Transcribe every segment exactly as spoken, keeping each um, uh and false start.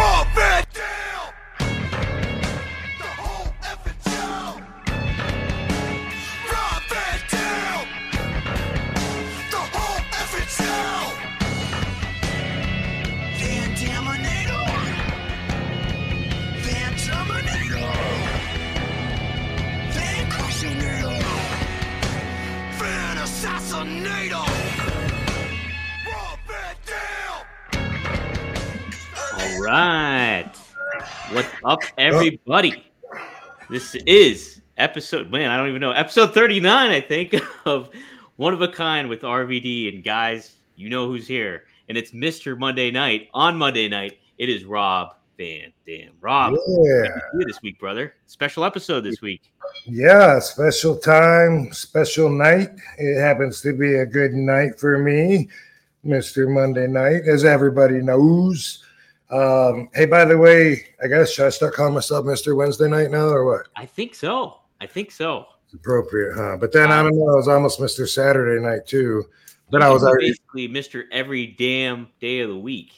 Rob Van Dam! The whole effing town! Rob Van Dam! The whole effing town! Van Daminator! Van Terminator! Van Cushionator! Van Assassinator! Right, what's up, everybody? This is episode man, I don't even know episode thirty-nine, I think, of One of a Kind with R V D. And guys, you know who's here, and it's Mister Monday Night. On Monday night, it is Rob Van Dam. Rob, yeah, this week, brother, special episode this week. Yeah, special time, special night. It happens to be a good night for me, Mister Monday Night, as everybody knows. Um, hey, by the way, I guess, should I start calling myself Mister Wednesday Night now or what? I think so. I think so. It's appropriate, huh? But then, um, I don't know, I was almost Mister Saturday Night, too. But I was already basically Mister Every Damn Day of the Week.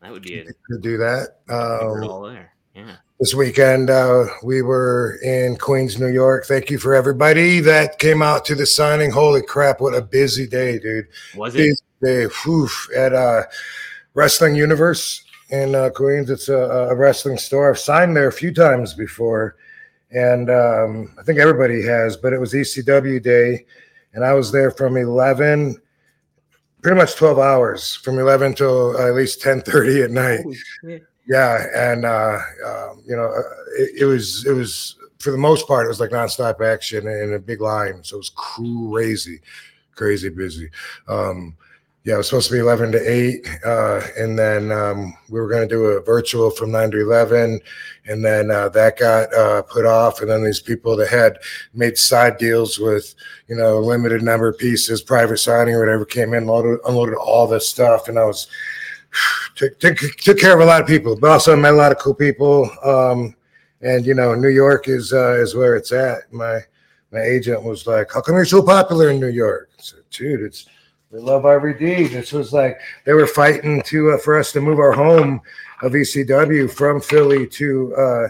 That would be it. To do that. Um, all there. Yeah. This weekend, uh, we were in Queens, New York. Thank you for everybody that came out to the signing. Holy crap, what a busy day, dude. Was it? Busy day, whew, at uh, Wrestling Universe. In uh, Queens, it's a, a wrestling store. I've signed there a few times before, and um, I think everybody has, but it was E C W day, and I was there from eleven, pretty much twelve hours, from eleven till at least ten thirty at night. Yeah, and, uh, um, you know, it, it was, it was for the most part, it was like nonstop action and a big line, so it was crazy, crazy busy. Um Yeah, it was supposed to be eleven to eight, uh, and then um, we were going to do a virtual from nine to eleven, and then uh, that got uh, put off. And then these people that had made side deals with, you know, a limited number of pieces, private signing or whatever, came in, loaded, unloaded all this stuff, and I was took, took, took care of a lot of people, but also I met a lot of cool people. Um, and you know, New York is uh, is where it's at. My my agent was like, "How come you're so popular in New York?" I said, "Dude, it's." We love Ivory D. This was like they were fighting to uh, for us to move our home of E C W from Philly to uh,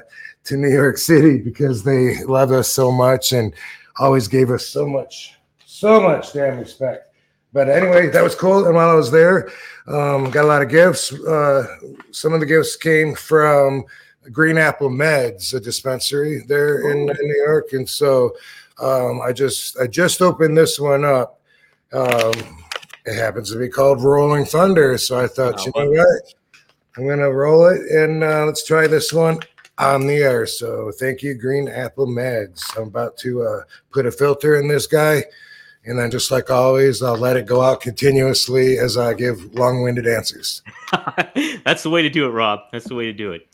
to New York City because they love us so much and always gave us so much, so much damn respect. But anyway, that was cool. And while I was there, um, got a lot of gifts. Uh, some of the gifts came from Green Apple Meds, a dispensary there in, in New York. And so um, I just I just opened this one up. Um, It happens to be called Rolling Thunder, so I thought, oh, you know what, I'm going to roll it, and uh, let's try this one on the air. So thank you, Green Apple Meds. I'm about to uh, put a filter in this guy, and then just like always, I'll let it go out continuously as I give long-winded answers. That's the way to do it, Rob. That's the way to do it.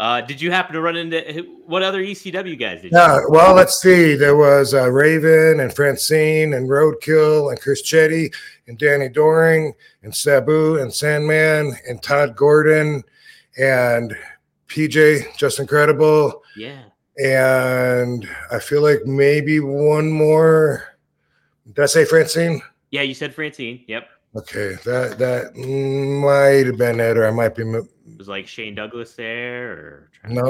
Uh, did you happen to run into what other E C W guys did you? Yeah, well, let's see. There was uh, Raven and Francine and Roadkill and Chris Chetty and Danny Doring and Sabu and Sandman and Todd Gordon and P J, just incredible. Yeah. And I feel like maybe one more. Did I say Francine? Yeah, you said Francine. Yep. Okay, that that might have been it, or I might be. It was like Shane Douglas there, or no,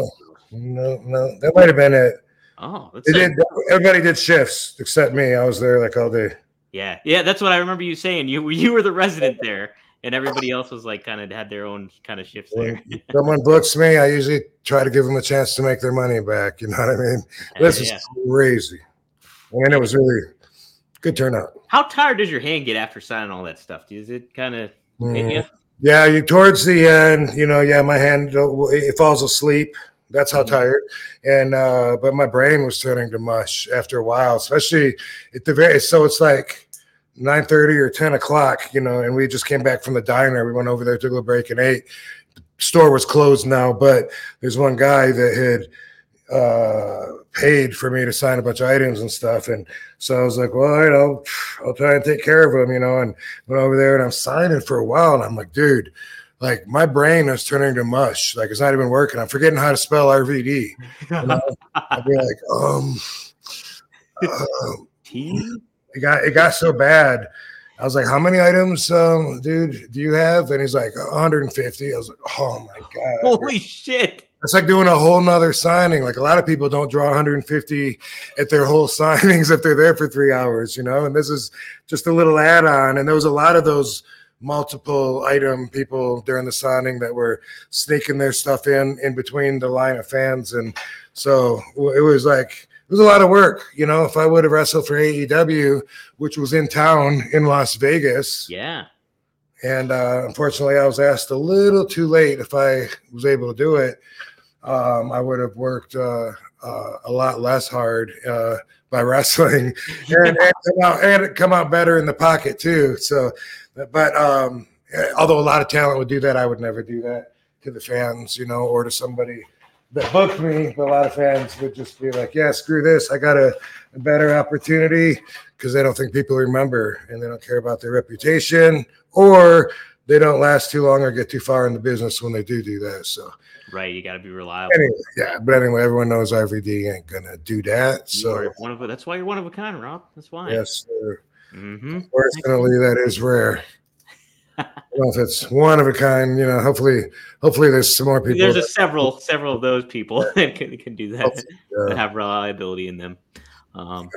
no, no, that might have been it. Oh, that's it did, everybody did shifts except me. I was there like all day. Yeah, yeah, that's what I remember you saying. You you were the resident there, and everybody else was like kind of had their own kind of shifts there. When someone books me, I usually try to give them a chance to make their money back. You know what I mean? Uh, this yeah. is crazy, and it was really. Good turnout. How tired does your hand get after signing all that stuff? Is it kind of mm. yeah? You towards the end, you know. Yeah, my hand it falls asleep. That's how mm-hmm. tired. And uh, but my brain was turning to mush after a while, especially at the very. So it's like nine thirty or ten o'clock, you know. And we just came back from the diner. We went over there, took a break, and ate. The store was closed now, but there's one guy that had. Uh, paid for me to sign a bunch of items and stuff, and so I was like, well, all right, I'll I'll try and take care of them, you know. And went over there, and I'm signing for a while, and I'm like, dude, like my brain is turning to mush, like it's not even working. I'm forgetting how to spell R V D. And I, I'd be like, um, uh, it got it got so bad. I was like, how many items, um, dude, do you have? And he's like, one hundred fifty. I was like, oh, my God. Holy shit. It's like doing a whole nother signing. Like, a lot of people don't draw one hundred fifty at their whole signings if they're there for three hours, you know? And this is just a little add-on. And there was a lot of those multiple item people during the signing that were sneaking their stuff in in between the line of fans. And so it was like, it was a lot of work, you know. If I would have wrestled for A E W, which was in town in Las Vegas, yeah. And uh, unfortunately, I was asked a little too late. If I was able to do it, um, I would have worked uh, uh, a lot less hard uh, by wrestling, and, and, come out, and come out better in the pocket too. So, but um, although a lot of talent would do that, I would never do that to the fans, you know, or to somebody that booked me. But a lot of fans would just be like, yeah, screw this. I got a, a better opportunity, because they don't think people remember, and they don't care about their reputation, or they don't last too long or get too far in the business when they do do that. So, right. You got to be reliable. Anyway, yeah. But anyway, everyone knows Ivory D ain't going to do that. You so one of, that's why you're one of a kind, Rob. That's why. Yes, sir. Mm-hmm. Unfortunately, that is rare. Well, if it's one of a kind, you know, hopefully, hopefully there's some more people. There's a several, several of those people that can, can do that, yeah. that have reliability in them. Um,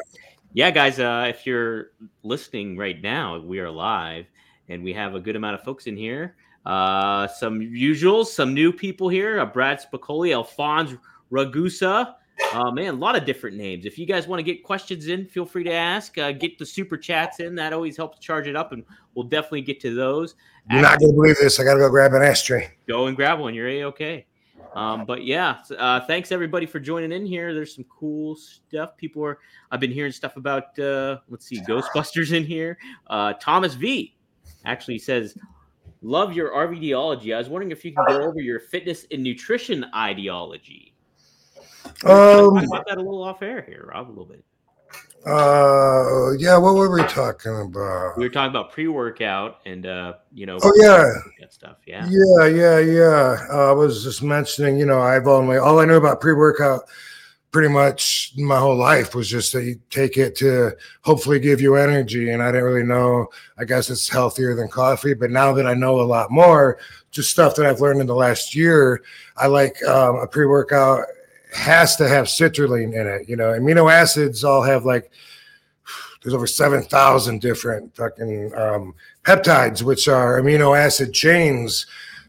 yeah, guys, uh, if you're listening right now, we are live, and we have a good amount of folks in here. Uh, some usuals, some new people here. Uh, Brad Spicoli, Alphonse Ragusa. Uh, man, a lot of different names. If you guys want to get questions in, feel free to ask. Uh, get the super chats in. That always helps charge it up, and we'll definitely get to those. You're not going to believe this. I got to go grab an ashtray. Go and grab one. You're A-okay. Um, but, yeah, uh, thanks, everybody, for joining in here. There's some cool stuff. People are – I've been hearing stuff about, uh, let's see, Ghostbusters in here. Uh, Thomas V actually says – love your RVDology. I was wondering if you can go over your fitness and nutrition ideology. Um, I got that a little off air here, Rob, a little bit. Uh, yeah. What were we talking about? We were talking about pre-workout and uh, you know, oh yeah, that stuff. Yeah, yeah, yeah, yeah. Uh, I was just mentioning, you know, I've only all I knew about pre-workout pretty much my whole life was just that you take it to hopefully give you energy. And I didn't really know, I guess it's healthier than coffee, but now that I know a lot more, just stuff that I've learned in the last year, I like um, a pre-workout has to have citrulline in it. You know, amino acids all have like, there's over seven thousand different fucking um, peptides, which are amino acid chains.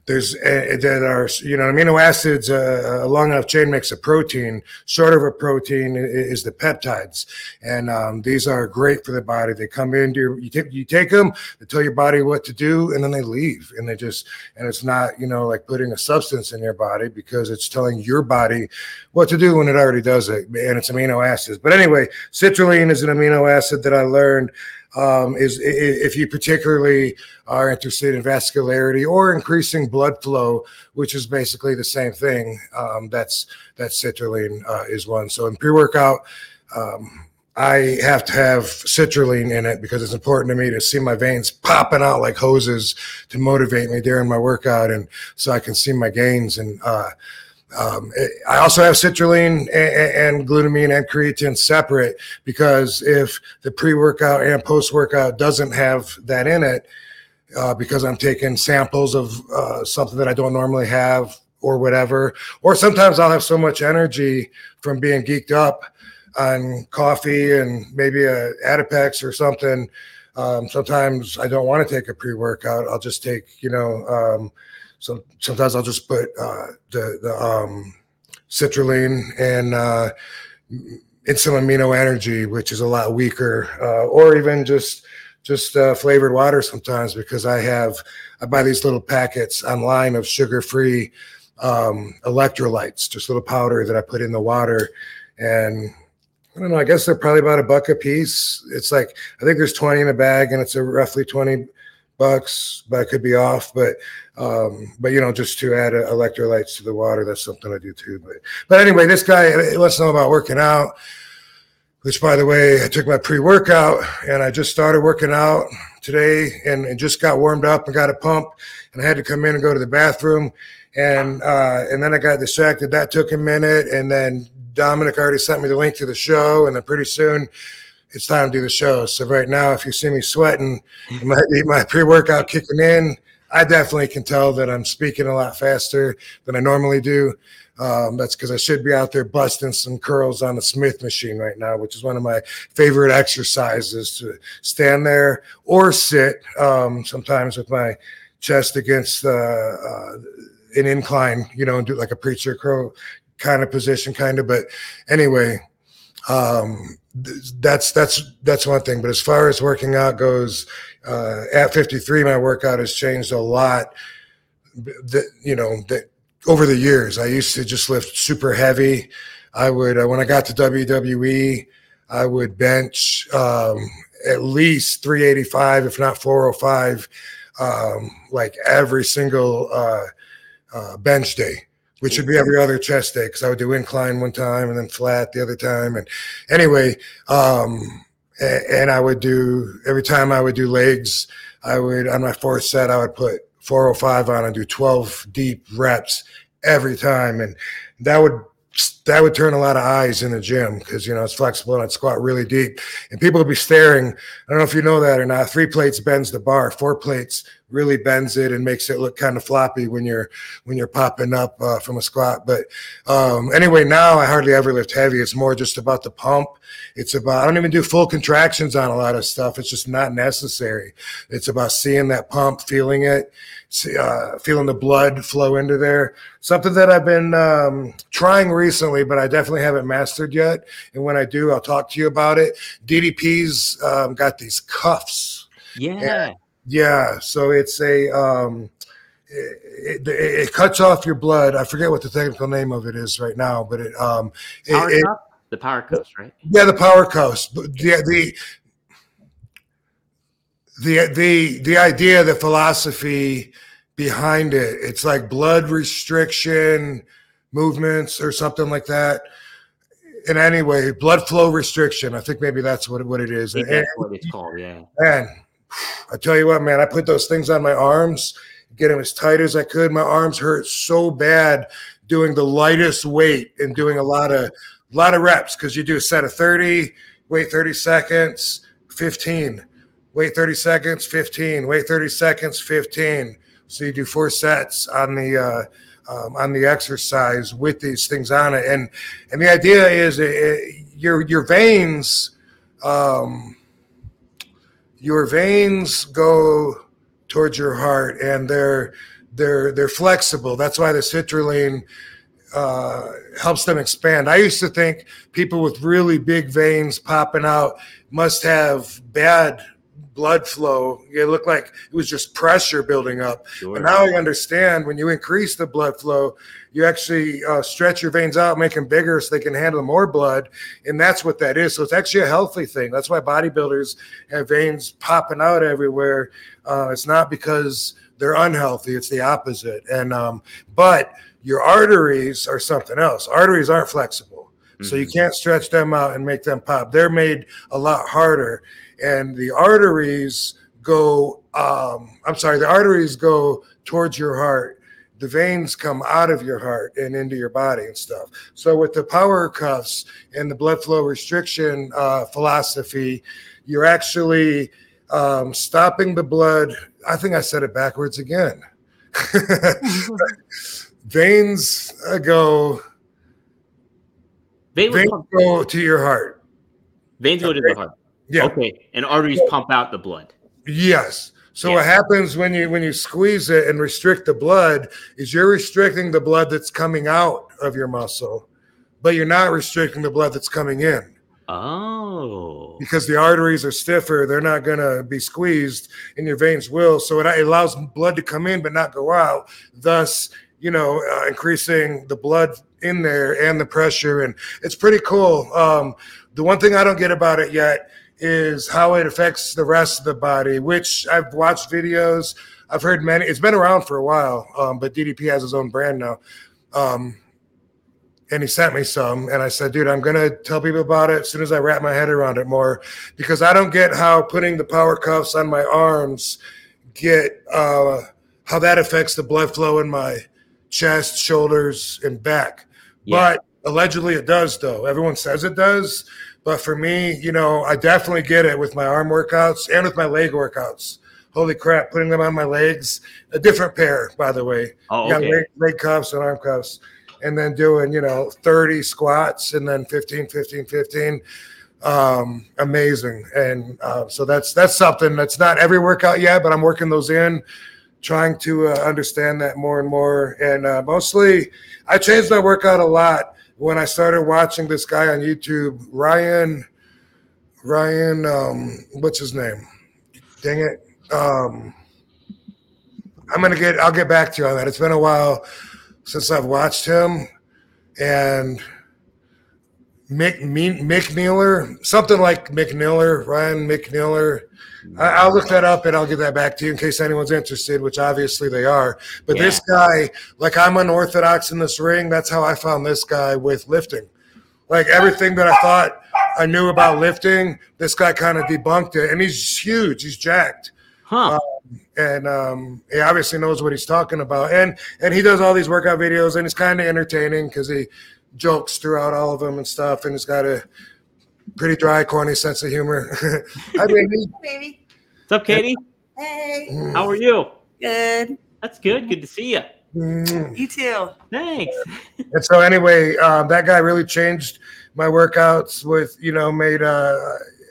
There's uh, that are, you know, amino acids, uh, a long enough chain makes a protein. Short of a protein is the peptides. And um, these are great for the body. They come in, your, you, t- you take them, they tell your body what to do, and then they leave. And they just, and it's not, you know, like putting a substance in your body, because it's telling your body what to do when it already does it. And it's amino acids. But anyway, citrulline is an amino acid that I learned. Um, is if you particularly are interested in vascularity or increasing blood flow, which is basically the same thing, um, that's that citrulline uh, is one. So in pre-workout, um, I have to have citrulline in it because it's important to me to see my veins popping out like hoses to motivate me during my workout, and so I can see my gains. And uh, Um, I also have citrulline and, and glutamine and creatine separate, because if the pre-workout and post-workout doesn't have that in it, uh, because I'm taking samples of uh, something that I don't normally have or whatever, or sometimes I'll have so much energy from being geeked up on coffee and maybe a Adipex or something. Um, sometimes I don't want to take a pre-workout. I'll just take, you know, um, So sometimes I'll just put uh, the, the um, citrulline and uh, instant amino energy, which is a lot weaker, uh, or even just just uh, flavored water sometimes, because I have I buy these little packets online of sugar-free um, electrolytes, just little powder that I put in the water. And I don't know, I guess they're probably about a buck a piece. It's like, I think there's twenty in a bag, and it's a roughly twenty bucks, but I could be off. But um but you know, just to add uh, electrolytes to the water, that's something I do too. But but anyway, this guy lets us know about working out, which, by the way, I took my pre-workout and I just started working out today, and, and just got warmed up and got a pump, and I had to come in and go to the bathroom, and uh and then I got distracted. That took a minute, and then Dominic already sent me the link to the show, and then pretty soon it's time to do the show. So right now, if you see me sweating, it might be my pre-workout kicking in. I definitely can tell that I'm speaking a lot faster than I normally do. Um, that's because I should be out there busting some curls on the Smith machine right now, which is one of my favorite exercises, to stand there or sit um, sometimes with my chest against uh, uh, an incline, you know, and do like a preacher crow kind of position, kind of. But anyway, um, th- that's that's that's one thing. But as far as working out goes, uh, at fifty-three, my workout has changed a lot. That you know that. Over the years, I used to just lift super heavy. I would, uh, when I got to W W E, I would bench um, at least three eighty-five, if not four oh five, um, like every single uh, uh, bench day, which would be every other chest day, because I would do incline one time and then flat the other time. And anyway, um, and, and I would do, every time I would do legs, I would, on my fourth set, I would put four oh five on and do twelve deep reps every time. And that would that would turn a lot of eyes in the gym, because, you know, it's flexible and I'd squat really deep. And people would be staring. I don't know if you know that or not. Three plates bends the bar. Four plates really bends it and makes it look kind of floppy when you're when you're popping up uh, from a squat. But um, anyway, now I hardly ever lift heavy. It's more just about the pump. It's about, I don't even do full contractions on a lot of stuff. It's just not necessary. It's about seeing that pump, feeling it, uh, feeling the blood flow into there. Something that I've been um, trying recently, but I definitely haven't mastered yet. And when I do, I'll talk to you about it. D D P's um, got these cuffs. Yeah. And yeah, so it's a um, it, it, it cuts off your blood. I forget what the technical name of it is right now, but it um, power it, cuff? It, the power cuffs, right? Yeah, the power cuffs. But the the the the the idea, the philosophy behind it, it's like blood restriction movements or something like that. And anyway, blood flow restriction. I think maybe that's what what it is. It and, is what it's called, yeah. And I tell you what, man, I put those things on my arms, get them as tight as I could. My arms hurt so bad doing the lightest weight and doing a lot of lot of reps, because you do a set of thirty, wait thirty seconds, fifteen, wait thirty seconds, fifteen, wait thirty seconds, fifteen. So you do four sets on the uh, um, on the exercise with these things on it, and and the idea is it, it, your your veins. Um, Your veins go towards your heart, and they're they're they're flexible. That's why the citrulline uh, helps them expand. I used to think people with really big veins popping out must have bad blood flow. It looked like it was just pressure building up. Sure. But now I understand, when you increase the blood flow, you actually uh, stretch your veins out, make them bigger so they can handle more blood. And that's what that is. So it's actually a healthy thing. That's why bodybuilders have veins popping out everywhere. Uh, it's not because they're unhealthy. It's the opposite. And um, but your arteries are something else. Arteries aren't flexible. Mm-hmm. So you can't stretch them out and make them pop. They're made a lot harder. And the arteries go, um, I'm sorry, the arteries go towards your heart. The veins come out of your heart and into your body and stuff. So with the power cuffs and the blood flow restriction uh, philosophy, you're actually um, stopping the blood. I think I said it backwards again. Veins go, veins go to your heart. Veins go to the heart. Yeah. Okay. And arteries pump out the blood. Yes. So yeah. What happens when you when you squeeze it and restrict the blood is you're restricting the blood that's coming out of your muscle, but you're not restricting the blood that's coming in. Oh. Because the arteries are stiffer, they're not going to be squeezed, and your veins will. So it allows blood to come in but not go out. Thus, you know, uh, increasing the blood in there and the pressure, and it's pretty cool. Um, the one thing I don't get about it yet is how it affects the rest of the body, which I've watched videos, I've heard many, it's been around for a while, um, but D D P has his own brand now. Um, and he sent me some, and I said, dude, I'm going to tell people about it as soon as I wrap my head around it more, because I don't get how putting the power cuffs on my arms get, uh, how that affects the blood flow in my chest, shoulders, and back. Yeah. But allegedly it does, though. Everyone says it does. But for me, you know, I definitely get it with my arm workouts and with my leg workouts. Holy crap, putting them on my legs. A different pair, by the way. Oh, okay. You got leg, leg cuffs and arm cuffs. And then doing, you know, thirty squats and then fifteen, fifteen, fifteen. Um, amazing. And uh, so that's that's something that's not every workout yet, but I'm working those in, trying to uh, understand that more and more. And uh, mostly I changed my workout a lot when I started watching this guy on YouTube, Ryan, Ryan, um, what's his name? Dang it. Um, I'm going to get, I'll get back to you on that. It's been a while since I've watched him. And Mick, Mick Miller, something like Mick Miller, Ryan Mick Miller. I'll look that up and I'll give that back to you in case anyone's interested, which obviously they are. But yeah. This guy, like, I'm unorthodox in this ring. That's how I found this guy with lifting. Like, everything that I thought I knew about lifting, this guy kind of debunked it. And he's huge. He's jacked. Huh. Um, and um, he obviously knows what he's talking about. And and he does all these workout videos, and it's kind of entertaining because he jokes throughout all of them and stuff, and he's got a pretty dry, corny sense of humor. Hi, baby. Baby. What's up, Katie? Hey. How are you? Good. That's good. Good to see you. Mm. You too. Thanks. And so anyway, um, that guy really changed my workouts with, you know, made uh,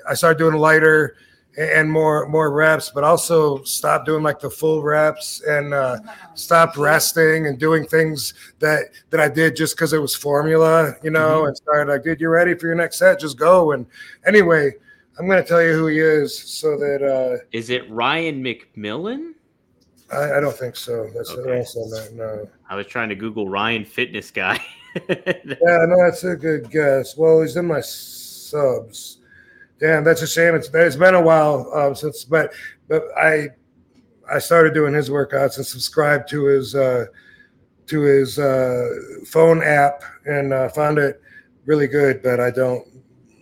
I started doing lighter and more more reps, but also stop doing like the full reps and uh, stop resting and doing things that that I did just because it was formula, you know, mm-hmm. and started like, dude, you ready for your next set? Just go. And anyway, I'm going to tell you who he is so that. Uh, is it Ryan McMillan? I, I don't think so. That's okay. That. No. I was trying to Google Ryan Fitness Guy. Yeah, no, that's a good guess. Well, he's in my subs. Damn, that's a shame. It's, it's been a while uh, since, but but I I started doing his workouts and subscribed to his uh, to his uh, phone app and uh, found it really good. But I don't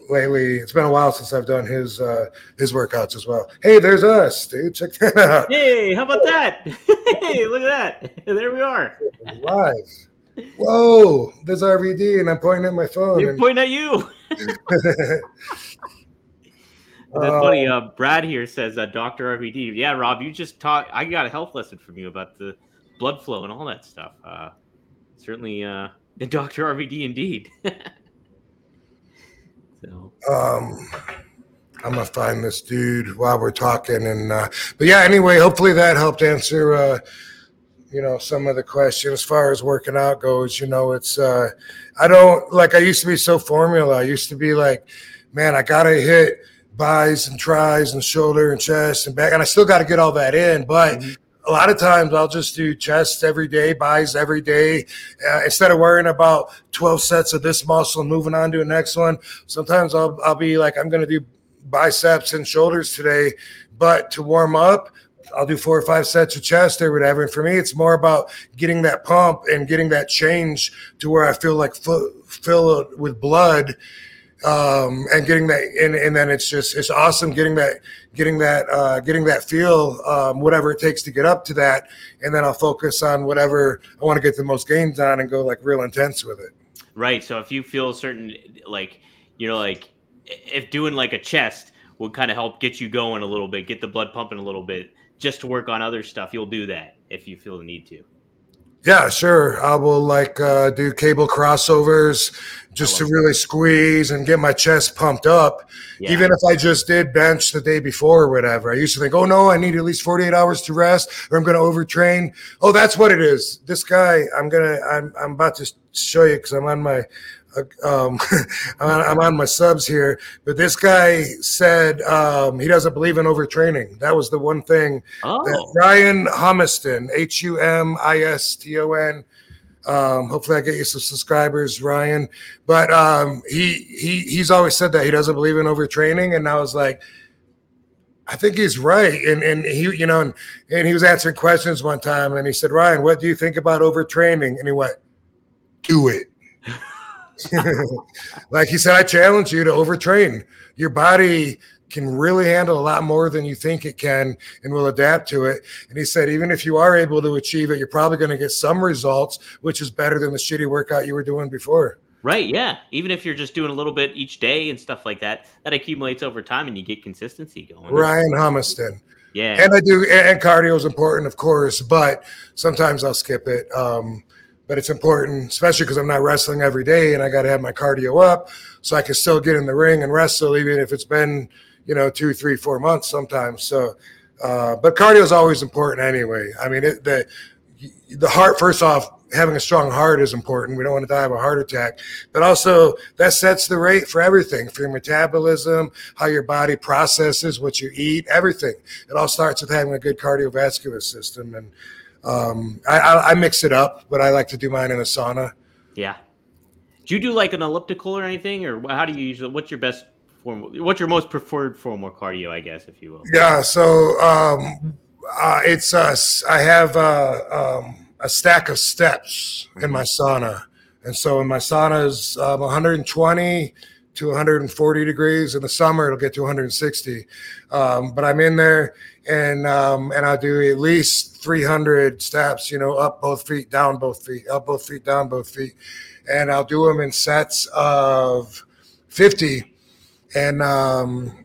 lately. It's been a while since I've done his uh, his workouts as well. Hey, there's us, dude. Check that out. Hey, how about that? Hey, look at that. There we are. Live. Whoa, there's R V D, and I'm pointing at my phone. You're and- pointing at you. That's funny. Uh, Brad here says, uh, Doctor R V D. Yeah, Rob, you just taught. I got a health lesson from you about the blood flow and all that stuff. Uh, certainly, uh, Doctor R V D, indeed. So, um, I'm gonna find this dude while we're talking, and uh, but yeah. Anyway, hopefully that helped answer, uh, you know, some of the questions as far as working out goes. You know, it's uh, I don't like. I used to be so formula. I used to be like, man, I gotta hit buys and tries and shoulder and chest and back, and I still got to get all that in, but mm-hmm. a lot of times I'll just do chest every day, buys every day, uh, instead of worrying about twelve sets of this muscle and moving on to the next one. Sometimes I'll, I'll be like, I'm going to do biceps and shoulders today, but to warm up I'll do four or five sets of chest or whatever. And for me, it's more about getting that pump and getting that change to where I feel like f- filled with blood. Um, and getting that, and, and then it's just, it's awesome getting that, getting that, uh, getting that feel, um, whatever it takes to get up to that. And then I'll focus on whatever I want to get the most gains on and go like real intense with it. Right. So if you feel certain, like, you know, like if doing like a chest would kind of help get you going a little bit, get the blood pumping a little bit just to work on other stuff, you'll do that if you feel the need to. Yeah, sure. I will like uh, do cable crossovers just to really squeeze and get my chest pumped up. Yeah. Even if I just did bench the day before or whatever. I used to think, oh, no, I need at least forty-eight hours to rest or I'm going to overtrain. Oh, that's what it is. This guy, I'm going to I'm I'm about to show you because I'm on my um, I'm on my subs here. But this guy said um, he doesn't believe in overtraining. That was the one thing. Oh. That Ryan Humiston, H U M I S T O N. Um, hopefully I get you some subscribers, Ryan. But um, he he he's always said that he doesn't believe in overtraining. And I was like, I think he's right. And and he, you know, and, and he was answering questions one time. And he said, Ryan, what do you think about overtraining? And he went, do it. Like he said, I challenge you to overtrain. Your body can really handle a lot more than you think it can and will adapt to it. And he said, even if you are able to achieve it, you're probably going to get some results, which is better than the shitty workout you were doing before. Right, yeah. Even if you're just doing a little bit each day and stuff like that, that accumulates over time and you get consistency going. Ryan Humiston. Yeah. And I do, and cardio is important, of course, but sometimes I'll skip it. Um, but it's important, especially because I'm not wrestling every day and I got to have my cardio up so I can still get in the ring and wrestle, even if it's been, you know, two, three, four months sometimes. So, uh, but cardio is always important anyway. I mean, it, the, the heart, first off, having a strong heart is important. We don't want to die of a heart attack, but also that sets the rate for everything, for your metabolism, how your body processes what you eat, everything. It all starts with having a good cardiovascular system. And um, I, I, I mix it up, but I like to do mine in a sauna. Yeah. Do you do like an elliptical or anything, or how do you usually, what's your best form? What's your most preferred form of cardio, I guess, if you will? Yeah. So um, uh, it's, uh, I have, uh, um, a stack of steps in my sauna. And so in my sauna is um, one twenty to one forty degrees. In the summer, it'll get to one sixty. Um, but I'm in there and um, and I'll do at least three hundred steps, you know, up both feet, down both feet, up both feet, down both feet. And I'll do them in sets of fifty. And um,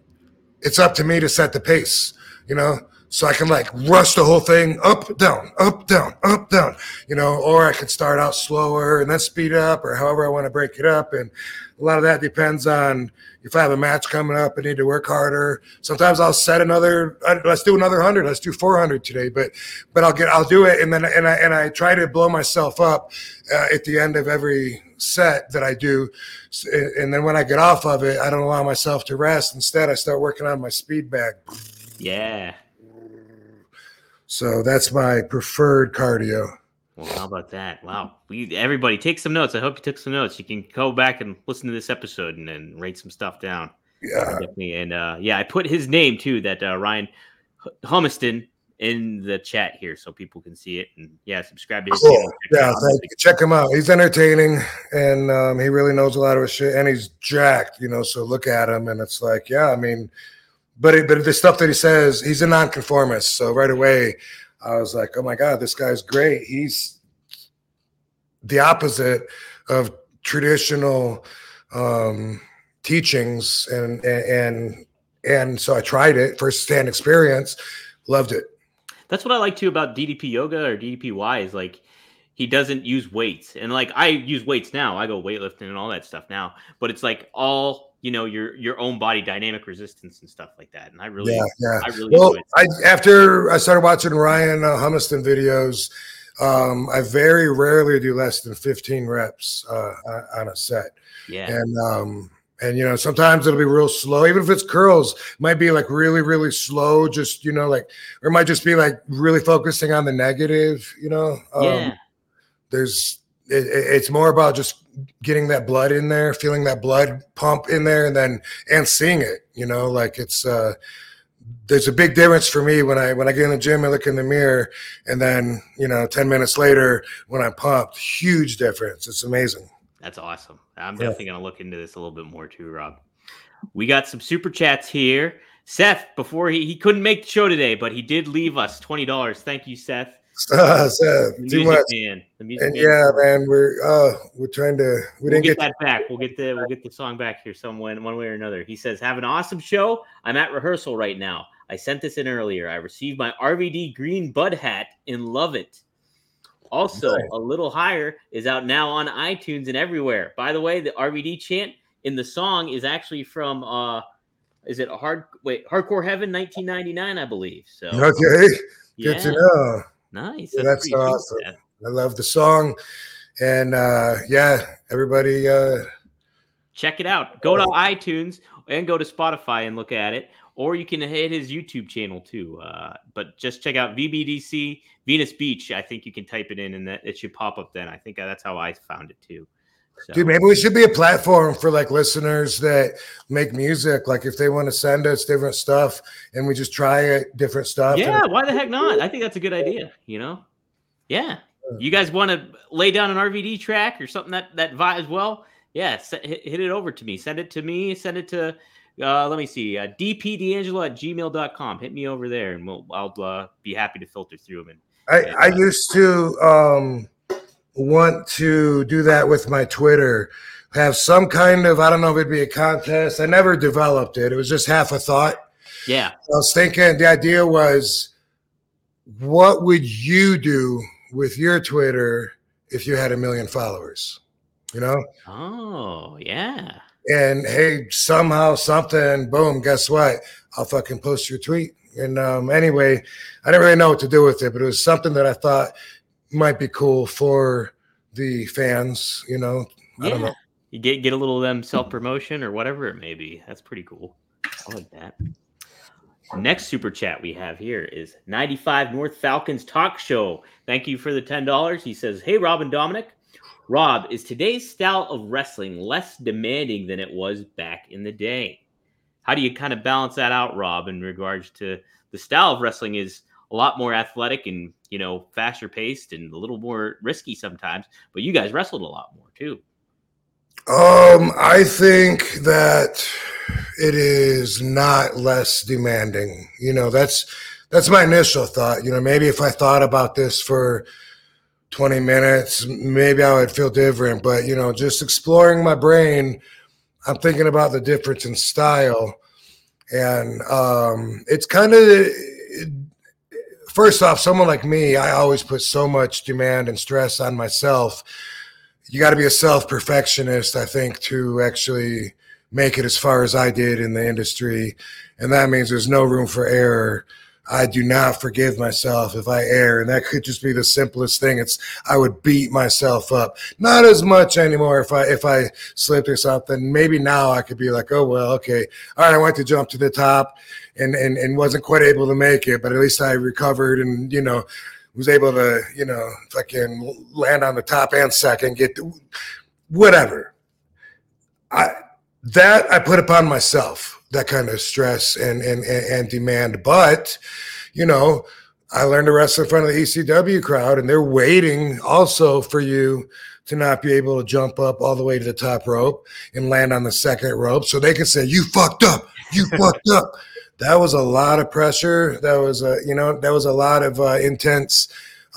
it's up to me to set the pace, you know. So I can like rush the whole thing up, down, up, down, up, down, you know, or I could start out slower and then speed up, or however I want to break it up. And a lot of that depends on if I have a match coming up, I need to work harder. Sometimes I'll set another, let's do another hundred, let's do four hundred today, but, but I'll get, I'll do it. And then, and I, and I try to blow myself up uh, at the end of every set that I do. And then when I get off of it, I don't allow myself to rest. Instead, I start working on my speed bag. Yeah. So that's my preferred cardio. Well, how about that? Wow. We, everybody, take some notes. I hope you took some notes. You can go back and listen to this episode and then write some stuff down. Yeah. Definitely. And, uh, yeah, I put his name, too, that uh, Ryan Humiston, in the chat here so people can see it. And, yeah, subscribe to his cool. channel. Yeah, thank you. Check him out. He's entertaining, and um, he really knows a lot of his shit, and he's jacked, you know, so look at him, and it's like, yeah, I mean – But it, but the stuff that he says, he's a nonconformist. So right away, I was like, oh, my God, this guy's great. He's the opposite of traditional um, teachings. And, and and so I tried it, firsthand experience, loved it. That's what I like, too, about D D P Yoga or D D P Y is, like, he doesn't use weights. And, like, I use weights now. I go weightlifting and all that stuff now. But it's, like, all – you know, your your own body dynamic resistance and stuff like that. And I really, yeah, yeah. I really well, do it. I, after I started watching Ryan uh, Humiston videos, um, I very rarely do less than fifteen reps uh, on a set. Yeah. And, um, and, you know, sometimes it'll be real slow. Even if it's curls, it might be like really, really slow. Just, you know, like, or it might just be like really focusing on the negative, you know. Um, yeah. There's, it, it's more about just getting that blood in there, feeling that blood pump in there, and then and seeing it, you know, like it's uh there's a big difference for me when I when I get in the gym, I look in the mirror, and then, you know, ten minutes later when I'm pumped, huge difference. It's amazing. That's awesome. I'm yeah. definitely gonna look into this a little bit more too, Rob. We got some super chats here. Seth, before he he couldn't make the show today, but he did leave us twenty dollars. Thank you, Seth. Uh, so too much. Man. And yeah, man, we're uh, we're trying to. We we'll didn't get, get that to- back. We'll get the we'll get the song back here, some way, one way or another. He says, "Have an awesome show. I'm at rehearsal right now. I sent this in earlier. I received my R V D green bud hat and love it. Also, nice. A Little Higher is out now on iTunes and everywhere. By the way, the R V D chant in the song is actually from uh, is it a hard wait Hardcore Heaven nineteen ninety-nine, I believe. So okay, yeah. Good to know. Nice. That's, yeah, that's awesome. That. I love the song. And uh, yeah, everybody uh, check it out. Go to iTunes and go to Spotify and look at it. Or you can hit his YouTube channel too. Uh, but just check out V B D C Venus Beach. I think you can type it in and that it should pop up then. I think that's how I found it too. So. Dude, maybe we should be a platform for like listeners that make music. Like if they want to send us different stuff and we just try it, different stuff. Yeah, and- why the heck not? I think that's a good idea, you know? Yeah. You guys want to lay down an R V D track or something that, that vibes well? Yeah, set, hit, hit it over to me. Send it to me. Send it to, uh, let me see, uh, d p d angelo at gmail dot com. Hit me over there and we'll, I'll uh, be happy to filter through them. And, I, and, uh, I used to... Um... want to do that with my Twitter have some kind of, I don't know if it'd be a contest. I never developed it. It was just half a thought. Yeah. I was thinking the idea was, what would you do with your Twitter if you had a million followers? You know? Oh, yeah. And, hey, somehow, something, boom, guess what? I'll fucking post your tweet. And um, anyway, I didn't really know what to do with it, but it was something that I thought might be cool for the fans, you know? Yeah. I don't know. You get, get a little of them self-promotion or whatever it may be. That's pretty cool. I like that. Next super chat we have here is ninety-five North Falcons Talk Show. Thank you for the ten dollars. He says, hey, Rob and Dominic. Rob, is today's style of wrestling less demanding than it was back in the day? How do you kind of balance that out, Rob, in regards to the style of wrestling is a lot more athletic and, you know, faster paced and a little more risky sometimes, but you guys wrestled a lot more too. Um, I think that it is not less demanding. You know, that's, that's my initial thought. You know, maybe if I thought about this for twenty minutes, maybe I would feel different, but, you know, just exploring my brain, I'm thinking about the difference in style, and um, it's kind of, it, first off, someone like me, I always put so much demand and stress on myself. You got to be a self-perfectionist, I think, to actually make it as far as I did in the industry, and that means there's no room for error. I do not forgive myself if I err, and that could just be the simplest thing. It's I would beat myself up. Not as much anymore if I if I slipped or something. Maybe now I could be like, oh, well, okay. All right, I went to jump to the top and, and, and wasn't quite able to make it, but at least I recovered and, you know, was able to, you know, fucking land on the top and second, get to, whatever. I That I put upon myself. That kind of stress and, and, and demand. But, you know, I learned to wrestle in front of the E C W crowd, and they're waiting also for you to not be able to jump up all the way to the top rope and land on the second rope so they can say, you fucked up, you fucked up. That was a lot of pressure. That was, a, you know, that was a lot of uh, intense,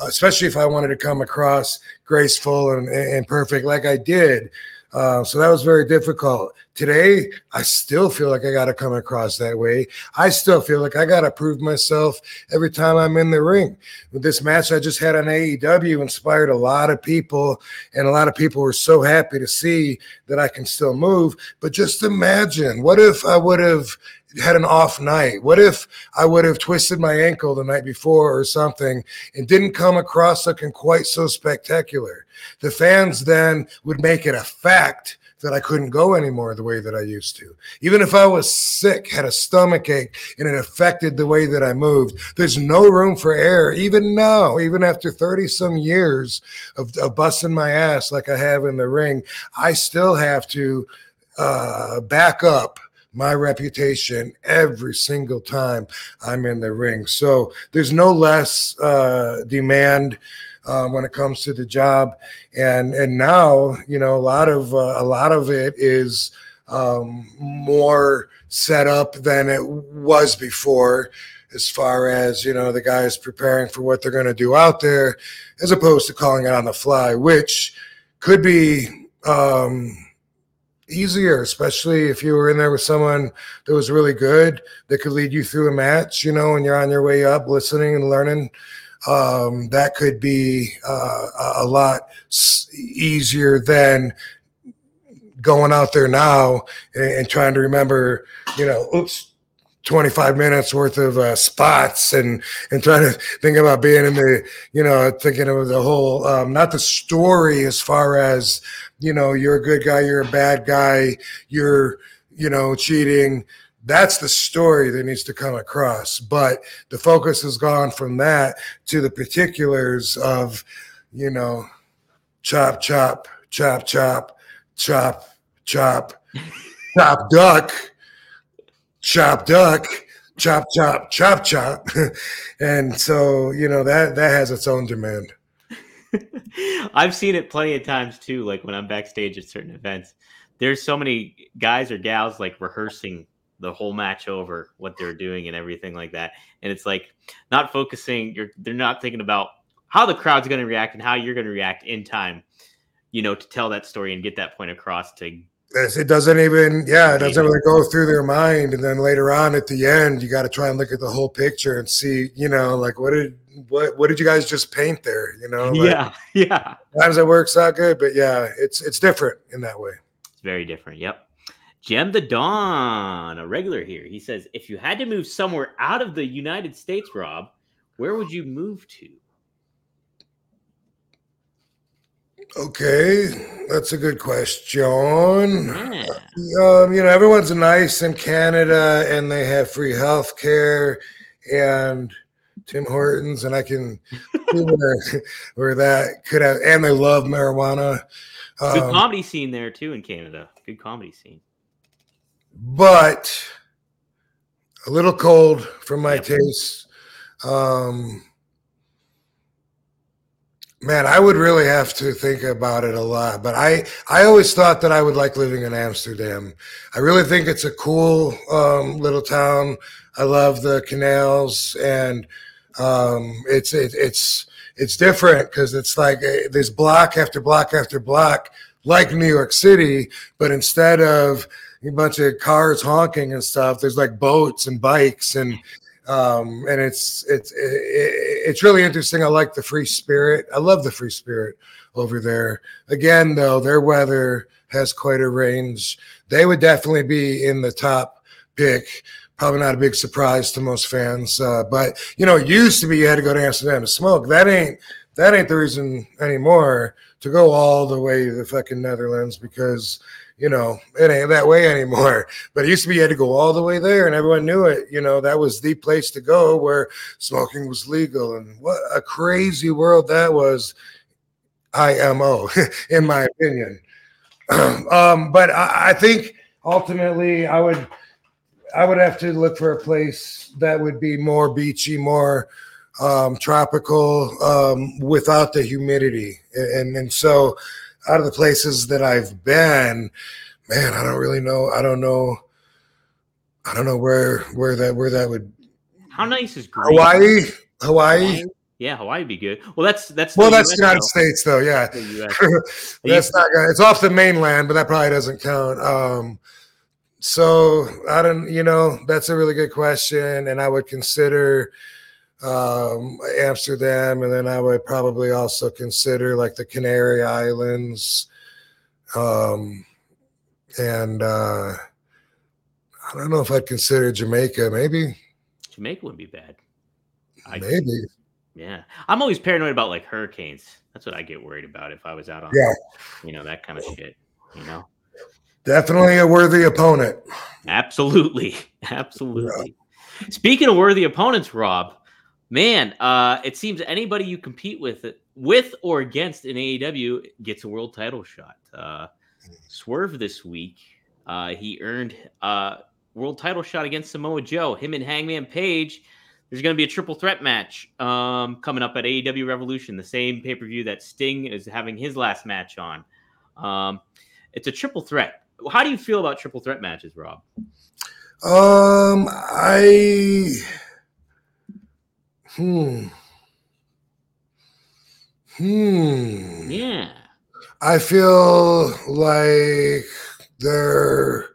uh, especially if I wanted to come across graceful and, and perfect like I did. Uh, so that was very difficult. Today, I still feel like I got to come across that way. I still feel like I got to prove myself every time I'm in the ring. With this match I just had on A E W inspired a lot of people, and a lot of people were so happy to see that I can still move. But just imagine, what if I would have had an off night? What if I would have twisted my ankle the night before or something and didn't come across looking quite so spectacular? The fans then would make it a fact that I couldn't go anymore the way that I used to. Even if I was sick, had a stomach ache, and it affected the way that I moved, there's no room for error. Even now, even after thirty some years of, of busting my ass like I have in the ring, I still have to uh, back up my reputation every single time I'm in the ring. So there's no less uh, demand um, when it comes to the job. And and now, you know, a lot of uh, a lot of it is um, more set up than it was before, as far as, you know, the guys preparing for what they're going to do out there, as opposed to calling it on the fly, which could be um, – easier, especially if you were in there with someone that was really good that could lead you through a match, you know, and you're on your way up listening and learning. Um, that could be uh, a lot easier than going out there now and, and trying to remember, you know, oops, twenty-five minutes worth of uh, spots and, and trying to think about being in the, you know, thinking of the whole, um, not the story as far as, you know, you're a good guy, you're a bad guy, you're, you know, cheating. That's the story that needs to come across. But the focus has gone from that to the particulars of, you know, chop, chop, chop, chop, chop, chop, chop, duck. Chop duck, chop, chop, chop, chop. And so, you know, that, that has its own demand. I've seen it plenty of times too. Like when I'm backstage at certain events, there's so many guys or gals like rehearsing the whole match over what they're doing and everything like that. And it's like not focusing. You're, they're not thinking about how the crowd's going to react and how you're going to react in time. you know, to tell that story and get that point across to. It doesn't even, yeah, it doesn't really go through their mind. And then later on at the end, you got to try and look at the whole picture and see, you know, like, what did what what did you guys just paint there? You know? Like, yeah, yeah. Sometimes it works out good, but yeah, it's it's different in that way. It's very different, yep. Jem the Dawn, a regular here. He says, if you had to move somewhere out of the United States, Rob, where would you move to? Okay, that's a good question. Yeah. Um, you know, everyone's nice in Canada, and they have free health care and Tim Hortons, and I can see where, where that could have. And they love marijuana. Um, good comedy scene there too in Canada. Good comedy scene, but a little cold for my yeah. taste. Um, Man, I would really have to think about it a lot, but I, I always thought that I would like living in Amsterdam. I really think it's a cool um, little town. I love the canals, and um, it's it, it's it's different because it's like a, there's block after block after block, like New York City, but instead of a bunch of cars honking and stuff, there's like boats and bikes and. Um, and it's, it's, it's really interesting. I like the free spirit. I love the free spirit over there. Again, though, their weather has quite a range. They would definitely be in the top pick. Probably not a big surprise to most fans. Uh, but you know, it used to be you had to go to Amsterdam to smoke. That ain't, that ain't the reason anymore to go all the way to the fucking Netherlands because, you know, it ain't that way anymore. But it used to be you had to go all the way there, and everyone knew it. You know, that was the place to go where smoking was legal. And what a crazy world that was, I M O, in my opinion. um, but I, I think ultimately I would, I would have to look for a place that would be more beachy, more um, tropical, um, without the humidity. And, and so... out of the places that I've been, man, I don't really know. I don't know. I don't know where where that where that would. How nice is Green? Hawaii? Hawaii? Hawaii? Yeah, Hawaii would be good. Well, that's that's. Well, that's the United States, though. Yeah, that's not. It's off the mainland, but that probably doesn't count. Um, so I don't. You know, that's a really good question, and I would consider. Um, Amsterdam, and then I would probably also consider like the Canary Islands, um, and uh, I don't know if I'd consider Jamaica. Maybe Jamaica wouldn't be bad. I, maybe, yeah. I'm always paranoid about like hurricanes. That's what I get worried about if I was out on, yeah. you know, that kind of shit. You know, definitely a worthy opponent. Absolutely, absolutely. Yeah. Speaking of worthy opponents, Rob. Man, uh, it seems anybody you compete with, with or against in A E W gets a world title shot. Uh, Swerve this week, uh, he earned a world title shot against Samoa Joe. Him and Hangman Page, there's going to be a triple threat match um, coming up at A E W Revolution, the same pay-per-view that Sting is having his last match on. Um, it's a triple threat. How do you feel about triple threat matches, Rob? Um, I... Hmm. Hmm. Yeah. I feel like they're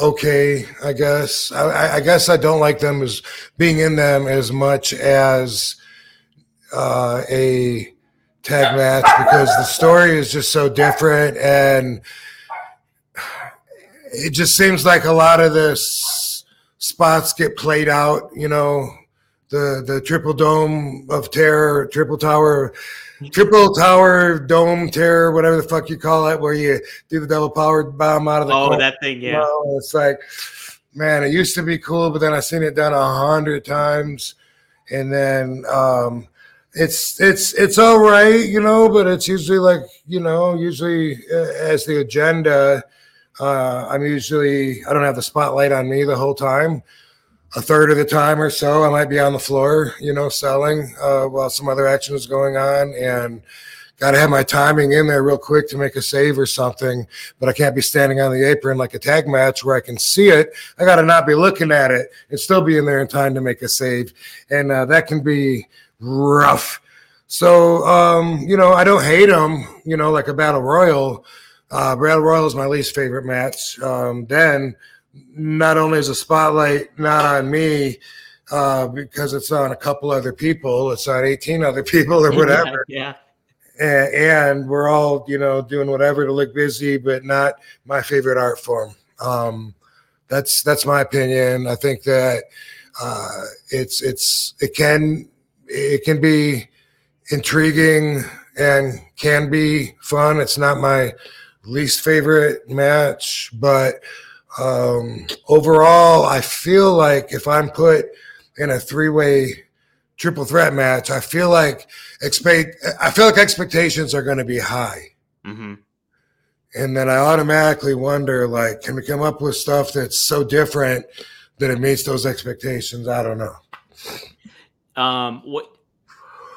okay, I guess. I, I guess I don't like them as being in them as much as uh, a tag match because the story is just so different and it just seems like a lot of the s- spots get played out, you know, The, the triple dome of terror, triple tower, triple tower dome terror, whatever the fuck you call it, where you do the double power bomb out of the oh corner. That thing, yeah. Well, it's like, man, it used to be cool, but then I seen it done a hundred times, and then um, it's it's it's all right, you know, but it's usually like you know, usually uh, as the agenda, uh, I'm usually I don't have the spotlight on me the whole time. A third of the time or so, I might be on the floor, you know, selling uh, while some other action is going on, and got to have my timing in there real quick to make a save or something. But I can't be standing on the apron like a tag match where I can see it. I got to not be looking at it and still be in there in time to make a save, and uh, that can be rough. So, um, you know, I don't hate them, you know, like a Battle Royal. Uh, Battle Royal is my least favorite match. Um, then not only is the spotlight not on me, uh, because it's on a couple other people, it's on eighteen other people or whatever. Yeah. yeah. And, and we're all, you know, doing whatever to look busy, but not my favorite art form. Um, that's, that's my opinion. I think that, uh, it's, it's, it can, it can be intriguing and can be fun. It's not my least favorite match, but um, overall, I feel like if I'm put in a three-way triple threat match, I feel like expect I feel like expectations are going to be high, mm-hmm. and then I automatically wonder, like, can we come up with stuff that's so different that it meets those expectations? I don't know. Um, what?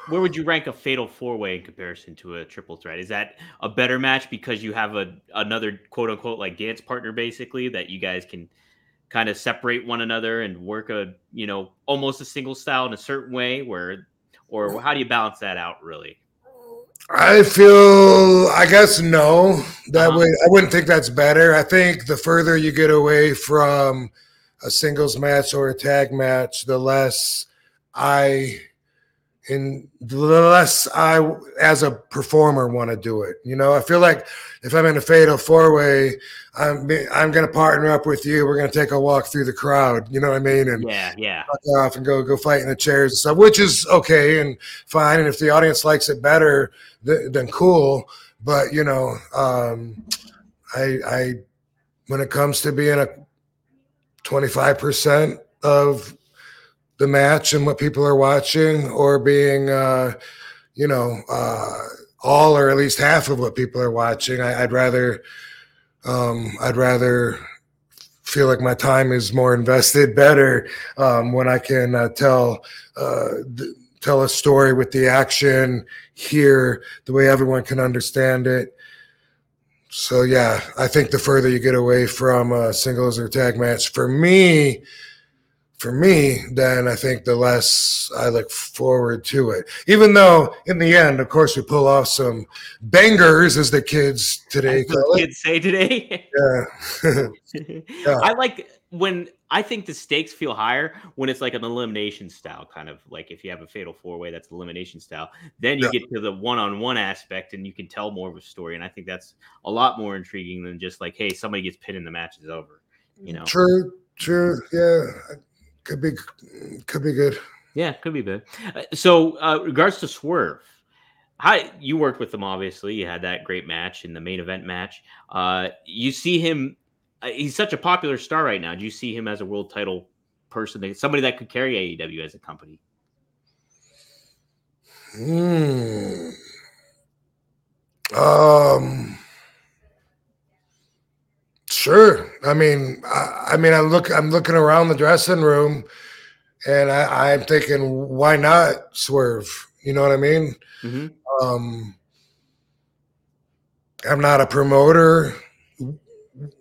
Where would you rank a fatal four-way in comparison to a triple threat? Is that a better match because you have a another quote-unquote like dance partner, basically, that you guys can kind of separate one another and work a, you know, almost a single style in a certain way? Where, or how do you balance that out, really? I feel, I guess, no. That uh-huh. way, I wouldn't think that's better. I think the further you get away from a singles match or a tag match, the less I... And the less I, as a performer, want to do it. You know, I feel like if I'm in a fatal four-way, I'm I'm going to partner up with you. We're going to take a walk through the crowd. You know what I mean? And yeah, yeah. fuck off and go go fight in the chairs and stuff, which is okay and fine. And if the audience likes it better, th- then cool. But you know, um, I I when it comes to being a twenty-five percent of the match and what people are watching, or being, uh, you know, uh, all or at least half of what people are watching. I, I'd rather, um, I'd rather feel like my time is more invested, better um, when I can uh, tell uh, th- tell a story with the action here, the way everyone can understand it. So yeah, I think the further you get away from uh, singles or tag match, for me. For me, then I think the less I look forward to it. Even though in the end, of course, we pull off some bangers, as the kids today as call it. Kids say today. Yeah. yeah. I like when I think the stakes feel higher when it's like an elimination style, kind of like if you have a fatal four-way, that's elimination style. Then you yeah. get to the one-on-one aspect, and you can tell more of a story. And I think that's a lot more intriguing than just like, hey, somebody gets pinned and the match is over. You know. True. True. Yeah. Could be, could be good. Yeah, could be good. Uh, so, uh, regards to Swerve, how you worked with him? Obviously, you had that great match in the main event match. Uh, you see him; uh, he's such a popular star right now. Do you see him as a world title person, somebody that could carry A E W as a company? Hmm. Um. Sure. I mean, I, I mean, I look, I'm looking around the dressing room, and I, I'm thinking, why not Swerve? You know what I mean? Mm-hmm. Um, I'm not a promoter.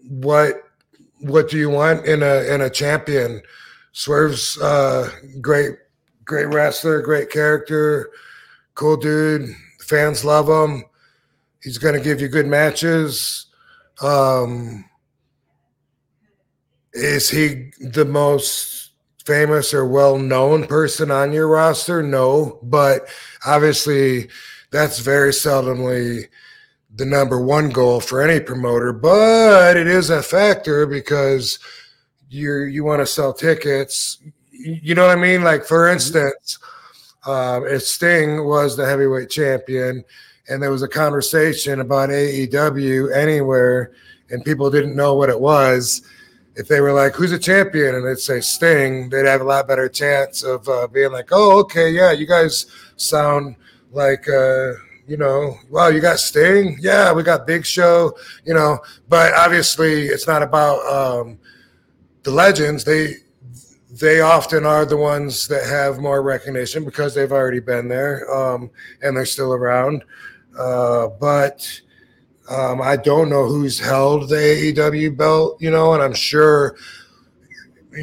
What, what do you want in a in a champion? Swerve's uh, great, great wrestler, great character, cool dude. Fans love him. He's going to give you good matches. Um, is he the most famous or well-known person on your roster? No, but obviously that's very seldomly the number one goal for any promoter, but it is a factor because you're, you want to sell tickets. You know what I mean? Like, for instance, uh, if Sting was the heavyweight champion and there was a conversation about A E W anywhere and people didn't know what it was, if they were like, who's a champion? And they'd say Sting, they'd have a lot better chance of uh, being like, oh, okay, yeah, you guys sound like, uh, you know, wow, you got Sting? Yeah, we got Big Show, you know. But obviously it's not about um, the legends. They they often are the ones that have more recognition because they've already been there um, and they're still around. Uh, but... Um, I don't know who's held the A E W belt, you know, and I'm sure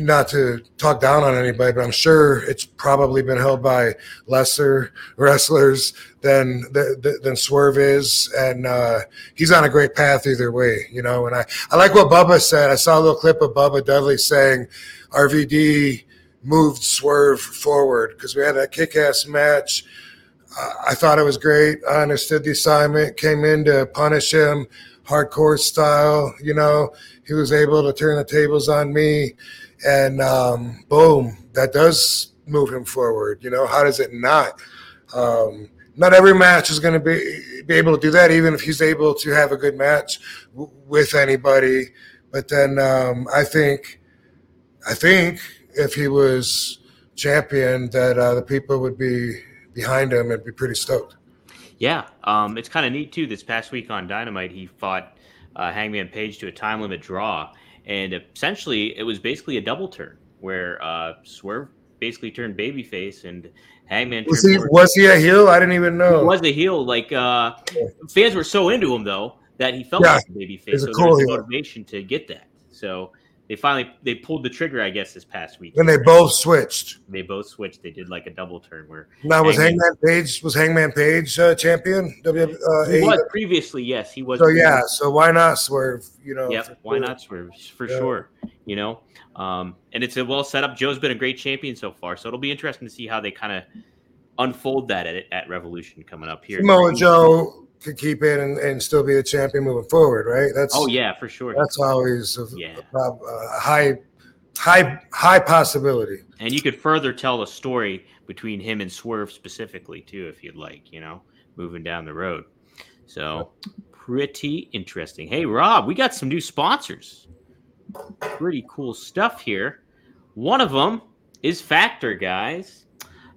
not to talk down on anybody, but I'm sure it's probably been held by lesser wrestlers than than, than Swerve is, and uh, he's on a great path either way, you know. And I, I like what Bubba said. I saw a little clip of Bubba Dudley saying R V D moved Swerve forward because we had that kick-ass match. Uh, I thought it was great. I understood the assignment, came in to punish him, hardcore style, you know. He was able to turn the tables on me. And um, boom, that does move him forward. You know, how does it not? Um, not every match is going to be be able to do that, even if he's able to have a good match w- with anybody. But then um, I think, I think if he was champion, that uh, the people would be behind him and be pretty stoked. Yeah, um, it's kind of neat too. This past week on Dynamite, he fought uh, Hangman Page to a time limit draw. And essentially, it was basically a double turn where uh, Swerve basically turned babyface and Hangman. Was he, was he a heel? I didn't even know. He was a heel. Like uh, fans were so into him though that he felt yeah, like a babyface. So cool there was motivation to get that. So they finally they pulled the trigger, I guess, this past week. And they right? both switched. They both switched. They did like a double turn where. Now Hangman, was Hangman Page was Hangman Page uh, champion? W, uh, he was previously, yes, he was. So previously. yeah, so why not Swerve? You know, yeah, why sure. not Swerve for yeah. sure? You know, um, and it's a well set up. Joe's been a great champion so far, so it'll be interesting to see how they kind of unfold that at, at Revolution coming up here. Samoa Joe could keep it and, and still be a champion moving forward, right? That's oh yeah, for sure. That's always a, yeah. a, a high, high, high possibility. And you could further tell the story between him and Swerve specifically too, if you'd like, you know, moving down the road. So pretty interesting. Hey, Rob, we got some new sponsors. Pretty cool stuff here. One of them is Factor, guys.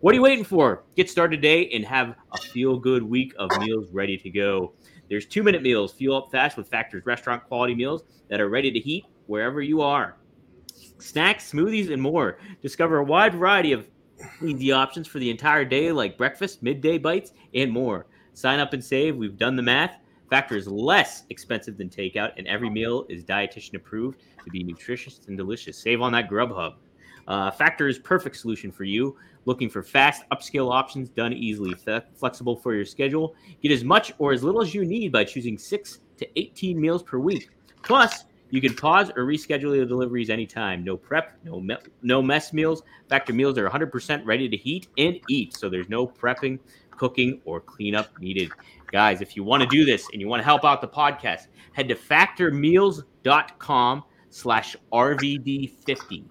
What are you waiting for? Get started today and have a feel-good week of meals ready to go. There's two-minute meals. Fuel up fast with Factor's restaurant-quality meals that are ready to heat wherever you are. Snacks, smoothies, and more. Discover a wide variety of easy options for the entire day, like breakfast, midday bites, and more. Sign up and save. We've done the math. Factor is less expensive than takeout, and every meal is dietitian-approved to be nutritious and delicious. Save on that Grubhub. Uh, Factor is perfect solution for you. Looking for fast, upscale options done easily, f- flexible for your schedule. Get as much or as little as you need by choosing six to eighteen meals per week. Plus, you can pause or reschedule your deliveries anytime. No prep, no me- no mess meals. Factor meals are one hundred percent ready to heat and eat, so there's no prepping, cooking, or cleanup needed. Guys, if you want to do this and you want to help out the podcast, head to factormeals.com slash RVD50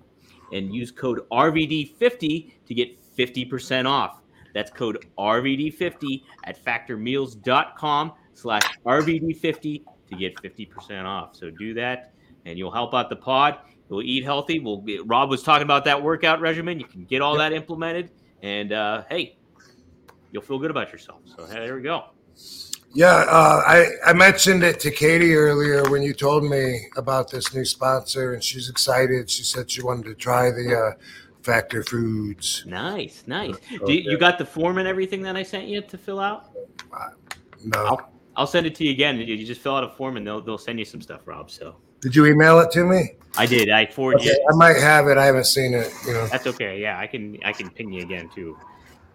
and use code R V D fifty to get fifty percent off. That's code R V D fifty at factormeals.com slash R V D fifty to get fifty percent off. So do that, and you'll help out the pod. You'll eat healthy. We'll get, Rob was talking about that workout regimen. You can get all that implemented, and, uh, hey, you'll feel good about yourself. So hey, there we go. Yeah, uh, I, I mentioned it to Katie earlier when you told me about this new sponsor, and she's excited. She said she wanted to try the uh, Factor Foods. Nice, nice. Okay. Do you, you got the form and everything that I sent you to fill out? Uh, no. I'll, I'll send it to you again. You just fill out a form, and they'll they'll send you some stuff, Rob. So. Did you email it to me? I did. I forwarded okay, it. I might have it. I haven't seen it. You know. That's okay. Yeah, I can I can ping you again, too.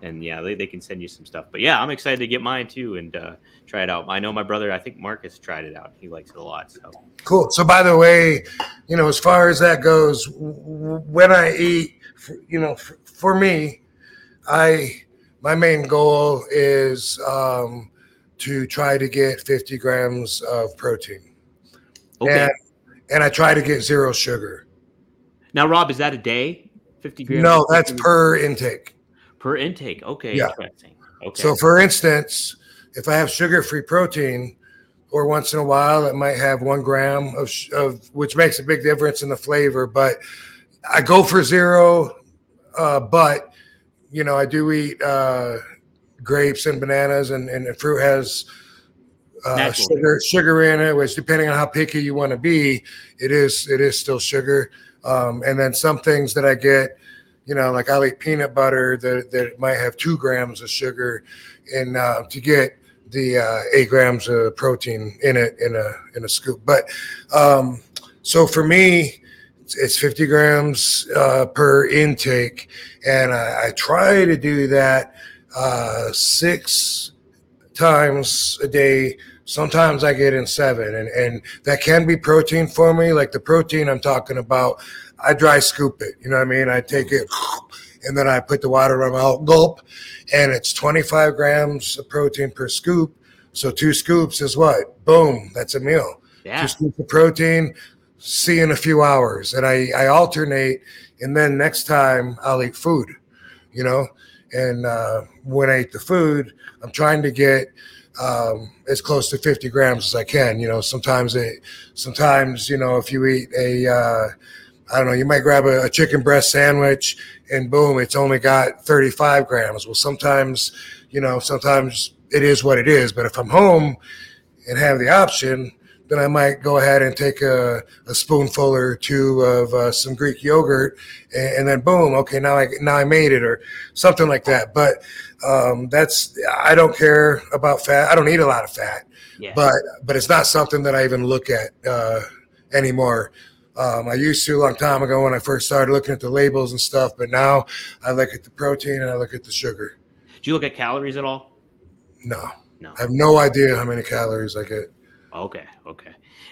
And yeah, they, they can send you some stuff. But yeah, I'm excited to get mine too and uh, try it out. I know my brother, I think Marcus tried it out. He likes it a lot. So cool. So by the way, you know, as far as that goes, when I eat, you know, for, for me, I my main goal is um, to try to get fifty grams of protein. Okay. And, and I try to get zero sugar. Now, Rob, is that a day? fifty grams? No, that's per intake. Per intake, okay. Yeah. Interesting. Okay. So, for instance, if I have sugar-free protein, or once in a while, it might have one gram of, of which makes a big difference in the flavor. But I go for zero. Uh, but you know, I do eat uh, grapes and bananas, and, and fruit has uh, sugar sugar in it, which, depending on how picky you want to be, it is it is still sugar. Um, and then some things that I get, you know, like I'll eat peanut butter that, that might have two grams of sugar, and uh, to get the uh, eight grams of protein in it in a in a scoop. But um, so for me, it's fifty grams uh, per intake, and I, I try to do that uh, six times a day. Sometimes I get in seven, and, and that can be protein for me. Like the protein I'm talking about, I dry scoop it. You know what I mean? I take it, and then I put the water in my mouth, gulp, and it's twenty-five grams of protein per scoop. So two scoops is what? Boom, that's a meal. Yeah. Two scoops of protein, see in a few hours. And I, I alternate, and then next time I'll eat food, you know? And uh, when I eat the food, I'm trying to get um, as close to fifty grams as I can. You know, sometimes, it, sometimes you know, if you eat a, uh, I don't know, you might grab a, a chicken breast sandwich, and boom, it's only got thirty-five grams. Well, sometimes, you know, sometimes it is what it is. But if I'm home and have the option, then I might go ahead and take a, a spoonful or two of uh, some Greek yogurt, and, and then boom, okay, now I now I made it, or something like that. But um, that's I don't care about fat. I don't eat a lot of fat, yeah. but but it's not something that I even look at uh, anymore. Um, I used to a long time ago when I first started looking at the labels and stuff, but now I look at the protein and I look at the sugar. Do you look at calories at all? No, no. I have no idea how many calories I get. Okay, okay.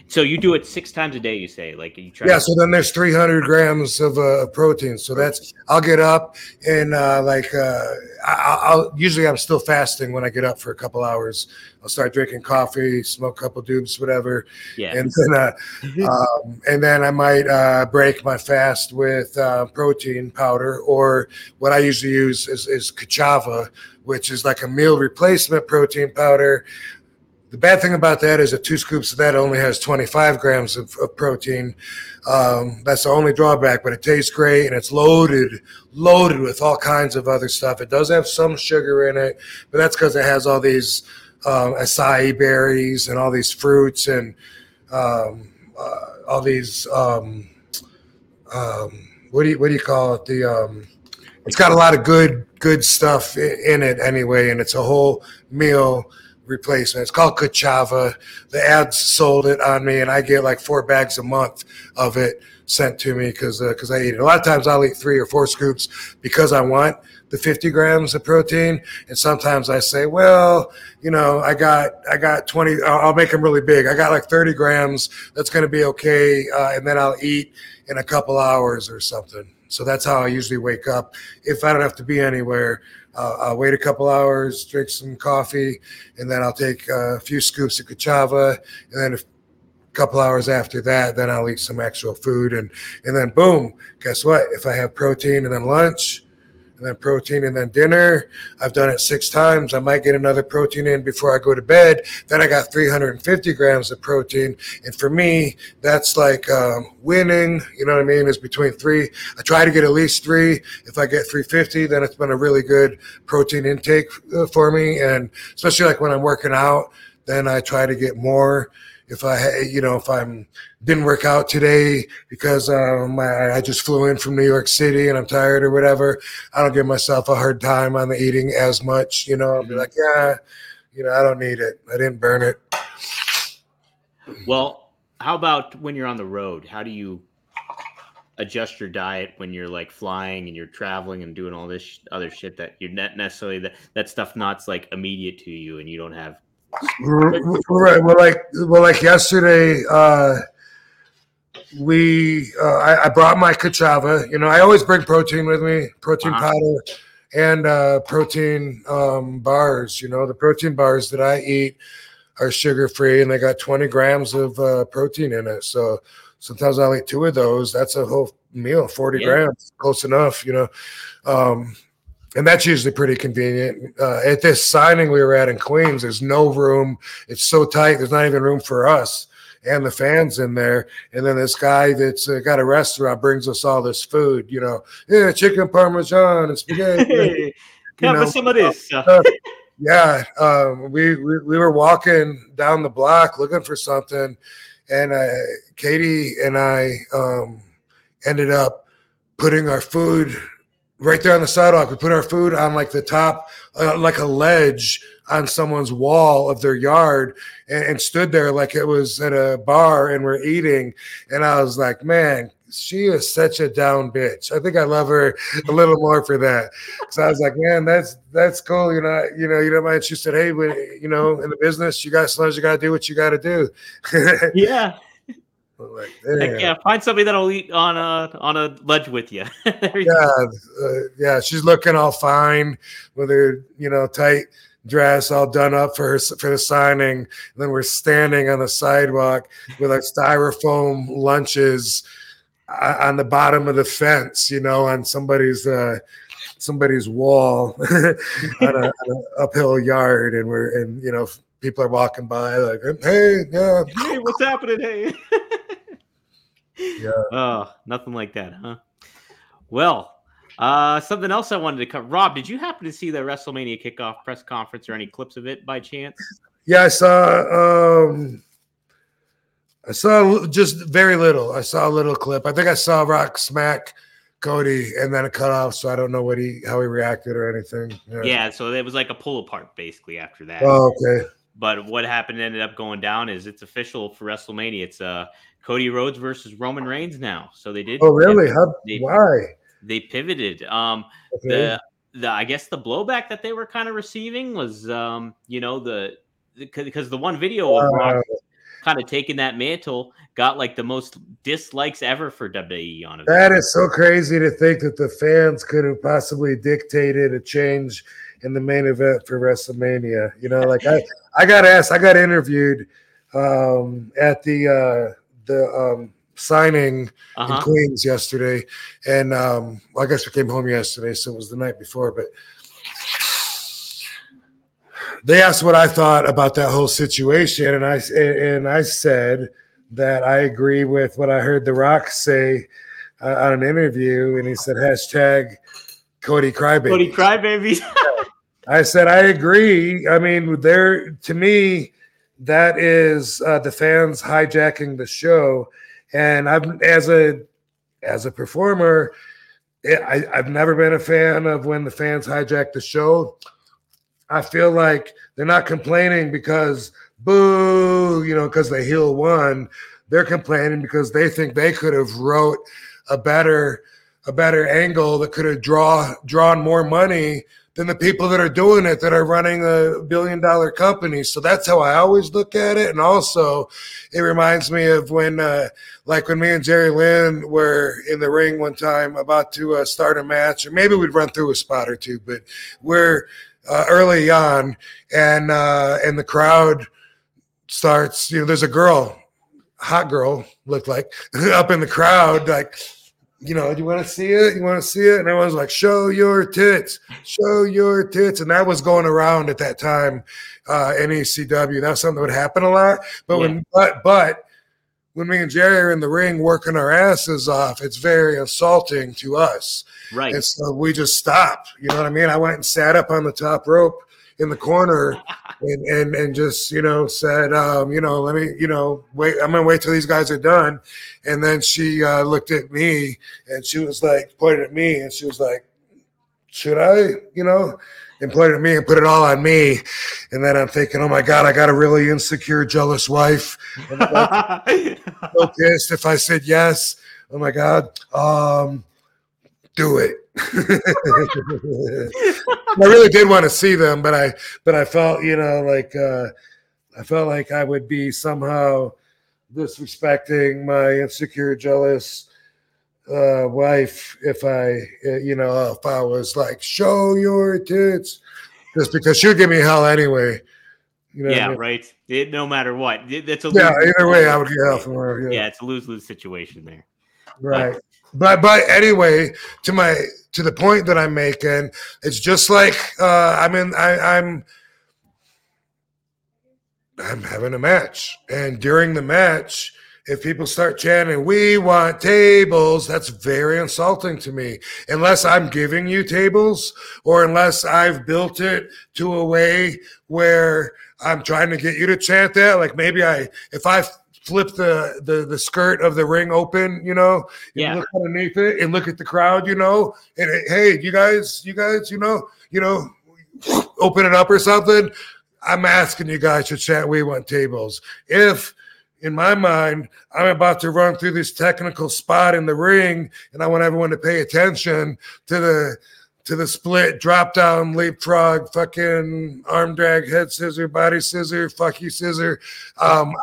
So you do it six times a day, you say? Like you try. Yeah. To- so then there's three hundred grams of uh, protein. So that's I'll get up and uh, like uh, I'll usually I'm still fasting when I get up for a couple hours. I'll start drinking coffee, smoke a couple dupes, whatever. Yeah. And then uh, um, and then I might uh, break my fast with uh, protein powder, or what I usually use is, is Kachava, which is like a meal replacement protein powder. The bad thing about that is that two scoops of that only has twenty-five grams of, of protein. Um, that's the only drawback, but it tastes great, and it's loaded, loaded with all kinds of other stuff. It does have some sugar in it, but that's because it has all these um, acai berries and all these fruits and um, uh, all these um, um, what do you what do you call it? The um, it's got a lot of good good stuff in it anyway, and it's a whole meal replacement. It's called Kachava. The ads sold it on me, and I get like four bags a month of it sent to me because because uh, I eat it. A lot of times I'll eat three or four scoops because I want the fifty grams of protein, and sometimes I say, well, you know, I got I got twenty. I'll make them really big. I got like thirty grams. That's going to be okay, uh, and then I'll eat in a couple hours or something. So that's how I usually wake up. If I don't have to be anywhere, Uh, I'll wait a couple hours, drink some coffee, and then I'll take uh, a few scoops of Kachava. And then a f- couple hours after that, then I'll eat some actual food. And, and then, boom, guess what? If I have protein and then lunch, and then protein and then dinner, I've done it six times. I might get another protein in before I go to bed. Then I got three hundred fifty grams of protein. And for me, that's like um, winning, you know what I mean, is between three. I try to get at least three. If I get three fifty, then it's been a really good protein intake uh, for me. And especially like when I'm working out, then I try to get more. If I, you know, if I'm didn't work out today because um, I, I just flew in from New York City and I'm tired or whatever, I don't give myself a hard time on the eating as much. You know, I'll be like, yeah, you know, I don't need it. I didn't burn it. Well, how about when you're on the road? How do you adjust your diet when you're like flying and you're traveling and doing all this sh- other shit that you're not necessarily that that stuff not's like immediate to you, and you don't have. Right. Well, like, well, like yesterday, uh, we uh, I, I brought my Kachava. You know, I always bring protein with me, protein wow. powder, and uh, protein um, bars. You know, the protein bars that I eat are sugar free, and they got twenty grams of uh, protein in it. So sometimes I'll eat two of those. That's a whole meal, forty yeah. grams, close enough. You know. Um, And that's usually pretty convenient. Uh, at this signing we were at in Queens, there's no room. It's so tight. There's not even room for us and the fans in there. And then this guy that's uh, got a restaurant brings us all this food, you know, yeah, chicken parmesan and spaghetti. Have yeah, some of this. Uh, yeah, um, we, we we were walking down the block looking for something, and uh, Katie and I um, ended up putting our food right there on the sidewalk. We put our food on like the top, uh, like a ledge on someone's wall of their yard, and, and stood there like it was at a bar and we're eating. And I was like, man, she is such a down bitch. I think I love her a little more for that. So I was like, man, that's that's cool. You know, you know, you know. And she said, hey, we, you know, in the business, you got sometimes you got to do what you got to do. Yeah. Like, like, yeah, find somebody that'll eat on a on a ledge with you. yeah, uh, yeah. She's looking all fine with her, you know, tight dress, all done up for her for the signing. And then we're standing on the sidewalk with our styrofoam lunches on the bottom of the fence, you know, on somebody's uh, somebody's wall on an uphill yard, and we're and you know people are walking by like, hey, yeah, hey, what's happening, hey? yeah, oh, nothing like that, huh? Well, uh, something else I wanted to cover. Rob, did you happen to see the WrestleMania kickoff press conference or any clips of it by chance? Yeah, I saw. Um, I saw just very little. I saw a little clip. I think I saw Rock smack Cody and then it cut off, so I don't know what he how he reacted or anything. Yeah, yeah, so it was like a pull apart basically after that. Oh, okay. But what happened ended up going down is it's official for WrestleMania. It's uh, Cody Rhodes versus Roman Reigns now. So they did. Oh, really? They, how, they, why? They pivoted. Um, okay. the, the I guess the blowback that they were kind of receiving was, um, you know, the because the, the one video of uh, Rock kind of taking that mantle, got like the most dislikes ever for W W E on it. That is so crazy to think that the fans could have possibly dictated a change in the main event for WrestleMania. You know, like I, I got asked, I got interviewed um, at the uh, the um, signing uh-huh. in Queens yesterday, and um, well, I guess we came home yesterday, so it was the night before, but. They asked what I thought about that whole situation, and I and I said that I agree with what I heard The Rock say uh, on an interview, and he said hashtag Cody Crybaby. Cody Crybaby. I said I agree. I mean, there to me, that is uh, the fans hijacking the show, and I've as a as a performer, I, I've never been a fan of when the fans hijack the show. I feel like they're not complaining because boo, you know, because the heel won. They're complaining because they think they could have wrote a better, a better angle that could have draw drawn more money than the people that are doing it that are running a billion dollar company. So that's how I always look at it. And also, it reminds me of when, uh, like when me and Jerry Lynn were in the ring one time about to uh, start a match, or maybe we'd run through a spot or two, but we're Uh, early on, and uh, and the crowd starts, you know, there's a girl, hot girl, looked like, up in the crowd, like, you know, do you want to see it? You want to see it? And everyone's like, show your tits, show your tits. And that was going around at that time uh, in E C W. That's something that would happen a lot. But yeah. when but but when me and Jerry are in the ring working our asses off, it's very insulting to us. Right. And so we just stopped. You know what I mean? I went and sat up on the top rope in the corner and, and, and just, you know, said, um, you know, let me, you know, wait, I'm going to wait till these guys are done. And then she uh, looked at me and she was like, pointed at me and she was like, should I, you know, and pointed at me and put it all on me. And then I'm thinking, oh my God, I got a really insecure, jealous wife. And I'm so pissed if I said yes. Oh my God. Um, Do it. I really did want to see them, but I, but I felt, you know, like uh, I felt like I would be somehow disrespecting my insecure, jealous uh, wife if I, uh, you know, if I was like, show your tits, just because she'd give me hell anyway. You know yeah, I mean? Right. It, no matter what, that's it, a yeah. Either way, I would get hell from her. Yeah, it's a lose lose situation there. Right. But- But but anyway, to my to the point that I'm making, it's just like uh, I'm in. I, I'm I'm having a match. And during the match, if people start chanting, we want tables, that's very insulting to me. Unless I'm giving you tables, or unless I've built it to a way where I'm trying to get you to chant that. Like maybe I, if I flip the, the, the skirt of the ring open, you know, you yeah. look underneath it and look at the crowd, you know, and hey, you guys, you guys, you know, you know, open it up or something. I'm asking you guys to chat, we want tables. If, in my mind, I'm about to run through this technical spot in the ring, and I want everyone to pay attention to the to the split, drop down, leapfrog, fucking arm drag, head scissor, body scissor, fuck you scissor. Um,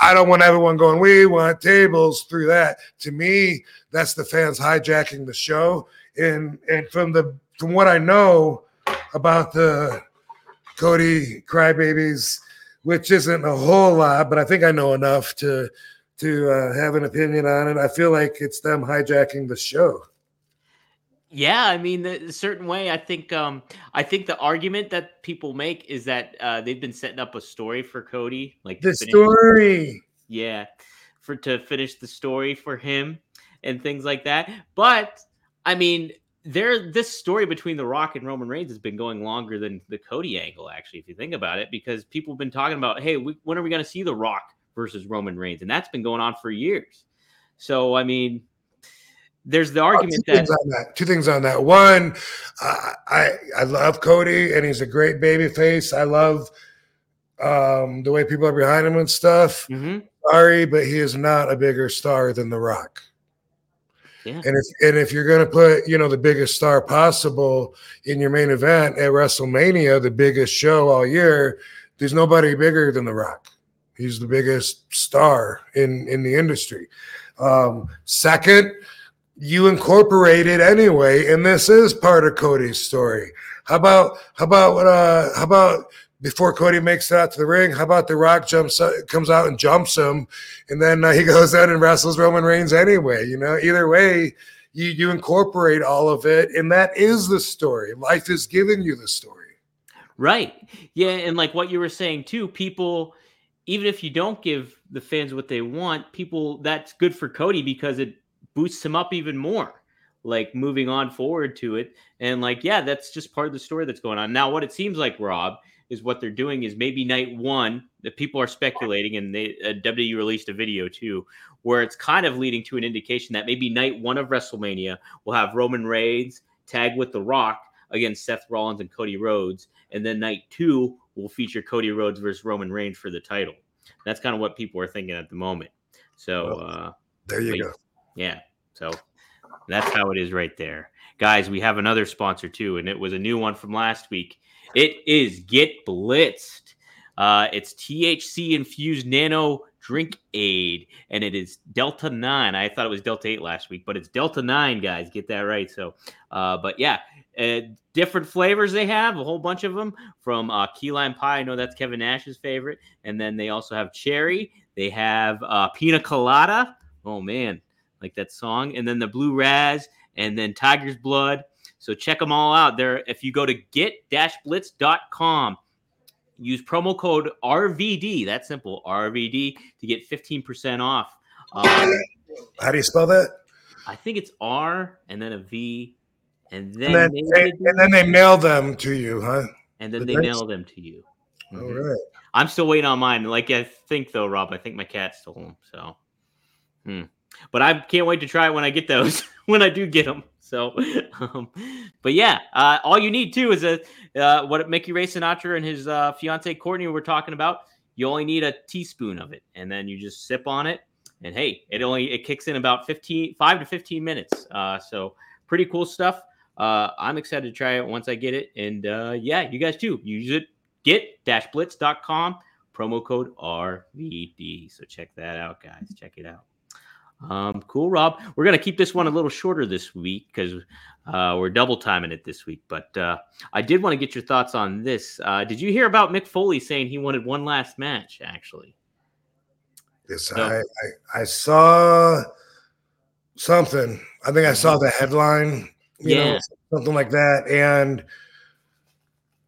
I don't want everyone going, we want tables through that. To me, that's the fans hijacking the show. And and from the from what I know about the Cody Crybabies, which isn't a whole lot, but I think I know enough to to uh, have an opinion on it. I feel like it's them hijacking the show. Yeah, I mean, the, the certain way. I think um, I think the argument that people make is that uh, they've been setting up a story for Cody, like the story. Yeah, for to finish the story for him and things like that. But I mean, there, this story between The Rock and Roman Reigns has been going longer than the Cody angle, actually, if you think about it, because people have been talking about, hey, we, when are we going to see The Rock versus Roman Reigns? And that's been going on for years. So, I mean, there's the argument oh, two that, things on that... Two things on that. One, I, I, I love Cody, and he's a great babyface. I love um, the way people are behind him and stuff. Mm-hmm. Sorry, but he is not a bigger star than The Rock. Yeah. And if and if you're gonna put, you know, the biggest star possible in your main event at WrestleMania, the biggest show all year, there's nobody bigger than The Rock. He's the biggest star in, in the industry. Um, second, you incorporate it anyway, and this is part of Cody's story. How about how about uh, how about before Cody makes it out to the ring, how about The Rock jumps out, comes out and jumps him, and then uh, he goes out and wrestles Roman Reigns anyway? You know, either way, you, you incorporate all of it, and that is the story. Life is giving you the story. Right. Yeah, and like what you were saying, too, people, even if you don't give the fans what they want, people, that's good for Cody because it boosts him up even more, like moving on forward to it. And like, yeah, that's just part of the story that's going on. Now, what it seems like, Rob, is what they're doing is maybe night one that people are speculating, and they uh, W W E released a video too, where it's kind of leading to an indication that maybe night one of WrestleMania will have Roman Reigns tag with The Rock against Seth Rollins and Cody Rhodes, and then night two will feature Cody Rhodes versus Roman Reigns for the title. That's kind of what people are thinking at the moment. So uh, there you go. Yeah. So that's how it is right there, guys. We have another sponsor too, and it was a new one from last week. It is Get Blitzed. Uh, it's T H C-infused nano drink aid, and it is Delta nine. I thought it was Delta eight last week, but it's Delta nine, guys. Get that right. So, uh, but, yeah, uh, different flavors they have, a whole bunch of them, from uh, key lime pie. I know that's Kevin Nash's favorite. And then they also have cherry. They have uh, pina colada. Oh, man, like that song. And then the blue raz, and then tiger's blood. So check them all out there. If you go to get blitz dot com, use promo code R V D, that's simple, R V D, to get fifteen percent off. Um, How do you spell that? I think it's R and then a V. And then, and then, they, and then they mail them to you, huh? And then the they next? mail them to you. Mm-hmm. All right. I'm still waiting on mine. Like I think, though, Rob, I think my cat stole them. So, hmm. But I can't wait to try it when I get those, when I do get them. So, um, but yeah, uh, all you need too is a uh, what Mickey Ray Sinatra and his uh, fiance Courtney were talking about. You only need a teaspoon of it, and then you just sip on it. And hey, it only it kicks in about fifteen, five to fifteen minutes. Uh, so pretty cool stuff. Uh, I'm excited to try it once I get it, and uh, yeah, you guys too. Use it. Get blitz dot com, promo code R V D. So check that out, guys. Check it out. Um, cool, Rob. We're going to keep this one a little shorter this week because uh, we're double timing it this week. But uh, I did want to get your thoughts on this. Uh, did you hear about Mick Foley saying he wanted one last match, actually? Yes, so, I, I, I saw something. I think I saw the headline, you yeah. know, something like that, and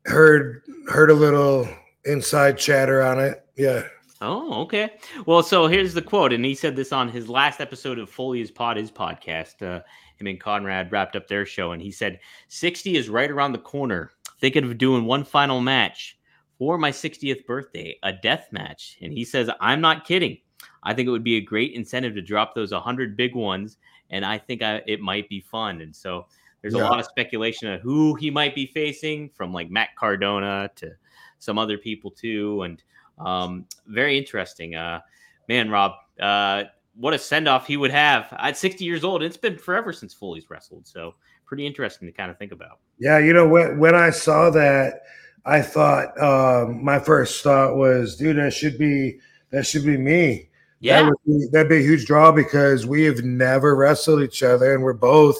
heard heard a little inside chatter on it. Yeah. Oh, okay. Well, so here's the quote, and he said this on his last episode of Foley's Pod, his podcast. Uh, him and Conrad wrapped up their show, and he said, sixty is right around the corner. Thinking of doing one final match for my sixtieth birthday, a death match. And he says, I'm not kidding. I think it would be a great incentive to drop those one hundred big ones, and I think I, it might be fun. And so there's yeah. a lot of speculation of who he might be facing, from like Matt Cardona to some other people too, and Um, very interesting, uh, man, Rob, uh, what a send off he would have at sixty years old. It's been forever since Foley's wrestled. So pretty interesting to kind of think about. Yeah. You know, when, when I saw that, I thought, um, my first thought was, dude, that should be, that should be me. Yeah. That would be, that'd be a huge draw, because we have never wrestled each other, and we're both,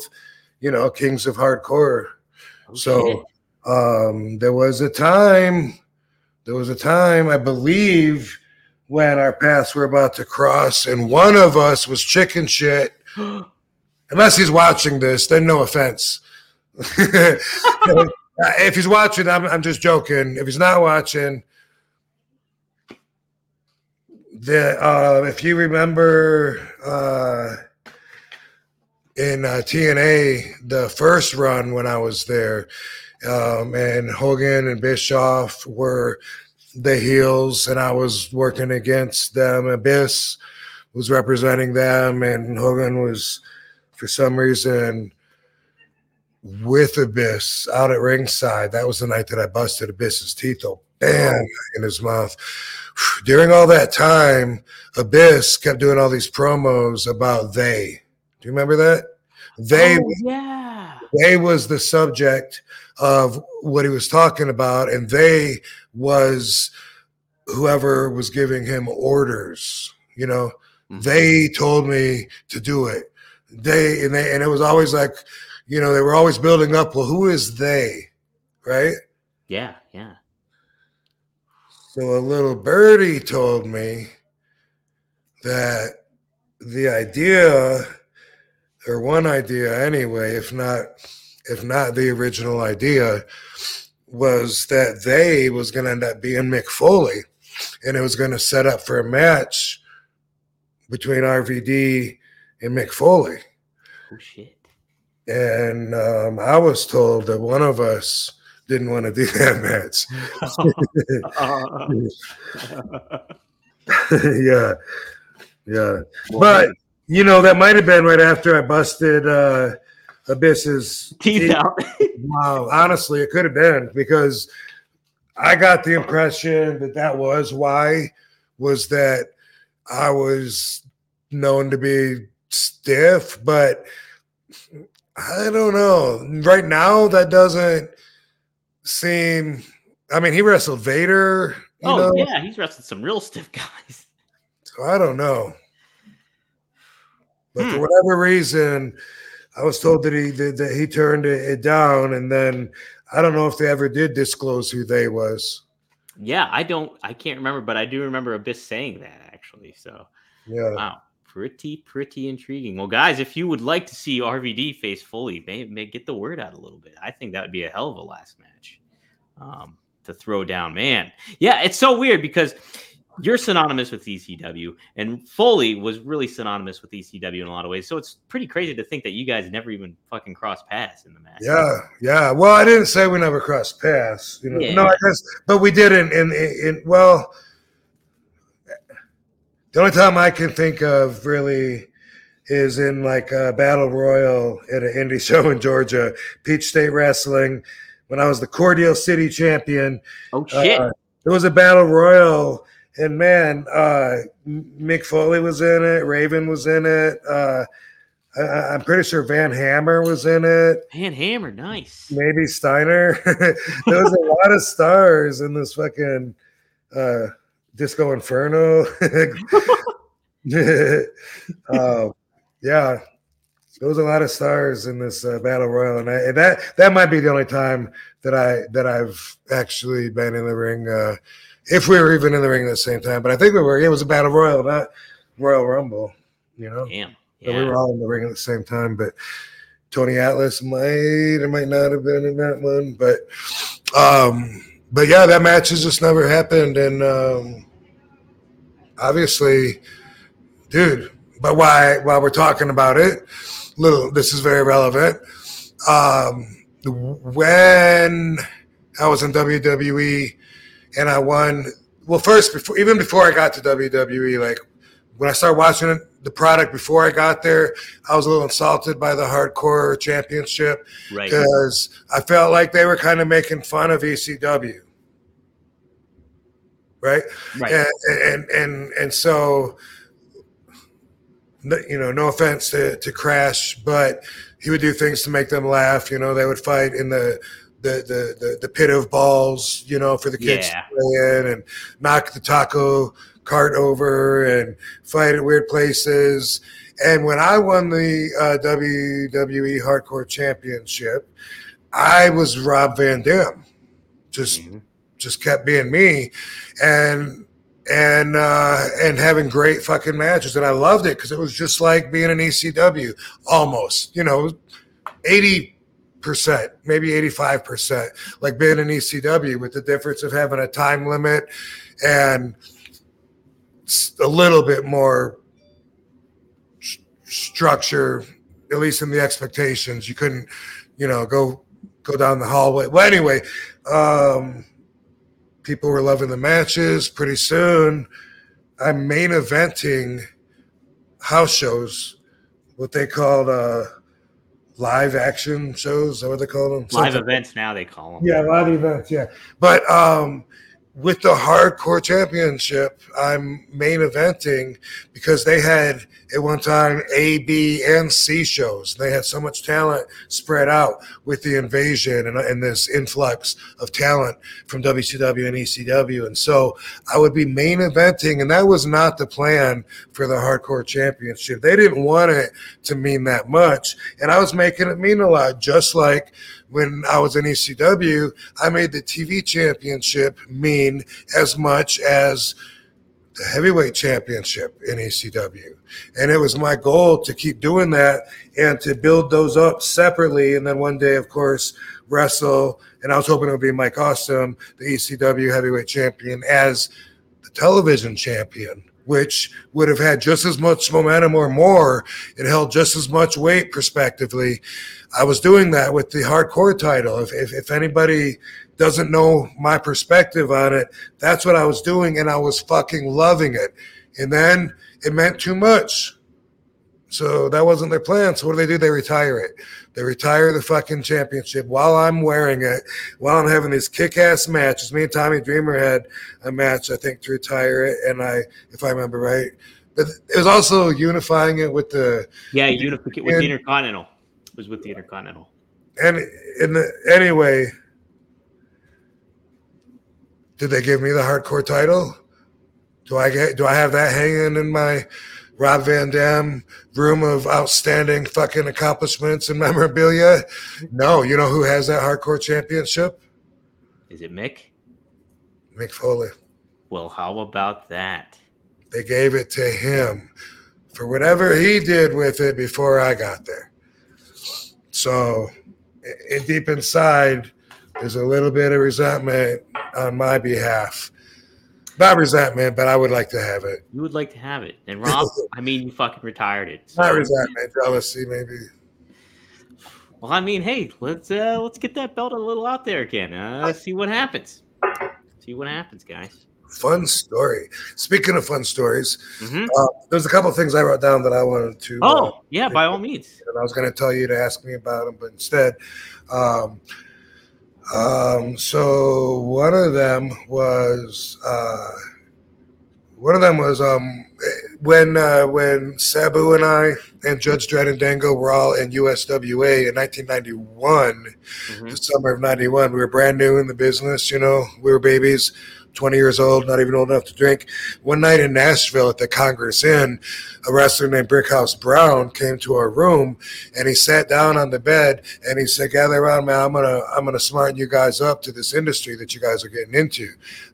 you know, kings of hardcore. Okay. So, um, there was a time There was a time, I believe, when our paths were about to cross, and one of us was chicken shit. Unless he's watching this, then no offense. If he's watching, I'm, I'm just joking. If he's not watching, the uh, if you remember uh, in uh, T N A, the first run when I was there, Um, and Hogan and Bischoff were the heels, and I was working against them. Abyss was representing them, and Hogan was, for some reason, with Abyss out at ringside. That was the night that I busted Abyss's teeth open, bang, in his mouth. During all that time, Abyss kept doing all these promos about they. Do you remember that? They, oh, yeah. They was the subject of what he was talking about, and they was whoever was giving him orders. You know, mm-hmm. They told me to do it. They and they and it was always like, you know, they were always building up. Well, who is they, right? Yeah, yeah. So a little birdie told me that the idea, or one idea anyway, if not. If not the original idea, was that they was going to end up being Mick Foley, and it was going to set up for a match between R V D and Mick Foley. Oh, shit. And um, I was told that one of us didn't want to do that match. yeah. Yeah. But, you know, that might have been right after I busted uh, – Abyss's teeth out. Wow, honestly, it could have been, because I got the impression that that was why, was that I was known to be stiff, but I don't know. Right now, that doesn't seem. I mean, he wrestled Vader. You oh know? Yeah, he's wrestled some real stiff guys. So I don't know, but hmm. for whatever reason. I was told that he that he turned it down, and then I don't know if they ever did disclose who they was. Yeah, I don't, I can't remember, but I do remember Abyss saying that, actually. So, yeah, wow, pretty pretty intriguing. Well, guys, if you would like to see R V D face Foley, may, may get the word out a little bit. I think that would be a hell of a last match um, to throw down, man. Yeah, it's so weird because. You're synonymous with E C W, and Foley was really synonymous with E C W in a lot of ways. So it's pretty crazy to think that you guys never even fucking crossed paths in the match. Yeah, yeah. Well, I didn't say we never crossed paths. You know, yeah. No, I guess, but we didn't. In, in, in well, the only time I can think of really is in like a battle royal at an indie show in Georgia, Peach State Wrestling, when I was the Cordial City champion. Oh shit! Uh, it was a battle royal. And, man, uh, Mick Foley was in it. Raven was in it. Uh, I, I'm pretty sure Van Hammer was in it. Van Hammer, nice. Maybe Steiner. There was a lot of stars in this fucking uh, Disco Inferno. uh, yeah, there was a lot of stars in this uh, Battle Royal. And, I, and that that might be the only time that, I, that I've actually been in the ring uh if we were even in the ring at the same time, but I think we were. It was a battle royal, not Royal Rumble, you know? Damn. Yeah. So we were all in the ring at the same time, but Tony Atlas might or might not have been in that one. But, um, but yeah, that match has just never happened. And um, obviously, dude. But why? While we're talking about it, little this is very relevant. Um, when I was in W W E and I won, well, first before even before I got to W W E, like when I started watching it, the product before I got there, I was a little insulted by the hardcore championship because right. I felt like they were kind of making fun of E C W. Right. Right. And, and, and, and so, you know, no offense to, to Crash, but he would do things to make them laugh. You know, they would fight in the, the, the, the, the pit of balls, you know, for the kids yeah. to play in, and knock the taco cart over and fight at weird places. And when I won the uh, W W E Hardcore Championship, I was Rob Van Dam. Just, mm-hmm. just kept being me, and and uh, and having great fucking matches, and I loved it because it was just like being an E C W almost. You know, eighty percent, maybe eighty-five percent, like being an E C W, with the difference of having a time limit and a little bit more st- structure, at least in the expectations. You couldn't, you know, go go down the hallway. Well, anyway. Um, People were loving the matches. Pretty soon, I'm main eventing house shows, what they called uh, live action shows. Is that what they call them? Live Something. events now they call them. Yeah, live events, yeah. But um, with the Hardcore Championship, I'm main eventing because they had, at one time, A, B, and C shows. They had so much talent spread out with the invasion and, and this influx of talent from W C W and E C W. And so I would be main eventing, and that was not the plan for the Hardcore Championship. They didn't want it to mean that much, and I was making it mean a lot, just like when I was in E C W, I made the T V Championship mean as much as the heavyweight championship in E C W. And it was my goal to keep doing that and to build those up separately. And then one day, of course, wrestle, and I was hoping it would be Mike Awesome, the E C W heavyweight champion, as the television champion, which would have had just as much momentum or more. It held just as much weight, prospectively. I was doing that with the hardcore title. If, if, if anybody doesn't know my perspective on it, that's what I was doing, and I was fucking loving it. And then it meant too much. So that wasn't their plan. So what do they do? They retire it. They retire the fucking championship while I'm wearing it, while I'm having these kick-ass matches. Me and Tommy Dreamer had a match, I think, to retire it, and I, if I remember right. But it was also unifying it with the – Yeah, unification with the Intercontinental. It was with the Intercontinental. And in the, anyway, did they give me the hardcore title? Do I get? Do I have that hanging in my – Rob Van Dam room of outstanding fucking accomplishments and memorabilia? No. You know who has that hardcore championship? Is it Mick? Mick Foley. Well, how about that? They gave it to him for whatever he did with it before I got there. So in deep inside, there's a little bit of resentment on my behalf. Not resentment, but I would like to have it. You would like to have it. And Rob, I mean, you fucking retired it. So. Not resentment, jealousy, maybe. Well, I mean, hey, let's uh, let's get that belt a little out there again. Uh, see what happens. See what happens, guys. Fun story. Speaking of fun stories, mm-hmm. uh, there's a couple of things I wrote down that I wanted to. Oh, uh, yeah, by all means. And I was going to tell you to ask me about them, but instead, um, Um, so one of them was, uh, one of them was, um, when, uh, when Sabu and I and Judge Dredd and Dango were all in U S W A in nineteen ninety-one, mm-hmm. the summer of ninety-one, we were brand new in the business, you know, we were babies, twenty years old, not even old enough to drink. One night in Nashville at the Congress Inn, a wrestler named Brickhouse Brown came to our room, and he sat down on the bed and he said, "Gather around, man. I'm gonna, I'm gonna smarten you guys up to this industry that you guys are getting into.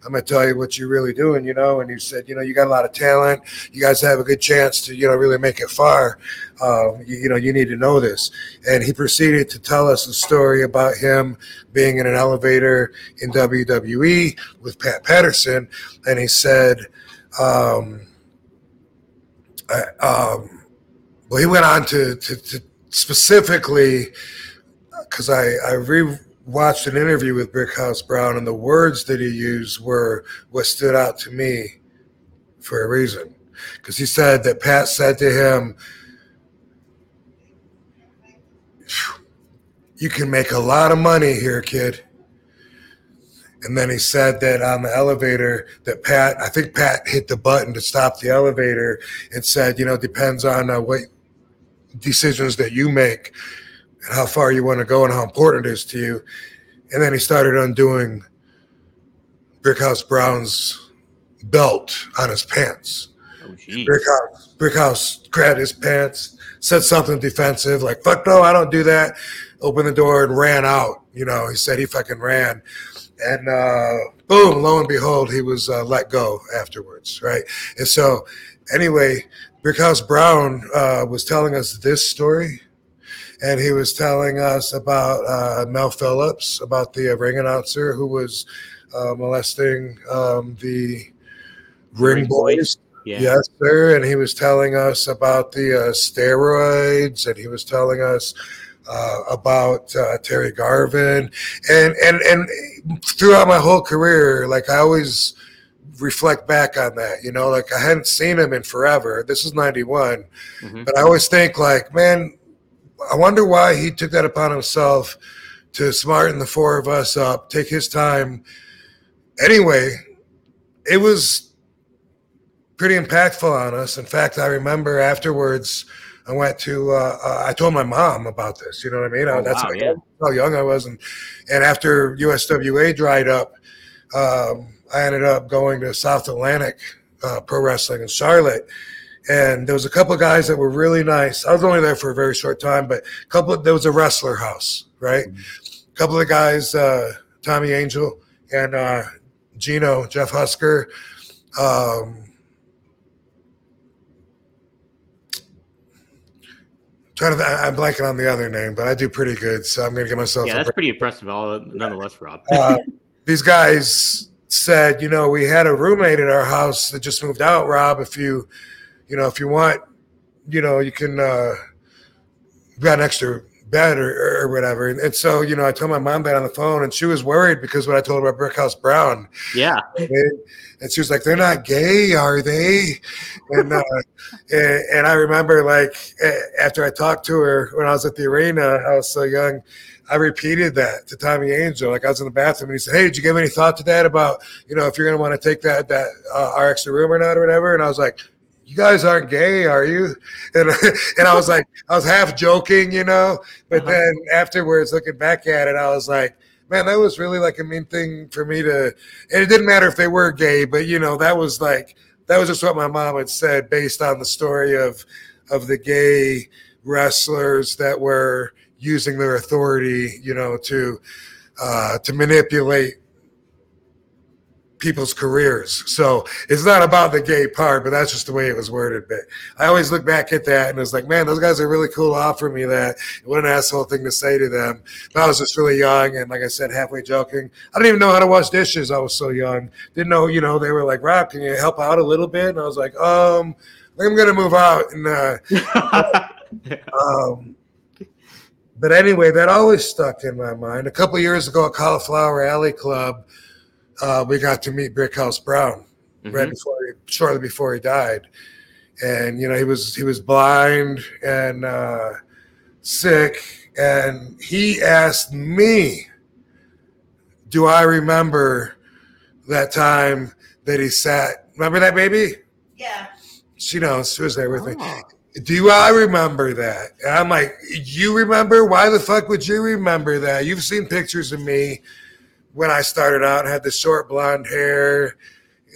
I'm gonna tell you what you're really doing, you know." And he said, "You know, you got a lot of talent. You guys have a good chance to, you know, really make it far. Uh, you, you know, you need to know this." And he proceeded to tell us a story about him being in an elevator in W W E with Pat Patterson, and he said, um, uh, um, well, he went on to, to, to specifically, because I, I re-watched an interview with Brickhouse Brown, and the words that he used were what stood out to me for a reason. Because he said that Pat said to him, "You can make a lot of money here, kid." And then he said that on the elevator that Pat, I think Pat hit the button to stop the elevator and said, you know, depends on uh, what decisions that you make and how far you want to go and how important it is to you. And then he started undoing Brickhouse Brown's belt on his pants. Oh, Brickhouse, Brickhouse grabbed his pants, said something defensive like, fuck no, I don't do that. Opened the door and ran out. You know, he said he fucking ran. And uh, boom, lo and behold, he was uh, let go afterwards, right? And so anyway, Brickhouse Brown uh, was telling us this story, and he was telling us about uh, Mel Phillips, about the uh, ring announcer who was uh, molesting um, the ring, ring boys. boys. Yeah. Yes, sir. And he was telling us about the uh, steroids, and he was telling us Uh, about uh, Terry Garvin, and and and throughout my whole career, like I always reflect back on that, you know, like I hadn't seen him in forever. This is ninety-one, mm-hmm. But I always think like, man, I wonder why he took that upon himself to smarten the four of us up, take his time. Anyway, it was pretty impactful on us. In fact, I remember afterwards, I went to, uh, uh, I told my mom about this, you know what I mean? Oh, That's wow, how, yeah. how young I was. And, and after U S W A dried up, um, I ended up going to South Atlantic uh, Pro Wrestling in Charlotte. And there was a couple of guys that were really nice. I was only there for a very short time, but a couple of, there was a wrestler house, right? Mm-hmm. A couple of guys, uh, Tommy Angel and uh, Gino, Jeff Husker, um, Trying to, I'm blanking on the other name, but I do pretty good, so I'm going to give myself. Yeah, that's a pretty impressive, all nonetheless, Rob. uh, these guys said, you know, we had a roommate at our house that just moved out, Rob. If you, you know, if you want, you know, you can uh, got an extra bed or, or whatever. And, and so, you know, I told my mom that on the phone, and she was worried because what I told her about Brickhouse Brown. Yeah. And, and she was like, "They're not gay, are they?" And, uh, and and I remember, like, after I talked to her when I was at the arena, I was so young, I repeated that to Tommy Angel. Like, I was in the bathroom, and he said, "Hey, did you give any thought to that about, you know, if you're going to want to take that that uh, our extra room or not or whatever?" And I was like, "You guys aren't gay, are you?" And and I was like, I was half joking, you know. But uh-huh. Then afterwards, looking back at it, I was like, man, that was really like a mean thing for me to. And it didn't matter if they were gay, but you know, that was like that was just what my mom had said based on the story of of the gay wrestlers that were using their authority, you know, to uh, to manipulate people's careers. So it's not about the gay part, but that's just the way it was worded. But I always look back at that and it's like, man, those guys are really cool offering me that. What an asshole thing to say to them. But I was just really young and, like I said, halfway joking. I didn't even know how to wash dishes. I was so young. Didn't know, you know, they were like, "Rob, can you help out a little bit?" And I was like, um, I'm going to move out. And uh, um, but anyway, that always stuck in my mind. A couple of years ago at Cauliflower Alley Club, Uh, we got to meet Brickhouse Brown mm-hmm. right before he, shortly before he died, and you know he was he was blind and uh, sick, and he asked me, "Do I remember that time that he sat? Remember that baby? Yeah, she knows. She was there with oh. me. Do I remember that?" And I'm like, "You remember? Why the fuck would you remember that? You've seen pictures of me." When I started out, I had the short blonde hair,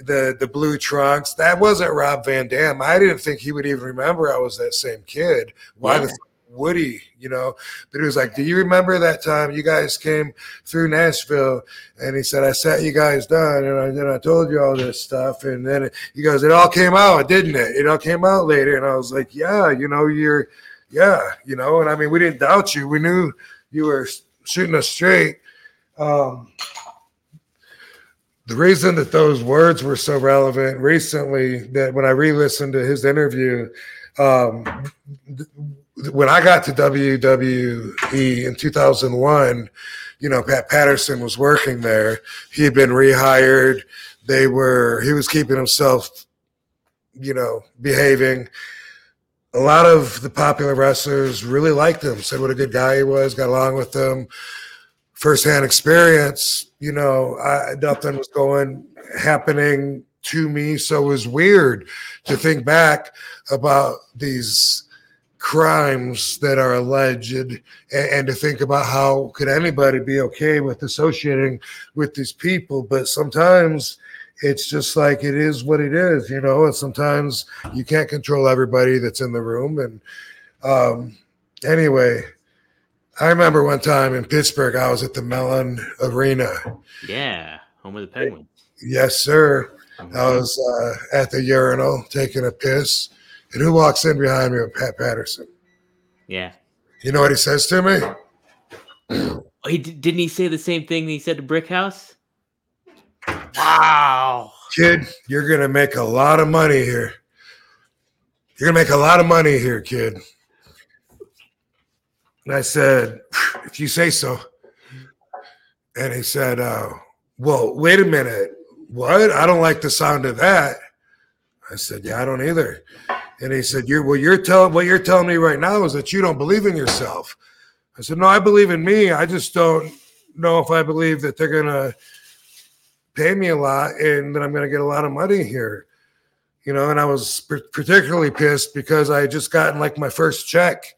the the blue trunks. That wasn't Rob Van Dam. I didn't think he would even remember I was that same kid. Why yeah. the fuck would he? You know? But he was like, "Do you remember that time you guys came through Nashville?" And he said, "I sat you guys down, and I, then I told you all this stuff." And then it, he goes, "It all came out, didn't it? It all came out later." And I was like, "Yeah, you know, you're, yeah, you know." And I mean, we didn't doubt you. We knew you were shooting us straight. Um, the reason that those words were so relevant recently, that when I re-listened to his interview, um, th- when I got to W W E in two thousand one, you know, Pat Patterson was working there. He had been rehired. They were, he was keeping himself, you know, behaving. A lot of the popular wrestlers really liked him, said what a good guy he was, got along with him. First-hand experience, you know, I, nothing was going, happening to me. So it was weird to think back about these crimes that are alleged, and, and to think about how could anybody be okay with associating with these people. But sometimes it's just like, it is what it is, you know, and sometimes you can't control everybody that's in the room. And um, anyway, I remember one time in Pittsburgh, I was at the Mellon Arena. Yeah, home of the Penguins. Yes, sir. I was uh, at the urinal taking a piss. And who walks in behind me with Pat Patterson? Yeah. You know what he says to me? He didn't he say the same thing that he said to Brickhouse? Wow. Kid, you're going to make a lot of money here. You're going to make a lot of money here, kid. And I said, if you say so. And he said, uh, well, wait a minute. What? I don't like the sound of that. I said, yeah, I don't either. And he said, "You're well. You're telling what you're telling me right now is that you don't believe in yourself." I said, "No, I believe in me. I just don't know if I believe that they're gonna pay me a lot and that I'm gonna get a lot of money here, you know." And I was p- particularly pissed because I had just gotten like my first check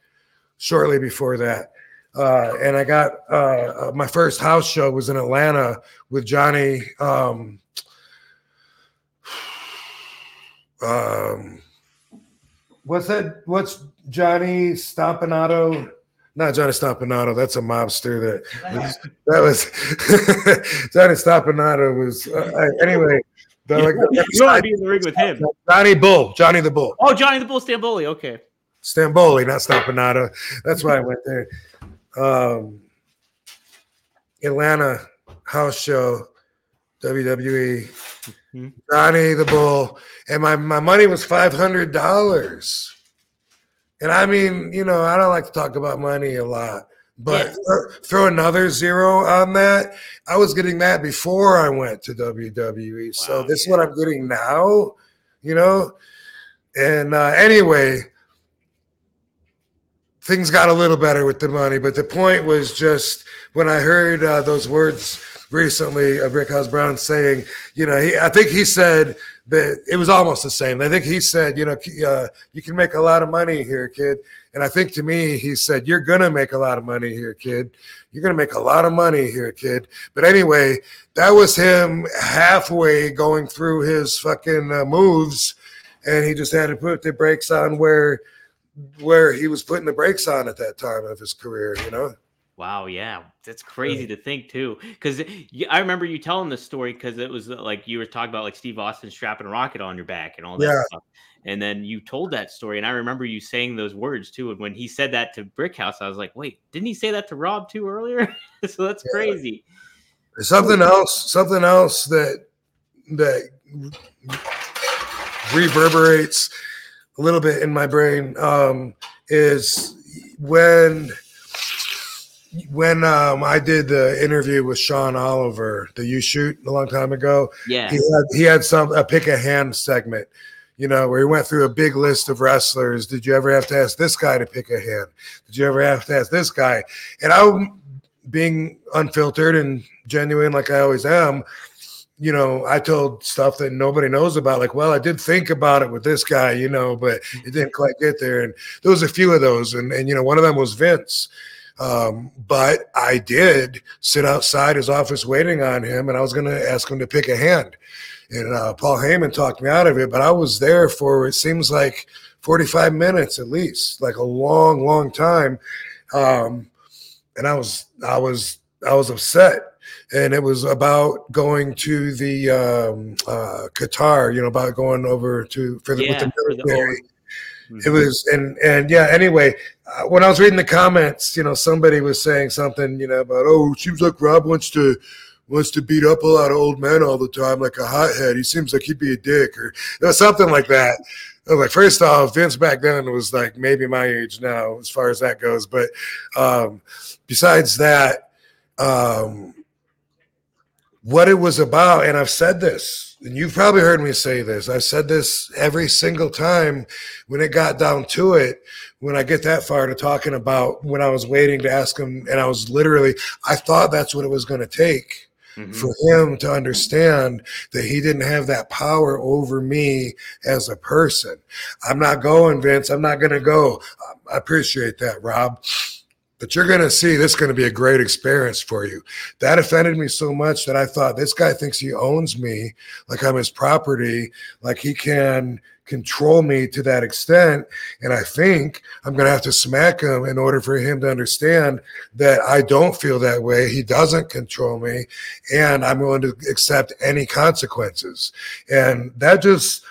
shortly before that, uh, and I got uh, my first house show was in Atlanta with Johnny. Um, um, What's that? What's Johnny Stompanato? Not Johnny Stompanato. That's a mobster. That was, that was Johnny Stompanato was uh, anyway. The, like, the, you want to be in the ring with him? Johnny Bull. Johnny the Bull. Oh, Johnny the Bull Stamboli. Okay. Stamboli, not Stompanato. That's why I went there. Um, Atlanta house show, W W E. Mm-hmm. Johnny the Bull, and my, my money was five hundred dollars. And I mean, you know, I don't like to talk about money a lot, but yeah. th- throw another zero on that. I was getting that before I went to W W E. Wow, so this yeah. is what I'm getting now, you know? And uh, anyway, things got a little better with the money, but the point was just when I heard uh, those words recently, uh, Brickhouse Brown saying, you know, he, I think he said that it was almost the same. I think he said, you know, uh, you can make a lot of money here, kid. And I think to me, he said, you're going to make a lot of money here, kid. You're going to make a lot of money here, kid. But anyway, that was him halfway going through his fucking uh, moves. And he just had to put the brakes on where, where he was putting the brakes on at that time of his career, you know? Wow, yeah, that's crazy to think too. Because I remember you telling this story because it was like you were talking about like Steve Austin strapping Rocket on your back and all that yeah. stuff. And then you told that story, and I remember you saying those words too. And when he said that to Brickhouse, I was like, wait, didn't he say that to Rob too earlier? So that's yeah. crazy. Something else, something else that that reverberates a little bit in my brain um, is when. When um, I did the interview with Sean Oliver, the You Shoot, a long time ago, yeah, he had, he had some a pick a hand segment, you know, where he went through a big list of wrestlers. Did you ever have to ask this guy to pick a hand? Did you ever have to ask this guy? And I'm being unfiltered and genuine, like I always am. You know, I told stuff that nobody knows about. Like, well, I did think about it with this guy, you know, but it didn't quite get there. And there was a few of those, and and you know, one of them was Vince. Um, but I did sit outside his office waiting on him, and I was going to ask him to pick a hand. And uh, Paul Heyman talked me out of it, but I was there for, it seems like forty-five minutes at least, like a long, long time. Um, and I was, I was, I was upset. And it was about going to the um, uh, Qatar, you know, about going over to for the, yeah, with the military. For the old- It was, and, and yeah, anyway, uh, when I was reading the comments, you know, somebody was saying something, you know, about, oh, it seems like Rob wants to wants to beat up a lot of old men all the time like a hothead. He seems like he'd be a dick or you know, something like that. I was like, first off, Vince back then was like maybe my age now as far as that goes. But um, besides that, um, what it was about, and I've said this, and you've probably heard me say this. I've said this every single time when it got down to it, when I get that far to talking about when I was waiting to ask him, and I was literally, I thought that's what it was going to take mm-hmm. for him to understand that he didn't have that power over me as a person. I'm not going, Vince. I'm not going to go. I appreciate that, Rob. But you're going to see this is going to be a great experience for you. That offended me so much that I thought this guy thinks he owns me, like I'm his property, like he can control me to that extent. And I think I'm going to have to smack him in order for him to understand that I don't feel that way. He doesn't control me, and I'm willing to accept any consequences. And that just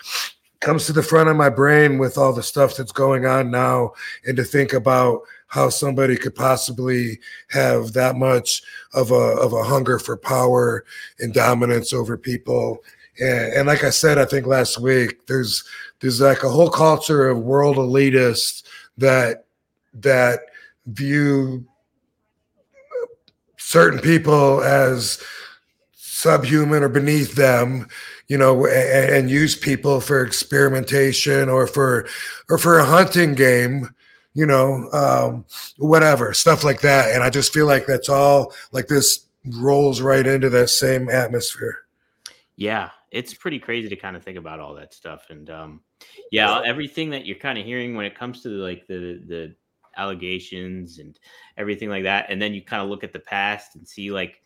comes to the front of my brain with all the stuff that's going on now, and to think about how somebody could possibly have that much of a of a hunger for power and dominance over people. And, and like I said, I think last week, there's there's like a whole culture of world elitists that that view certain people as subhuman or beneath them, you know, and, and use people for experimentation or for or for a hunting game. You know, um, whatever, stuff like that. And I just feel like that's all, like this rolls right into that same atmosphere. Yeah, it's pretty crazy to kind of think about all that stuff. And um, yeah, everything that you're kind of hearing when it comes to like the, the allegations and everything like that. And then you kind of look at the past and see like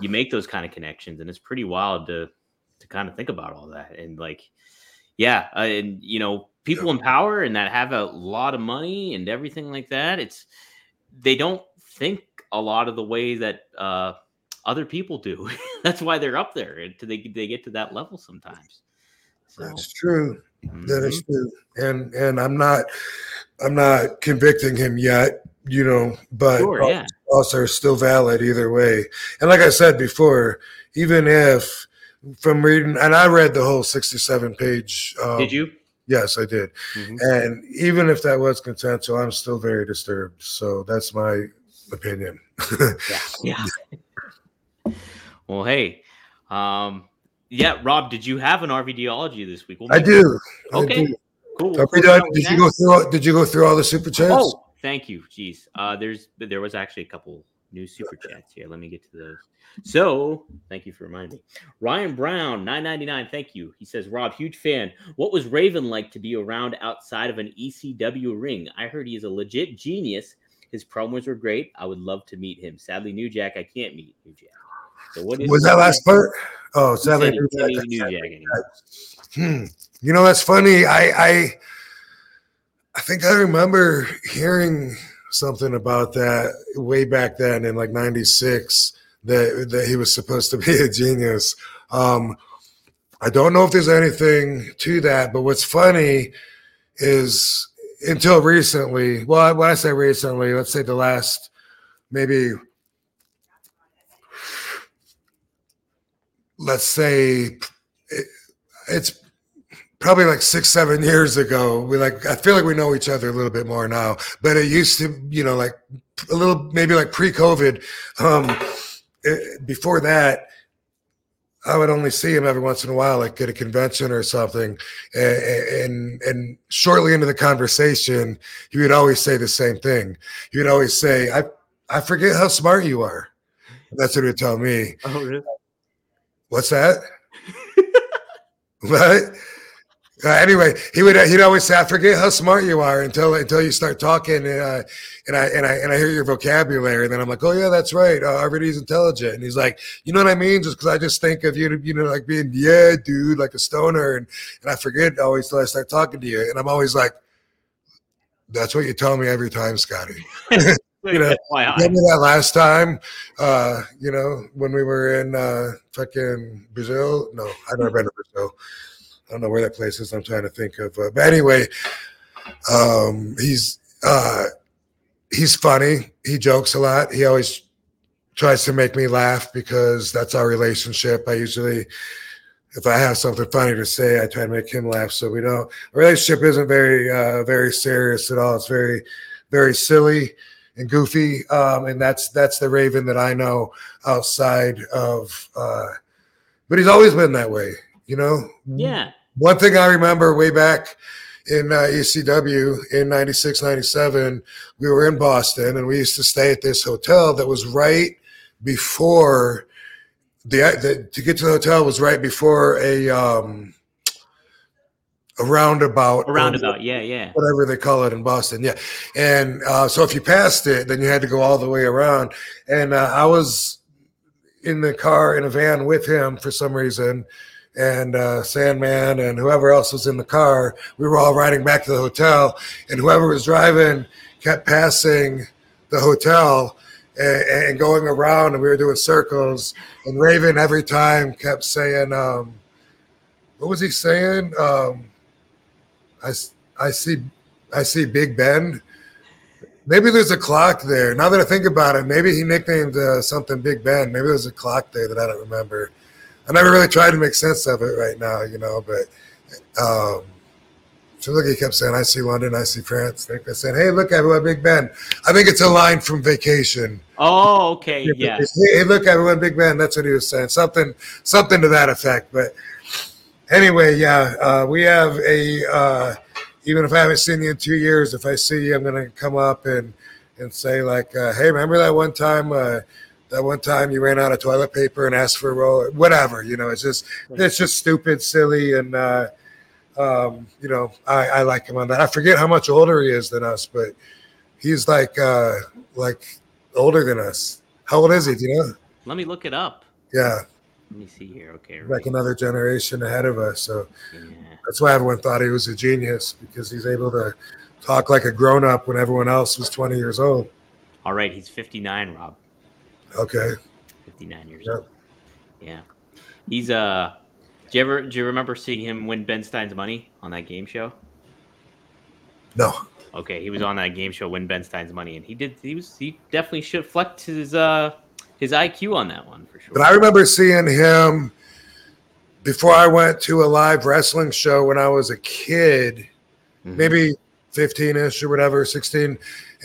you make those kind of connections. And it's pretty wild to to kind of think about all that. And like, yeah, uh, and, you know, people in power and that have a lot of money and everything like that, it's they don't think a lot of the way that uh, other people do. That's why they're up there. Until they they get to that level sometimes. So. That's true. Mm-hmm. That is true. And and I'm not I'm not convicting him yet, you know. But sure, all, yeah. Laws are still valid either way. And like I said before, even if from reading, and I read the whole sixty-seven page. Um, Did you? Yes, I did. Mm-hmm. And even if that was consensual, I'm still very disturbed. So that's my opinion. yeah. yeah. Well, hey. Um, yeah, Rob, did you have an RVDology this week? We'll I do. It. Okay. I do. Cool. Are we done? Did you go through did you go through all the super chats? Oh, thank you. Jeez. Uh, there's there was actually a couple new super chats here. Let me get to those. So, thank you for reminding me. Ryan Brown, nine ninety-nine. Thank you. He says, Rob, huge fan. What was Raven like to be around outside of an E C W ring? I heard he is a legit genius. His promos were great. I would love to meet him. Sadly, New Jack, I can't meet New Jack. So, what is was that last part? Oh, sadly, New Jack. New Jack anyway. hmm. You know, that's funny. I, I, I think I remember hearing something about that way back then in like ninety-six. That, that he was supposed to be a genius. Um, I don't know if there's anything to that, but what's funny is until recently, well, when I say recently, let's say the last maybe, let's say it, it's probably like six, seven years ago. We like, I feel like we know each other a little bit more now, but it used to, you know, like a little, maybe like pre-COVID, um, before that, I would only see him every once in a while, like at a convention or something. And, and and shortly into the conversation, he would always say the same thing. He would always say, I I forget how smart you are. And that's what he would tell me. Oh, really? What's that? What? Uh, anyway, he would he'd always say, "I forget how smart you are until until you start talking, and, uh, and I and I and I hear your vocabulary, and then I'm like, oh yeah, that's right. Uh, everybody's intelligent." And he's like, "You know what I mean? Just because I just think of you, you know, like being yeah, dude, like a stoner, and and I forget always till I start talking to you, and I'm always like, that's what you tell me every time, Scotty." You know, remember that last time, uh, you know, when we were in uh, fucking Brazil? No, I've never been to Brazil. I don't know where that place is. I'm trying to think of, uh, but anyway, um, he's uh, he's funny. He jokes a lot. He always tries to make me laugh because that's our relationship. I usually, if I have something funny to say, I try to make him laugh. So we don't, our relationship isn't very, uh, very serious at all. It's very, very silly and goofy. Um, and that's, that's the Raven that I know outside of, uh, but he's always been that way, you know? Yeah. One thing I remember way back in uh, E C W in ninety-six, ninety-seven, we were in Boston and we used to stay at this hotel that was right before the, the to get to the hotel was right before a, um, a roundabout. A roundabout, yeah, yeah. Whatever they call it in Boston, yeah. And uh, so if you passed it, then you had to go all the way around. And uh, I was in the car in a van with him for some reason, and uh, Sandman and whoever else was in the car, we were all riding back to the hotel, and whoever was driving kept passing the hotel and, and going around, and we were doing circles, and Raven every time kept saying, um, what was he saying? Um, I, I see, I see Big Ben. Maybe there's a clock there. Now that I think about it, maybe he nicknamed uh, something Big Ben. Maybe there's a clock there that I don't remember. I never really tried to make sense of it right now, you know, but um, so look, he kept saying, I see London, I see France. I said, hey, look, everyone, Big Ben. I think it's a line from Vacation. Oh, okay, yeah. Hey, look, everyone, Big Ben. That's what he was saying. Something something to that effect. But anyway, yeah, uh, we have a, uh, even if I haven't seen you in two years, if I see you, I'm going to come up and, and say, like, uh, hey, remember that one time uh, – that one time you ran out of toilet paper and asked for a roll, whatever, you know, it's just, it's just stupid, silly. And, uh, um, you know, I, I like him on that. I forget how much older he is than us, but he's like, uh, like older than us. How old is he? Do you know? Let me look it up. Yeah. Let me see here. Okay. Right. Like another generation ahead of us. So yeah. That's why everyone thought he was a genius, because he's able to talk like a grown up when everyone else was twenty years old. All right. He's fifty-nine, Rob. Okay. fifty-nine years yep. old. Yeah. He's, uh, do you ever, do you remember seeing him win Ben Stein's money on that game show? No. Okay. He was on that game show, Win Ben Stein's Money. And he did, he was, he definitely should flex his, uh, his I Q on that one for sure. But I remember seeing him before I went to a live wrestling show when I was a kid, mm-hmm. maybe fifteen ish or whatever, sixteen.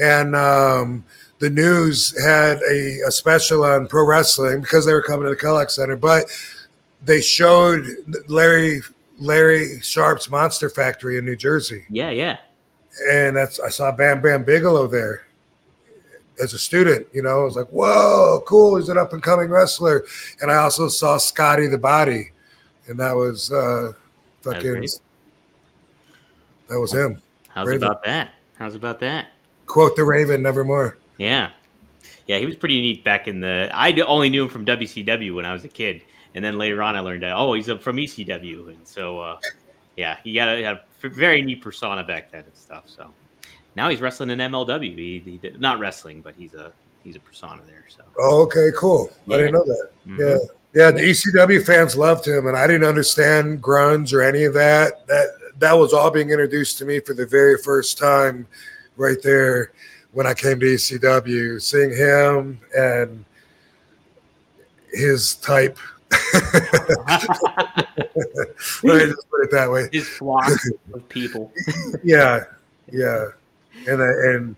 And, um, the news had a, a special on pro wrestling because they were coming to the Kellogg Center, but they showed Larry Larry Sharp's Monster Factory in New Jersey. Yeah, yeah. And that's I saw Bam Bam Bigelow there as a student. You know, I was like, whoa, cool. He's an up and coming wrestler. And I also saw Scotty the Body, and that was uh, fucking. That was, that was him. How's Raven. about that? How's about that? Quote the Raven, nevermore. Yeah. Yeah, he was pretty neat back in the – I only knew him from W C W when I was a kid. And then later on I learned that, oh, he's from E C W. And so, uh, yeah, he got a, he had a very neat persona back then and stuff. So now he's wrestling in M L W. He, he not wrestling, but he's a he's a persona there. So. Oh, okay, cool. Yeah. I didn't know that. Mm-hmm. Yeah. Yeah, the E C W fans loved him, and I didn't understand grunge or any of that. That, that was all being introduced to me for the very first time right there. When I came to E C W, seeing him and his type, let me just put it that way. His flock of people. Yeah, yeah, and and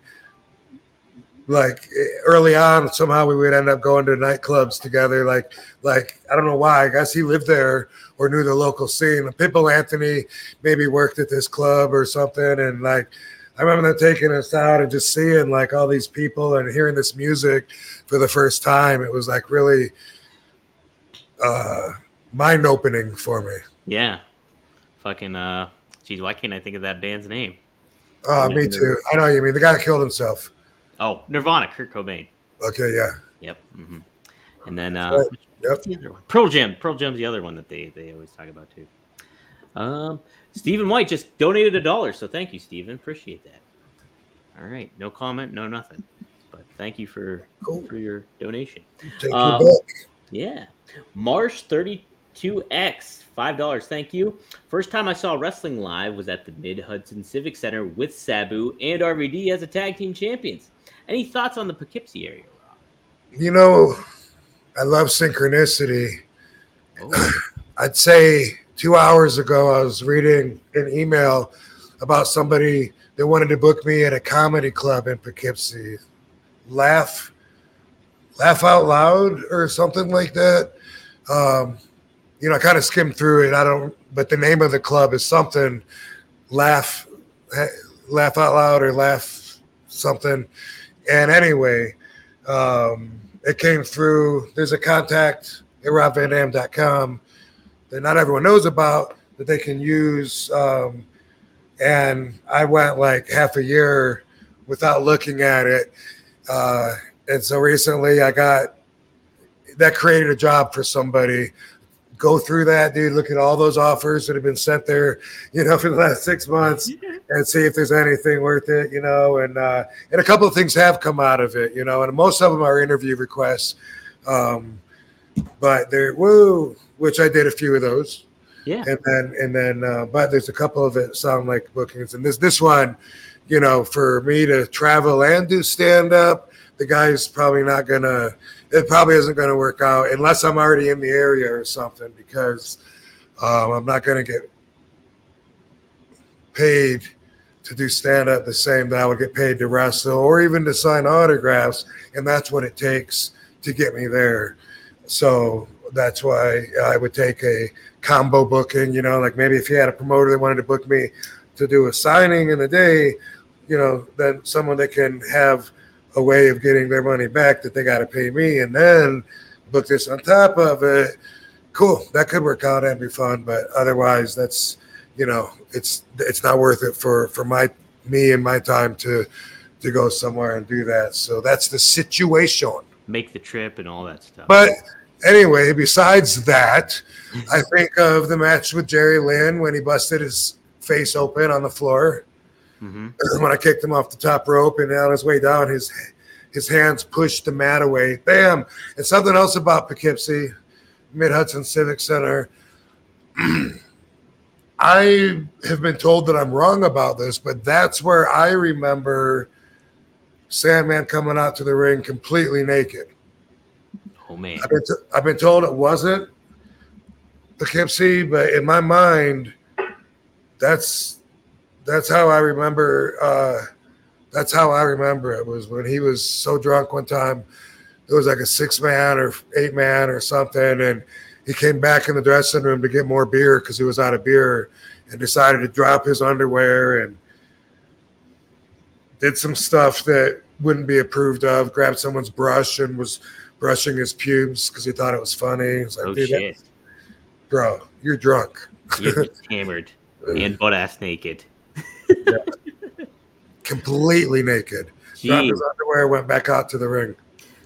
like early on, somehow we would end up going to nightclubs together. Like like I don't know why. I guess he lived there or knew the local scene. Pitbull Anthony maybe worked at this club or something, and like. I remember them taking us out and just seeing like all these people and hearing this music for the first time. It was like really uh, mind opening for me. Yeah. Fucking, uh, geez, why can't I think of that band's name? Oh, uh, me too. I know what you mean. The guy killed himself. Oh, Nirvana, Kurt Cobain. Okay, yeah. Yep. Mm-hmm. And then uh, right. Yep. The other one? Pearl Jam. Pearl Jam's the other one that they, they always talk about too. Um, Stephen White just donated a dollar, so thank you, Stephen. Appreciate that. All right, no comment, no nothing, but thank you for cool. for your donation. Take um, your back. Yeah, Marsh thirty-two X, five dollars. Thank you. First time I saw wrestling live was at the Mid Hudson Civic Center with Sabu and R V D as a tag team champions. Any thoughts on the Poughkeepsie area, Rob? you know, I love synchronicity. Oh. I'd say two hours ago, I was reading an email about somebody that wanted to book me at a comedy club in Poughkeepsie. Laugh, laugh out loud or something like that. Um, you know, I kind of skimmed through it. I don't, but the name of the club is something laugh, laugh out loud or laugh something. And anyway, um, it came through. There's a contact at rob van dam dot com that not everyone knows about that they can use. Um, and I went like half a year without looking at it. Uh, and so recently I got that created a job for somebody. Go through that, dude. Look at all those offers that have been sent there, you know, for the last six months and see if there's anything worth it, you know. And uh, and a couple of things have come out of it, you know, and most of them are interview requests. Um, but they're, woo, which I did a few of those. Yeah. And then, and then, uh, but there's a couple of it sound like bookings. And this, this one, you know, for me to travel and do stand up, the guy's probably not gonna, it probably isn't gonna work out unless I'm already in the area or something, because um, I'm not gonna get paid to do stand up the same that I would get paid to wrestle or even to sign autographs. And that's what it takes to get me there. So that's why I would take a combo booking, you know, like maybe if you had a promoter that wanted to book me to do a signing in the day, you know, then someone that can have a way of getting their money back that they got to pay me and then book this on top of it. Cool. That could work out and be fun, but otherwise that's, you know, it's, it's not worth it for, for my, me and my time to, to go somewhere and do that. So that's the situation. Make the trip and all that stuff. But anyway, besides that, I think of the match with Jerry Lynn when he busted his face open on the floor. Mm-hmm. When I kicked him off the top rope and on his way down, his his hands pushed the mat away. Bam! And something else about Poughkeepsie, Mid-Hudson Civic Center. I have been told that I'm wrong about this, but that's where I remember Sandman coming out to the ring completely naked. Oh, man. I've been, t- I've been told it wasn't Poughkeepsie, but in my mind, that's... That's how I remember. Uh, that's how I remember it was when he was so drunk one time. It was like a six man or eight man or something, and he came back in the dressing room to get more beer because he was out of beer, and decided to drop his underwear and did some stuff that wouldn't be approved of. Grabbed someone's brush and was brushing his pubes because he thought it was funny. He was like, oh, dude, shit. That, bro, you're drunk. You're hammered and butt ass naked. Yeah. Completely naked. Dropped his underwear, went back out to the ring.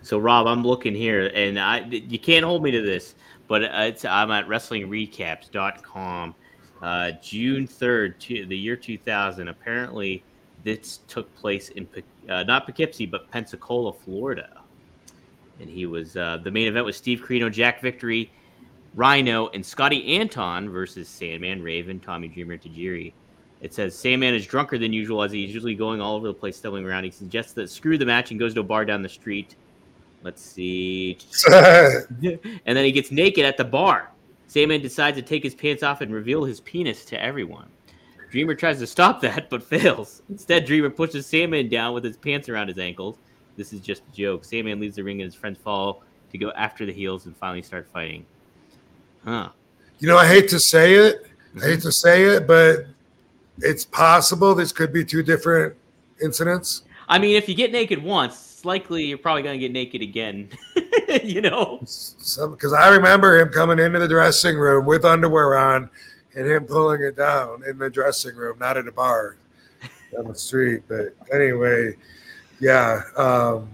So, Rob, I'm looking here, and I you can't hold me to this, but it's, I'm at wrestling recaps dot com. Uh, June third, to the year two thousand. Apparently, this took place in uh, not Poughkeepsie, but Pensacola, Florida. And he was uh, the main event was Steve Corino, Jack Victory, Rhino, and Scotty Anton versus Sandman, Raven, Tommy Dreamer, Tajiri. It says, Sandman is drunker than usual as he's usually going all over the place, stumbling around. He suggests that screw the match and goes to a bar down the street. Let's see. And then he gets naked at the bar. Sandman decides to take his pants off and reveal his penis to everyone. Dreamer tries to stop that, but fails. Instead, Dreamer pushes Sandman down with his pants around his ankles. This is just a joke. Sandman leaves the ring and his friends follow to go after the heels and finally start fighting. Huh. You know, I hate to say it. I hate to say it, but... it's possible this could be two different incidents. I mean, if you get naked once, it's likely you're probably going to get naked again, you know? Because I remember him coming into the dressing room with underwear on and him pulling it down in the dressing room, not at a bar down the street. But anyway, yeah, um,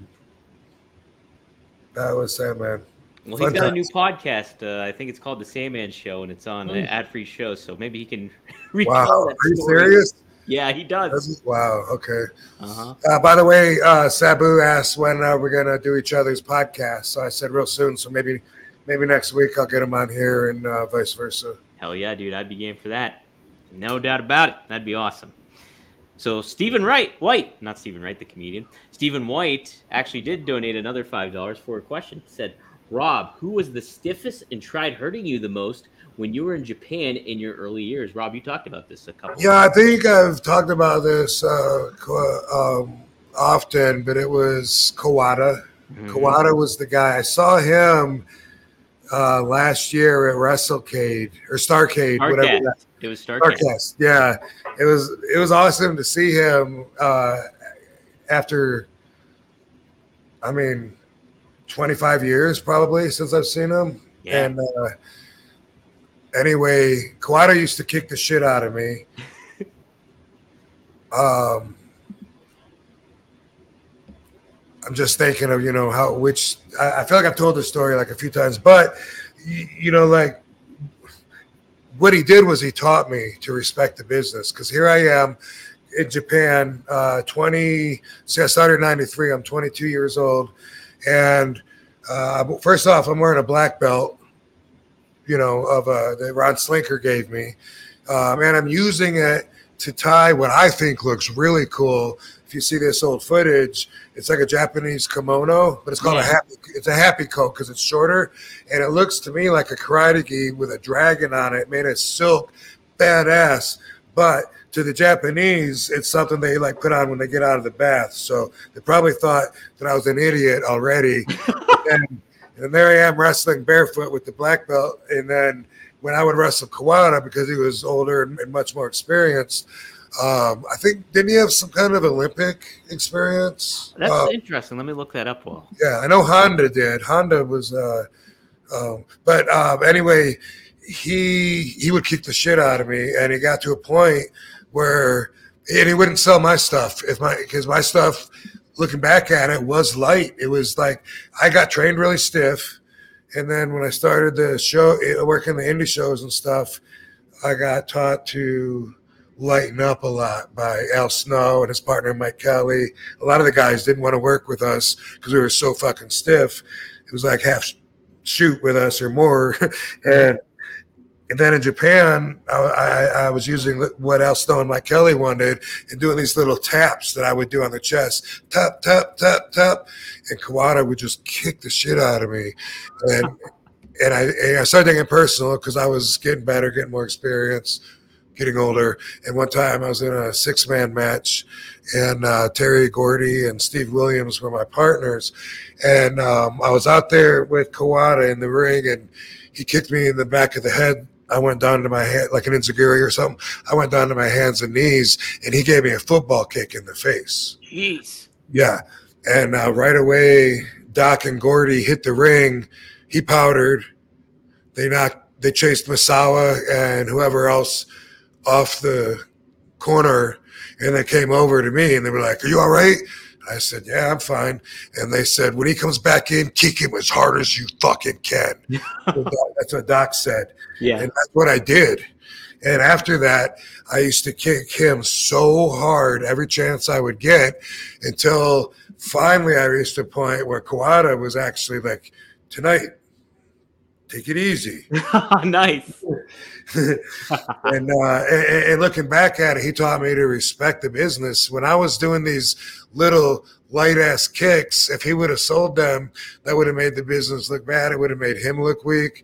that was Sandman. Well, Fun he's got times. A new podcast. Uh, I think it's called The Sandman Show, and it's on mm. the ad-free show, so maybe he can recall wow. that Are you story. Serious? Yeah, he does. Wow, okay. Uh-huh. Uh, by the way, uh, Sabu asked when uh, we're going to do each other's podcast, so I said real soon, so maybe maybe next week I'll get him on here and uh, vice versa. Hell yeah, dude. I'd be game for that. No doubt about it. That'd be awesome. So Stephen Wright, White, not Stephen Wright, the comedian. Stephen White actually did donate another five dollars for a question. He said, Rob, who was the stiffest and tried hurting you the most when you were in Japan in your early years? Rob, you talked about this a couple Yeah, times. I think I've talked about this uh, um, often, but it was Kawada. Mm-hmm. Kawada was the guy. I saw him uh, last year at WrestleCade or Starcade. Starcade. Whatever that. It was Starcade. Starcade. Yeah, it was, it was awesome to see him uh, after, I mean, twenty-five years probably since I've seen him. Yeah. And uh, anyway, Kawada used to kick the shit out of me. um, I'm just thinking of, you know, how, which I, I feel like I've told this story like a few times, but you, you know, like what he did was he taught me to respect the business. Cause here I am in Japan, uh, twenty, see, I started in ninety-three, I'm twenty-two years old. And uh, first off, I'm wearing a black belt, you know, of uh, that Ron Slinker gave me. Um, and I'm using it to tie what I think looks really cool. If you see this old footage, it's like a Japanese kimono, but it's called yeah. a happy, it's a happy coat because it's shorter. And it looks to me like a karate gi with a dragon on it, made of silk, badass. But to the Japanese, it's something they like put on when they get out of the bath. So they probably thought that I was an idiot already. and, and there I am wrestling barefoot with the black belt. And then when I would wrestle Kawada, because he was older and, and much more experienced, um, I think, didn't he have some kind of Olympic experience? That's um, interesting. Let me look that up. Well, yeah, I know Honda did. Honda was, uh, um, but um, anyway, he he would kick the shit out of me, and he got to a point where, and he wouldn't sell my stuff if my because my stuff, looking back at it, was light. It was like I got trained really stiff, and then when I started the show, working the indie shows and stuff, I got taught to lighten up a lot by Al Snow and his partner Mike Kelly. A lot of the guys didn't want to work with us because we were so fucking stiff. It was like half shoot with us or more, and. And then in Japan, I, I, I was using what Al Snow and Mike Kelly wanted and doing these little taps that I would do on the chest. Tap, tap, tap, tap. And Kawada would just kick the shit out of me. And and, I, and I started thinking personal because I was getting better, getting more experience, getting older. And one time I was in a six-man match, and uh, Terry Gordy and Steve Williams were my partners. And um, I was out there with Kawada in the ring, and he kicked me in the back of the head. I went down to my head, like an enziguri or something. I went down to my hands and knees, and he gave me a football kick in the face. Jeez. Yeah. And uh, right away, Doc and Gordy hit the ring. He powdered. They knocked. They chased Misawa and whoever else off the corner, and they came over to me, and they were like, are you all right? I said, yeah, I'm fine. And they said, when he comes back in, kick him as hard as you fucking can. That's what Doc said. Yeah. And that's what I did. And after that, I used to kick him so hard every chance I would get until finally I reached a point where Kawada was actually like, tonight, take it easy. Nice. and, uh, and, and looking back at it, he taught me to respect the business. When I was doing these little light-ass kicks, if he would have sold them, that would have made the business look bad. It would have made him look weak.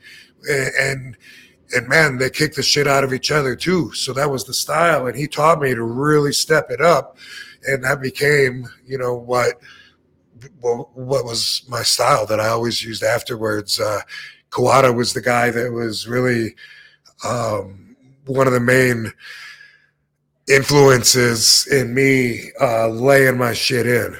And, and and man, they kicked the shit out of each other too. So that was the style. And he taught me to really step it up. And that became, you know, what, what, what was my style that I always used afterwards. Uh, Kawada was the guy that was really um, one of the main influences in me uh, laying my shit in.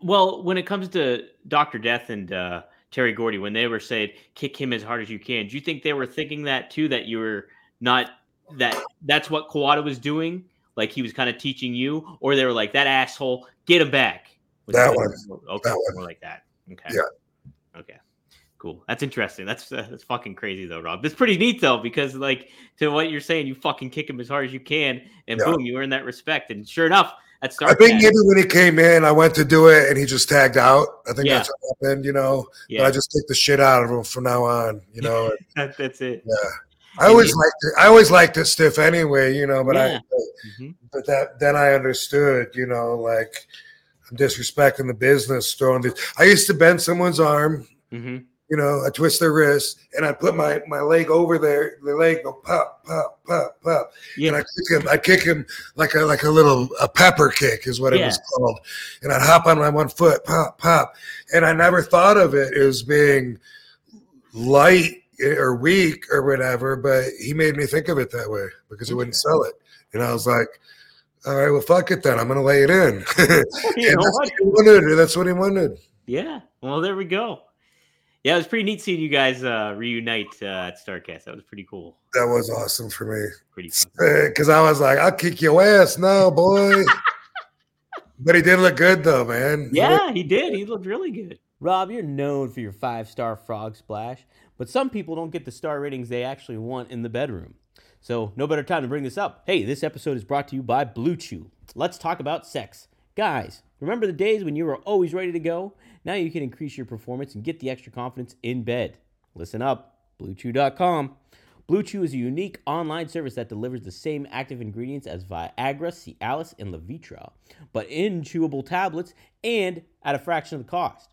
Well, when it comes to Doctor Death and uh, Terry Gordy, when they were saying, kick him as hard as you can, do you think they were thinking that too, that you were not, that that's what Kawada was doing? Like he was kind of teaching you? Or they were like, that asshole, get him back. Was that one. Like, okay, that one. More like that. Okay. Yeah. Okay. Cool. That's interesting. That's uh, that's fucking crazy though, Rob. That's pretty neat though, because like to what you're saying, you fucking kick him as hard as you can, and yeah. boom, you earn that respect. And sure enough, that's I think maybe when he came in, I went to do it, and he just tagged out. I think yeah. that's what happened, you know. Yeah. But I just take the shit out of him from now on, you know. that, that's it. Yeah. I always liked it. I always liked it stiff anyway, you know. But yeah. I, mm-hmm. but that then I understood, you know, like I'm disrespecting the business. Throwing this. I used to bend someone's arm, mm-hmm. you know, I twist their wrist, and I put my, my leg over their the leg, go pop, pop, pop, pop, yeah. and I kick him. I kick him like a like a little a pepper kick is what yeah. it was called, and I'd hop on my one foot, pop, pop, and I never thought of it as being light. Or weak or whatever, but he made me think of it that way because he wouldn't sell it, and I was like, "All right, well, fuck it then. I'm gonna lay it in." You know that's, what? What he wanted. That's what he wanted. Yeah. Well, there we go. Yeah, it was pretty neat seeing you guys uh, reunite uh, at Starcast. That was pretty cool. That was awesome for me. Pretty fun. Because I was like, "I'll kick your ass now, boy." But he did look good though, man. Yeah, he did. He looked really good. Rob, you're known for your five-star frog splash, but some people don't get the star ratings they actually want in the bedroom. So no better time to bring this up. Hey, this episode is brought to you by Blue Chew. Let's talk about sex. Guys, remember the days when you were always ready to go? Now you can increase your performance and get the extra confidence in bed. Listen up, blue chew dot com. Blue Chew is a unique online service that delivers the same active ingredients as Viagra, Cialis, and Levitra, but in chewable tablets and at a fraction of the cost.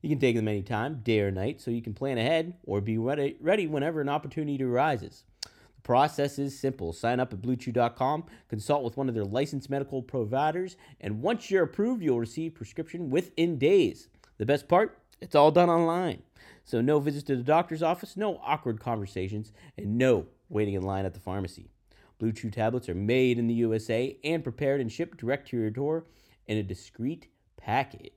You can take them anytime, day or night, so you can plan ahead or be ready, ready whenever an opportunity arises. The process is simple. Sign up at blue chew dot com, consult with one of their licensed medical providers, and once you're approved, you'll receive prescription within days. The best part? It's all done online. So no visits to the doctor's office, no awkward conversations, and no waiting in line at the pharmacy. Blue Chew tablets are made in the U S A and prepared and shipped direct to your door in a discreet package.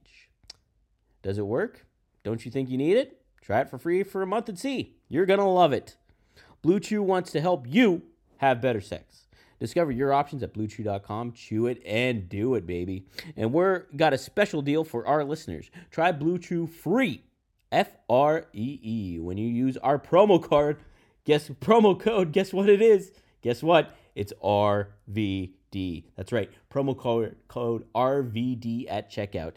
Does it work? Don't you think you need it? Try it for free for a month and see. You're going to love it. Blue Chew wants to help you have better sex. Discover your options at blue chew dot com. Chew it and do it, baby. And we're got a special deal for our listeners. Try Blue Chew free, F R E E, when you use our promo card. Guess promo code. Guess what it is? Guess what? It's R V D. That's right. Promo code, code R V D at checkout.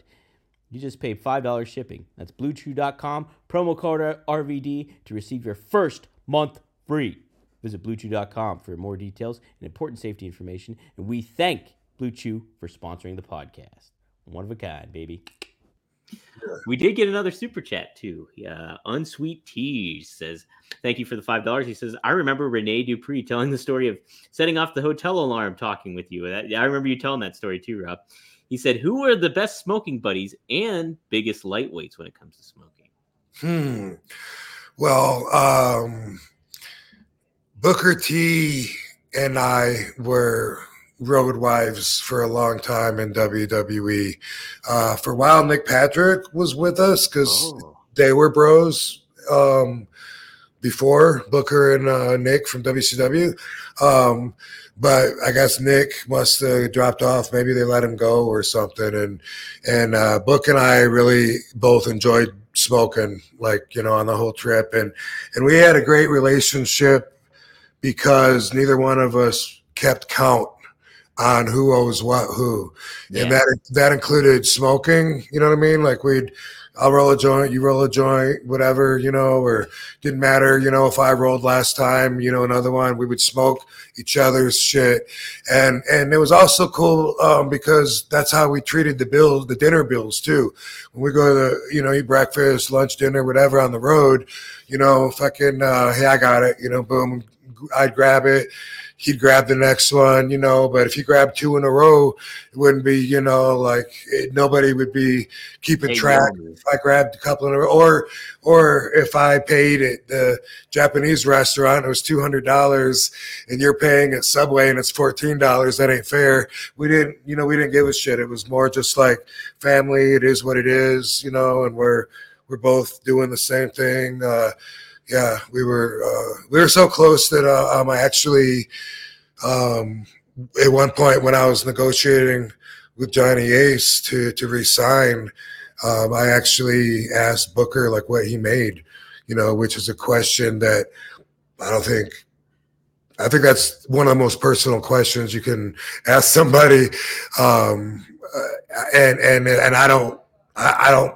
You just pay five dollars shipping. That's blue chew dot com, promo code R V D to receive your first month free. Visit blue chew dot com for more details and important safety information. And we thank Blue Chew for sponsoring the podcast. One of a kind, baby. We did get another super chat, too. Uh, Unsweet Tease says, thank you for the five dollars. He says, I remember Renee Dupree telling the story of setting off the hotel alarm talking with you. I remember you telling that story, too, Rob. He said, who are the best smoking buddies and biggest lightweights when it comes to smoking? Hmm. Well, um, Booker T and I were road wives for a long time in W W E. Uh, for a while, Nick Patrick was with us because oh. they were bros um, before Booker and uh, Nick from W C W. Um But I guess Nick must have dropped off. Maybe they let him go or something. And and uh, Book and I really both enjoyed smoking, like, you know, on the whole trip. And, and we had a great relationship because neither one of us kept count on who owes what who. Yeah. And that that included smoking, you know what I mean? Like we'd – I'll roll a joint, you roll a joint, whatever, you know, or didn't matter, you know, if I rolled last time, you know, another one, we would smoke each other's shit. And and it was also cool um, because that's how we treated the bills, the dinner bills too. When we go to, you know, eat breakfast, lunch, dinner, whatever on the road, you know, fucking, uh, hey, I got it, you know, boom, I'd grab it. He'd grab the next one, you know, but if he grabbed two in a row, it wouldn't be, you know, like it, nobody would be keeping hey, track. Man. If I grabbed a couple in a row, or, or if I paid at the Japanese restaurant, it was two hundred dollars and you're paying at Subway and it's fourteen dollars. That ain't fair. We didn't, you know, we didn't give a shit. It was more just like family. It is what it is, you know, and we're, we're both doing the same thing. Uh, Yeah, we were uh, we were so close that uh, um, I actually, um, at one point when I was negotiating with Johnny Ace to to resign, um, I actually asked Booker like what he made, you know, which is a question that I don't think. I think that's one of the most personal questions you can ask somebody, um, and and and I don't I, I don't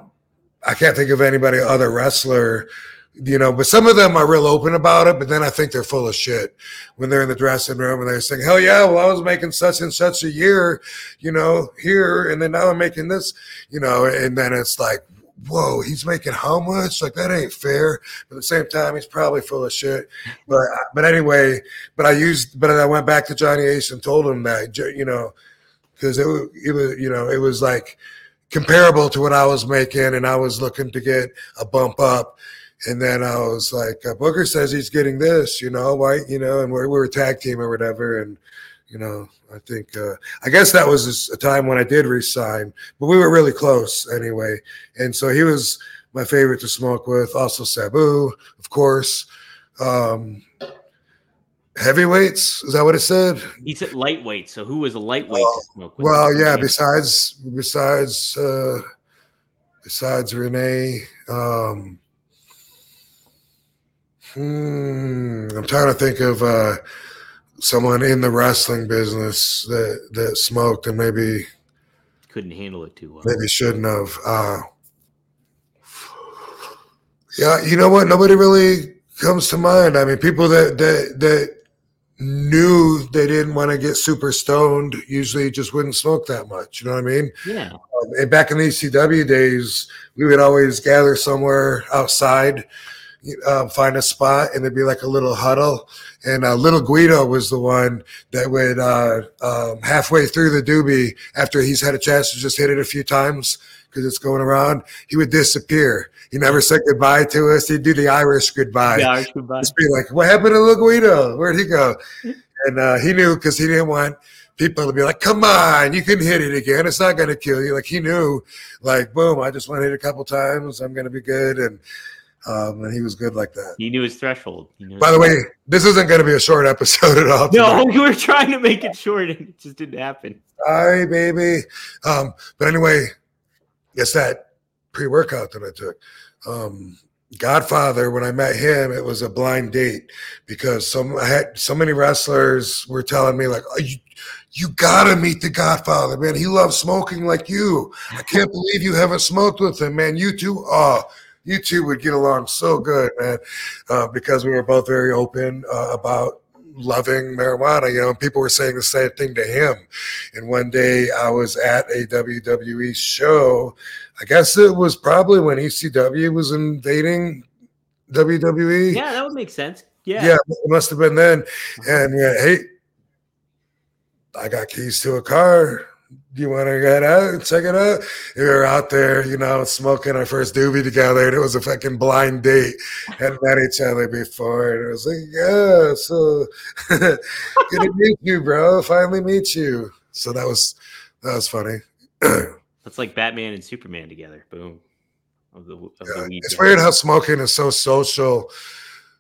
I can't think of anybody other wrestler You know, but some of them are real open about it, but then I think they're full of shit when they're in the dressing room and they're saying, hell yeah, well, I was making such and such a year, you know, here, and then now I'm making this, you know, and then it's like, whoa, he's making how much? Like, that ain't fair. But at the same time, he's probably full of shit. But but anyway, but I used, but I went back to Johnny Ace and told him that, you know, because it, it was, you know, it was like comparable to what I was making, and I was looking to get a bump up. And then I was like, Booker says he's getting this, you know, why, you know, and we're, we're a tag team or whatever. And, you know, I think, uh, I guess that was a time when I did resign, but we were really close anyway. And so he was my favorite to smoke with. Also Sabu, of course. Um, heavyweights, is that what it said? He said lightweight. So who was a lightweight well, to smoke with? Well, yeah, besides, besides, uh, besides Renee, um, Hmm, I'm trying to think of uh, someone in the wrestling business that, that smoked and maybe couldn't handle it too well. Maybe shouldn't have. Uh, yeah, you know what? Nobody really comes to mind. I mean, people that that that knew they didn't want to get super stoned usually just wouldn't smoke that much. You know what I mean? Yeah. Um, and back in the E C W days, we would always gather somewhere outside. Uh, find a spot, and there'd be like a little huddle, and uh, little Guido was the one that would uh, um, halfway through the doobie, after he's had a chance to just hit it a few times because it's going around, he would disappear. He never said goodbye to us. He'd do the Irish goodbye. The Irish goodbye. Just be like, what happened to little Guido? Where'd he go? And uh, he knew, because he didn't want people to be like, come on, you can hit it again. It's not going to kill you. Like, he knew, like, boom, I just want to hit it a couple times. I'm going to be good. And Um, and he was good like that. He knew his threshold. He knew By his the threshold. way, this isn't going to be a short episode at all. No, we were trying to make it short, and it just didn't happen. Sorry, baby. Um, but anyway, it's that pre-workout that I took. Um, Godfather, when I met him, it was a blind date, because some I had so many wrestlers were telling me, like, oh, you, you gotta meet the Godfather, man. He loves smoking like you. I can't believe you haven't smoked with him, man. You two are. Oh, you two would get along so good, man, uh, because we were both very open uh, about loving marijuana. You know, and people were saying the same thing to him. And one day I was at a W W E show. I guess it was probably when E C W was invading W W E. Yeah, that would make sense. Yeah, yeah, it must have been then. And yeah, hey, I got keys to a car. Do you want to get out and check it out? We were out there, you know, smoking our first doobie together, and it was a fucking blind date. Hadn't met each other before, and it was like, yeah, so good to meet you, bro. Finally meet you. So that was that was funny. That's like Batman and Superman together. Boom. Of the, of yeah. the it's weird how smoking is so social,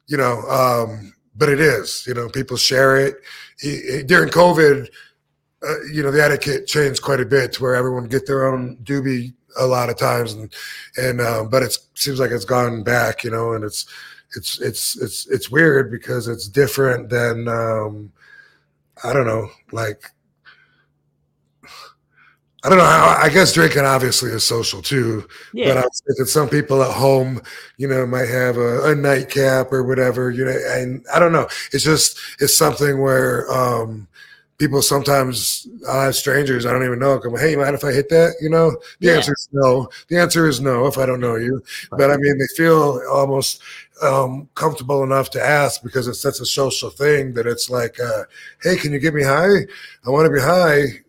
you know, um, but it is. You know, people share it. He, he, during COVID, Uh, you know, the etiquette changed quite a bit to where everyone get their own doobie a lot of times, and and uh, but it seems like it's gone back, you know, and it's it's it's it's it's weird because it's different than um, I don't know, like I don't know. I, I guess drinking obviously is social too, yeah. But I was thinking some people at home, you know, might have a, a nightcap or whatever, you know, and I don't know. It's just it's something where. Um, People sometimes, I have strangers I don't even know, come, hey, mind if I hit that? You know, the yeah. answer is no. The answer is no if I don't know you. But I mean, they feel almost um, comfortable enough to ask because it's such a social thing that it's like, uh, hey, can you get me high? I want to be high.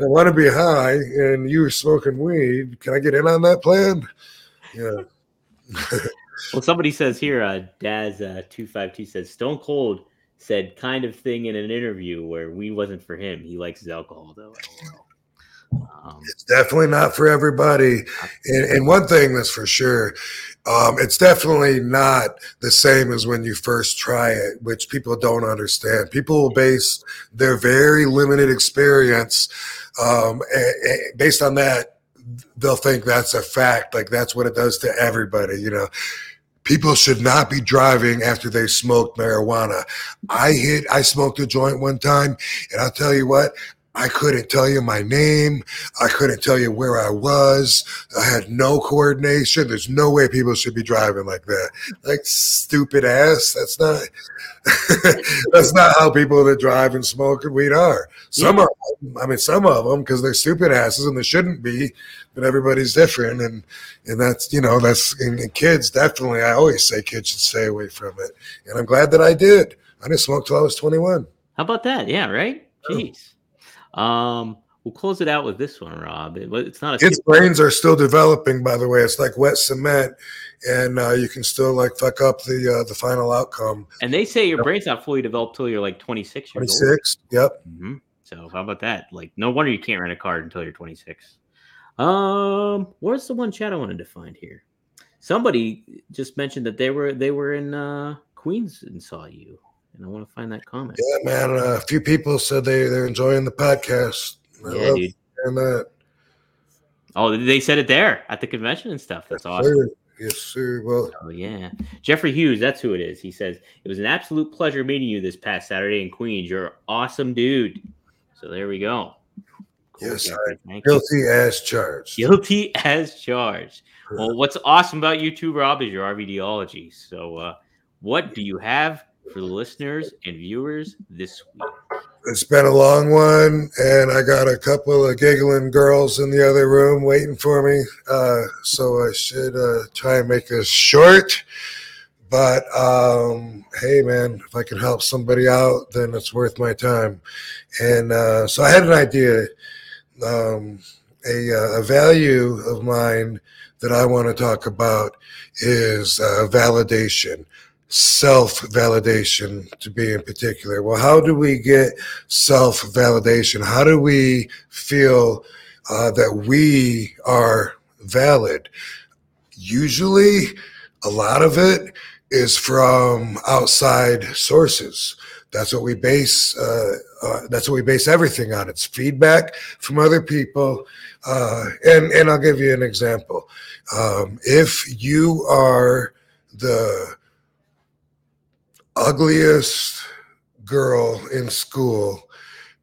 I want to be high, and you were smoking weed. Can I get in on that plan? Yeah. Well, somebody says here, uh, Daz two five two uh, says, Stone Cold said kind of thing in an interview where weed wasn't for him. He likes his alcohol, though. Um, it's definitely not for everybody. And, and one thing that's for sure, um, it's definitely not the same as when you first try it, which people don't understand. People will base their very limited experience um, and, and based on that. They'll think that's a fact. Like, that's what it does to everybody, you know. People should not be driving after they smoked marijuana. I hit, I smoked a joint one time, and I'll tell you what, I couldn't tell you my name. I couldn't tell you where I was. I had no coordination. There's no way people should be driving like that. Like, stupid ass. That's not that's not how people that drive and smoke and weed are. Some yeah. of them, I mean, some of them, because they're stupid asses and they shouldn't be, but everybody's different. And, and that's, you know, that's, and, and kids definitely, I always say kids should stay away from it. And I'm glad that I did. I didn't smoke till I was twenty-one. How about that? Yeah, right? Jeez. Um, we'll close it out with this one, Rob. It, it's not a Kids' brains are still developing, by the way. It's like wet cement, and uh, you can still like fuck up the uh, the final outcome. And they say your yep. brain's not fully developed till you're like twenty-six years old. twenty-six, yep. Mm-hmm. So how about that? Like, no wonder you can't rent a car until you're twenty-six. Um, where's the one chat I wanted to find here? Somebody just mentioned that they were they were in uh, Queens and saw you. And I want to find that comment. Yeah, man. Uh, a few people said they, they're enjoying the podcast. I yeah, dude. That. Oh, they said it there at the convention and stuff. That's yes, awesome. Sir. Yes, sir. Well, oh, yeah. Jeffrey Hughes, that's who it is. He says, it was an absolute pleasure meeting you this past Saturday in Queens. You're an awesome dude. So there we go. Cool, yes, Jeffrey, thank guilty you. as charged. Guilty as charged. Yeah. Well, what's awesome about you too, Rob, is your RVDology. So uh, what do you have for the listeners and viewers this week? It's been a long one, and I got a couple of giggling girls in the other room waiting for me, uh, so I should uh, try and make this short. But, um, hey, man, if I can help somebody out, then it's worth my time. And uh, so I had an idea, um, a, uh, a value of mine that I want to talk about is uh, validation. Self-validation, to be in particular. Well, how do we get self-validation? How do we feel uh, that we are valid? Usually, a lot of it is from outside sources. That's what we base. Uh, uh, that's what we base everything on. It's feedback from other people. Uh, and and I'll give you an example. Um, if you are the ugliest girl in school,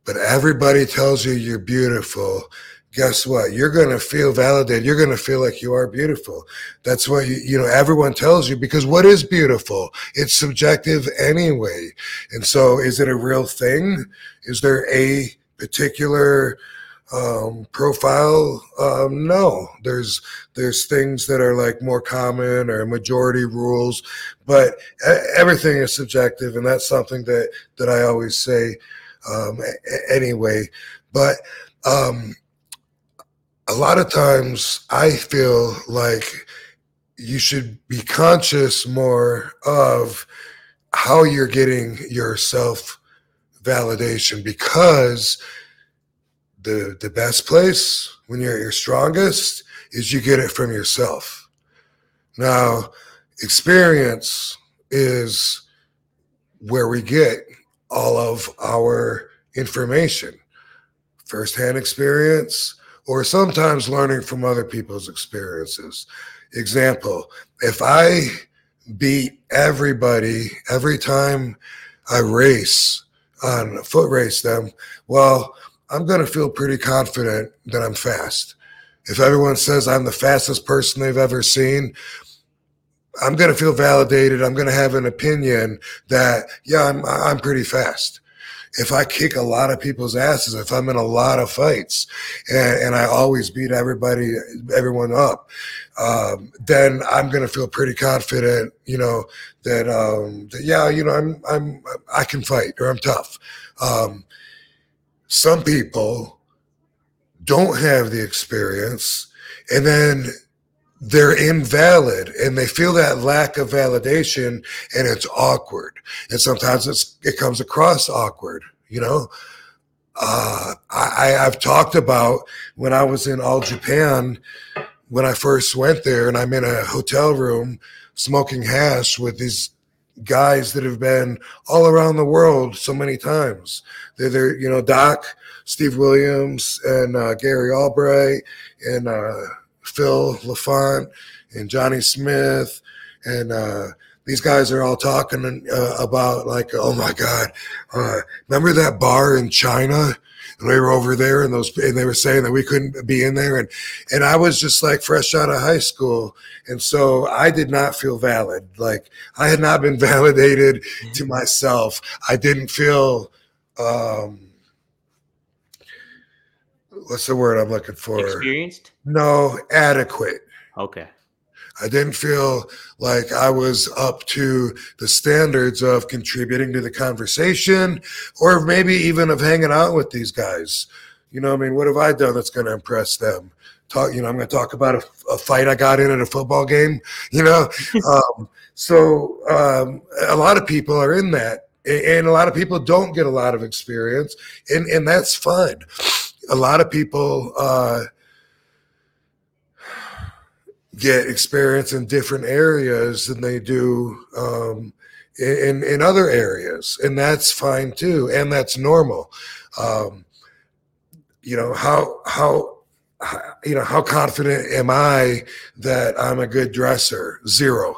but everybody tells you you're beautiful, guess what? You're going to feel validated. You're going to feel like you are beautiful. That's what, you, you know, everyone tells you, because what is beautiful? It's subjective anyway. And so is it a real thing? Is there a particular um, profile? Um, no, there's, there's things that are like more common or majority rules, but everything is subjective. And that's something that, that I always say, um, anyway, but, um, a lot of times I feel like you should be conscious more of how you're getting your self-validation, because The, the best place when you're at your strongest is you get it from yourself. Now, experience is where we get all of our information, firsthand experience, or sometimes learning from other people's experiences. Example, if I beat everybody every time I race, on foot race them, well, I'm going to feel pretty confident that I'm fast. If everyone says I'm the fastest person they've ever seen, I'm going to feel validated. I'm going to have an opinion that, yeah, I'm, I'm pretty fast. If I kick a lot of people's asses, if I'm in a lot of fights and, and I always beat everybody, everyone up, um, then I'm going to feel pretty confident, you know, that, um, that, yeah, you know, I'm, I'm, I can fight, or I'm tough. Um, Some people don't have the experience, and then they're invalid, and they feel that lack of validation, and it's awkward. And sometimes it's, it comes across awkward, you know? Uh, I, I've talked about when I was in All Japan, when I first went there, and I'm in a hotel room smoking hash with these guys that have been all around the world so many times. They're, they're you know, Doc, Steve Williams, and uh, Gary Albright, and uh, Phil LaFont, and Johnny Smith, and uh, these guys are all talking uh, about, like, oh my God, uh, remember that bar in China and we were over there, and those and they were saying that we couldn't be in there, and and I was just like fresh out of high school, and so I did not feel valid. Like I had not been validated to myself. I didn't feel um, what's the word I'm looking for? Experienced? No, adequate. Okay. I didn't feel like I was up to the standards of contributing to the conversation or maybe even of hanging out with these guys. You know, I mean, what have I done that's going to impress them? Talk, you know, I'm going to talk about a, a fight I got in at a football game, you know? um, so um, a lot of people are in that, and a lot of people don't get a lot of experience, and, and that's fine. A lot of people uh, get experience in different areas than they do um, in, in other areas. And that's fine too. And that's normal. Um, you know, how, how, how, you know, how confident am I that I'm a good dresser? Zero.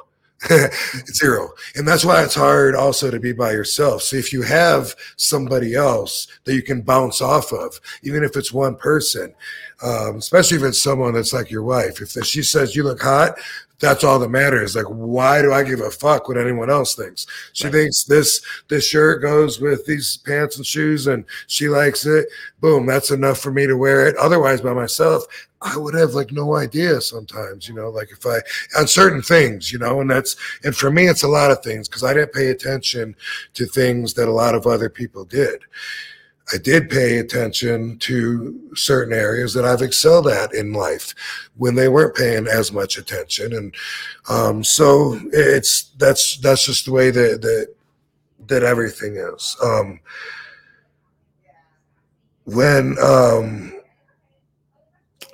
Zero. And that's why it's hard also to be by yourself. So if you have somebody else that you can bounce off of, even if it's one person, um, especially if it's someone that's like your wife, if she says you look hot, that's all that matters. Like, why do I give a fuck what anyone else thinks? She right. thinks this this shirt goes with these pants and shoes, and she likes it. Boom, that's enough for me to wear it. Otherwise, by myself, I would have like no idea sometimes, you know, like if I on certain things, you know, and that's and for me, it's a lot of things because I didn't pay attention to things that a lot of other people did. I did pay attention to certain areas that I've excelled at in life when they weren't paying as much attention. And um, so it's that's that's just the way that that, that everything is. Um, when um,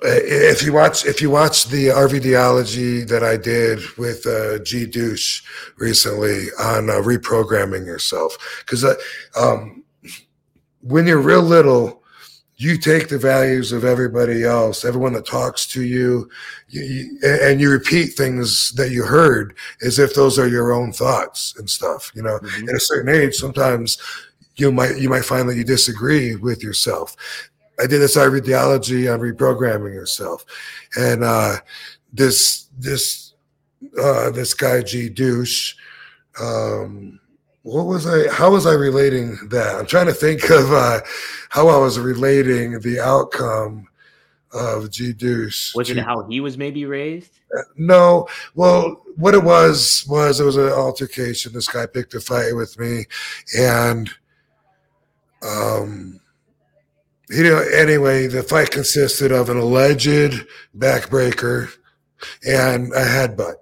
if you watch if you watch the RVDology that I did with uh, G Douche recently on uh, reprogramming yourself, because I. Um, When you're real little, you take the values of everybody else, everyone that talks to you, you, you, and you repeat things that you heard as if those are your own thoughts and stuff. You know, mm-hmm. At a certain age, sometimes you might you might find that you disagree with yourself. I did this ideology on reprogramming yourself, and uh, this this uh, this guy G Douche. Um, What was I, how was I relating that? I'm trying to think of uh, how I was relating the outcome of G Deuce. Was it how he was maybe raised? No. Well, what it was, was it was an altercation. This guy picked a fight with me, and um, you know, anyway, the fight consisted of an alleged backbreaker and a headbutt.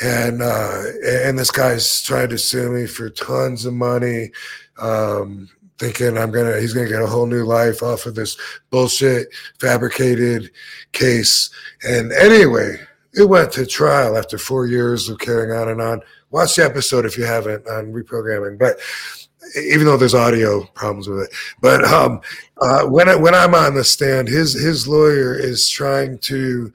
And uh, and this guy's trying to sue me for tons of money, um, thinking I'm gonna he's gonna get a whole new life off of this bullshit fabricated case. And anyway, it went to trial after four years of carrying on and on. Watch the episode if you haven't on reprogramming. But even though there's audio problems with it, but um, uh, when I, when I'm on the stand, his his lawyer is trying to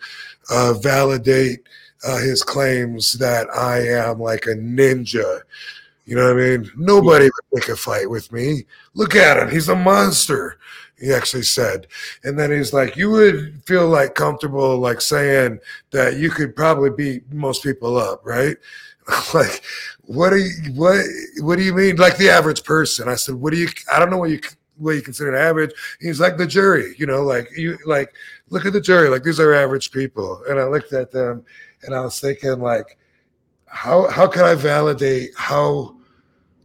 uh, validate. Uh, his claims that I am like a ninja. You know what I mean? Nobody would pick a fight with me. Look at him. He's a monster, he actually said. And then he's like, you would feel like comfortable like saying that you could probably beat most people up, right? Like, what do you, what, what do you mean? Like the average person. I said, what do you, I don't know what you, what you consider average. He's like the jury, you know, like you, like, look at the jury. Like these are average people. And I looked at them. And I was thinking, like, how how can I validate how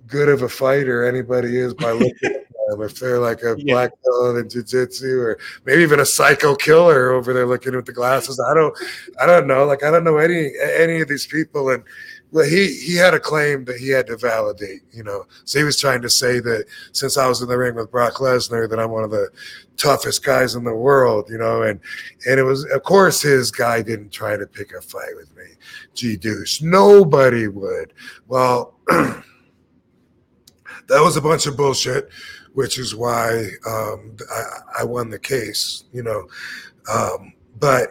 good of a fighter anybody is by looking at them? If they're like a yeah. black belt in jiu-jitsu, or maybe even a psycho killer over there looking with the glasses, I don't, I don't know. Like, I don't know any any of these people. And well, he he had a claim that he had to validate, you know. So he was trying to say that since I was in the ring with Brock Lesnar, that I'm one of the toughest guys in the world, you know. And and it was, of course, his guy didn't try to pick a fight with me. G Douche, nobody would. Well, that was a bunch of bullshit, which is why um, I, I won the case, you know. Um, but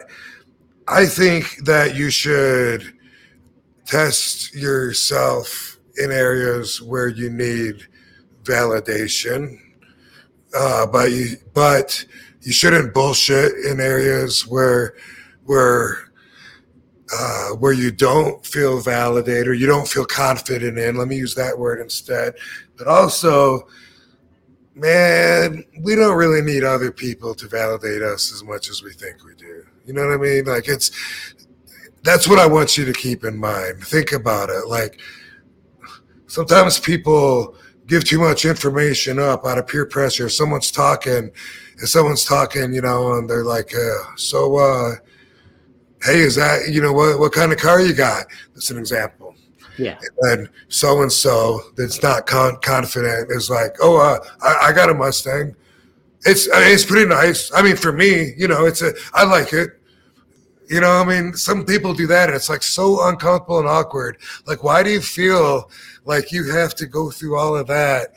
I think that you should test yourself in areas where you need validation uh, but you, but you shouldn't bullshit in areas where where uh, where you don't feel validated or you don't feel confident in. Let me use that word instead. But also, man, we don't really need other people to validate us as much as we think we do. You know what I mean? Like, it's that's what I want you to keep in mind. Think about it. Like, sometimes people give too much information up out of peer pressure. If someone's talking, if someone's talking, you know, and they're like, uh, so, uh, hey, is that, you know, what, what kind of car you got? That's an example. Yeah. And then so-and-so that's not con- confident is like, oh, uh, I, I got a Mustang. It's I mean, it's pretty nice. I mean, for me, you know, it's a I like it. You know, I mean, some people do that, and it's like so uncomfortable and awkward. Like, why do you feel like you have to go through all of that?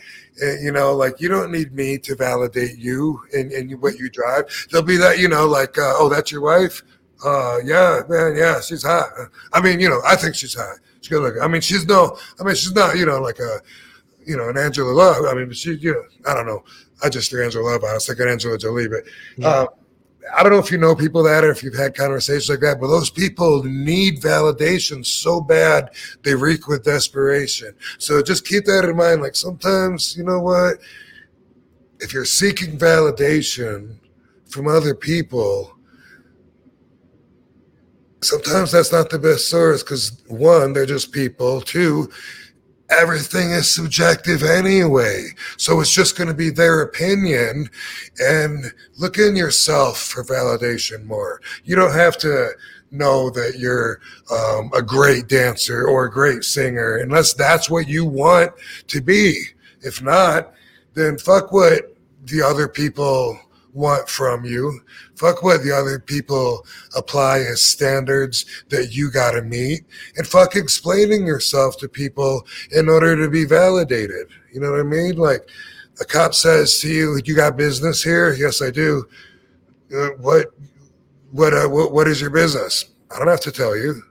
And, you know, like, you don't need me to validate you and and what you drive. There'll be that, you know, like, uh, oh, that's your wife? Uh, yeah, man, yeah, she's hot. I mean, you know, I think she's hot. She's good looking. I mean, she's no, I mean, she's not, you know, like a, you know, an Angela Love. I mean, she, you know, I don't know. I just threw Angela Love out. I was thinking Angela Jolie, but yeah. uh, I don't know if you know people that or if you've had conversations like that, but those people need validation so bad they reek with desperation. So just keep that in mind. Like, sometimes, you know what, if you're seeking validation from other people, sometimes that's not the best source because, one, they're just people. Two, everything is subjective anyway. So it's just going to be their opinion, and look in yourself for validation more. You don't have to know that you're um, a great dancer or a great singer unless that's what you want to be. If not, then fuck what the other people want from you. Fuck what the other people apply as standards that you gotta meet, and fuck explaining yourself to people in order to be validated. You know what I mean? Like, a cop says to you, "You got business here?" "Yes, I do." Uh, what? What, uh, what? What is your business?" "I don't have to tell you.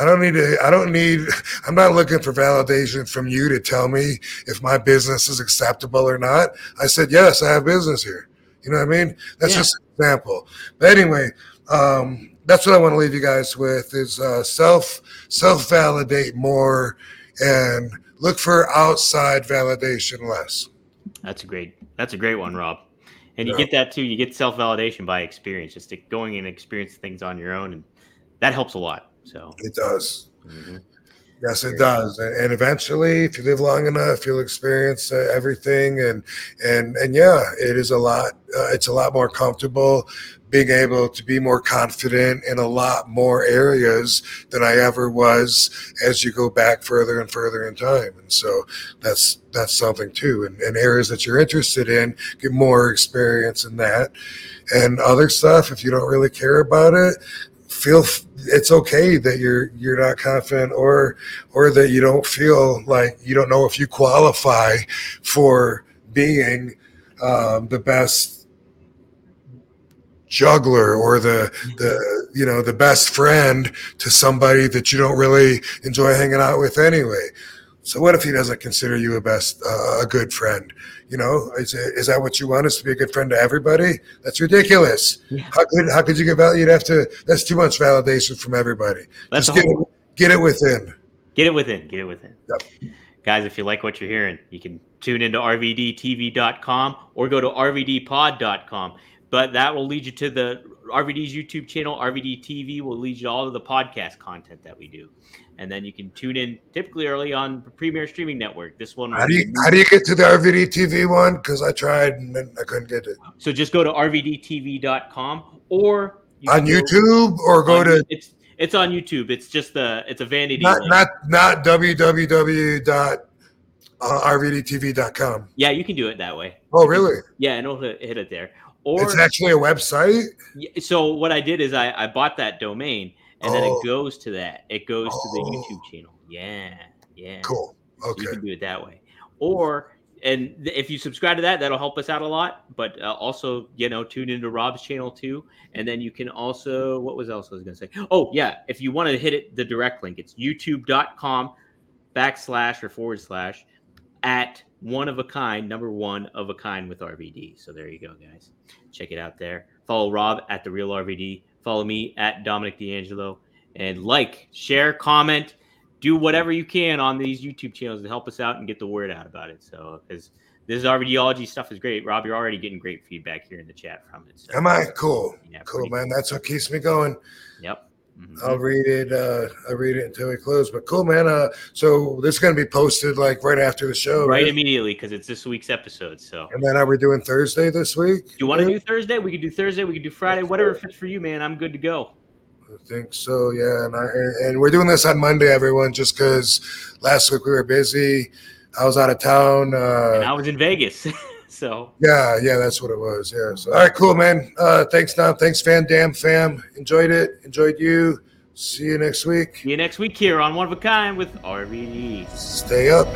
I don't need to, I don't need, I'm not looking for validation from you to tell me if my business is acceptable or not. I said, yes, I have business here." You know what I mean? That's yeah. just an example. But anyway, um, that's what I want to leave you guys with is uh, self, self-validate more and look for outside validation less. That's a great, that's a great one, Rob. And you yeah. get that too. You get self-validation by experience, just going and experiencing things on your own. And that helps a lot. So it does. Mm-hmm. Yes, it does. And eventually, if you live long enough, you'll experience uh, everything. And, and, and yeah, it is a lot. Uh, it's a lot more comfortable being able to be more confident in a lot more areas than I ever was as you go back further and further in time. And so that's, that's something too. And, and areas that you're interested in, get more experience in that and other stuff. If you don't really care about it, feel it's okay that you're you're not confident or or that you don't feel like you don't know if you qualify for being um, the best juggler or the the you know the best friend to somebody that you don't really enjoy hanging out with anyway. So what if he doesn't consider you a best uh, a good friend? You know, is is that what you want, is to be a good friend to everybody? That's ridiculous. Yeah. How could how could you get valued after? That's too much validation from everybody. That's Just get, whole, it, get it within. Get it within. Get it within. Yep. Guys, if you like what you're hearing, you can tune into R V D T V dot com or go to R V D pod dot com. But that will lead you to the R V D's YouTube channel. R V D T V will lead you to all of the podcast content that we do. And then you can tune in typically early on the Premier Streaming Network. This one. How do you, how do you get to the R V D T V one? Because I tried and I couldn't get it. So just go to R V D T V dot com or you on YouTube, or go to it's it's on YouTube. It's just the it's a vanity. Not link. not not w w w dot r v d t v dot com. Yeah, you can do it that way. Oh, really? Yeah, and it'll hit it there. Or it's actually a website. So what I did is I, I bought that domain. And oh. then it goes to that. It goes oh. to the YouTube channel. Yeah, yeah. Cool. Okay. So you can do it that way. Or, and if you subscribe to that, that'll help us out a lot. But uh, also, you know, tune into Rob's channel too. And then you can also, what was else I was going to say? Oh, yeah. If you want to hit it, the direct link, it's youtube dot com backslash or forward slash at One of a Kind, number one of a kind with R V D. So there you go, guys. Check it out there. Follow Rob at The Real R V D. Follow me at Dominic D'Angelo. And like, share, comment, do whatever you can on these YouTube channels to help us out and get the word out about it. So, because this RVDology stuff is great. Rob, you're already getting great feedback here in the chat from it. So. Am I? Cool. Yeah, cool, man. Cool. That's what keeps me going. Yep. Mm-hmm. I'll read it. Uh, I'll read it until we close. But cool, man. Uh, so this is going to be posted like right after the show. Right, right? Immediately, because it's this week's episode. So. And then are we doing Thursday this week? Do you want to do Thursday? We could do Thursday. We could do Friday. That's whatever fits for you, man. I'm good to go. I think so, yeah. And, I, and we're doing this on Monday, everyone, just because last week we were busy. I was out of town. Uh, and I was in Vegas. So yeah, yeah, that's what it was. Yeah. So all right, cool, man. Uh, thanks, Dom. Thanks, Van Dam fam. Enjoyed it. Enjoyed you. See you next week. See you next week here on One of a Kind with R V D. Stay up.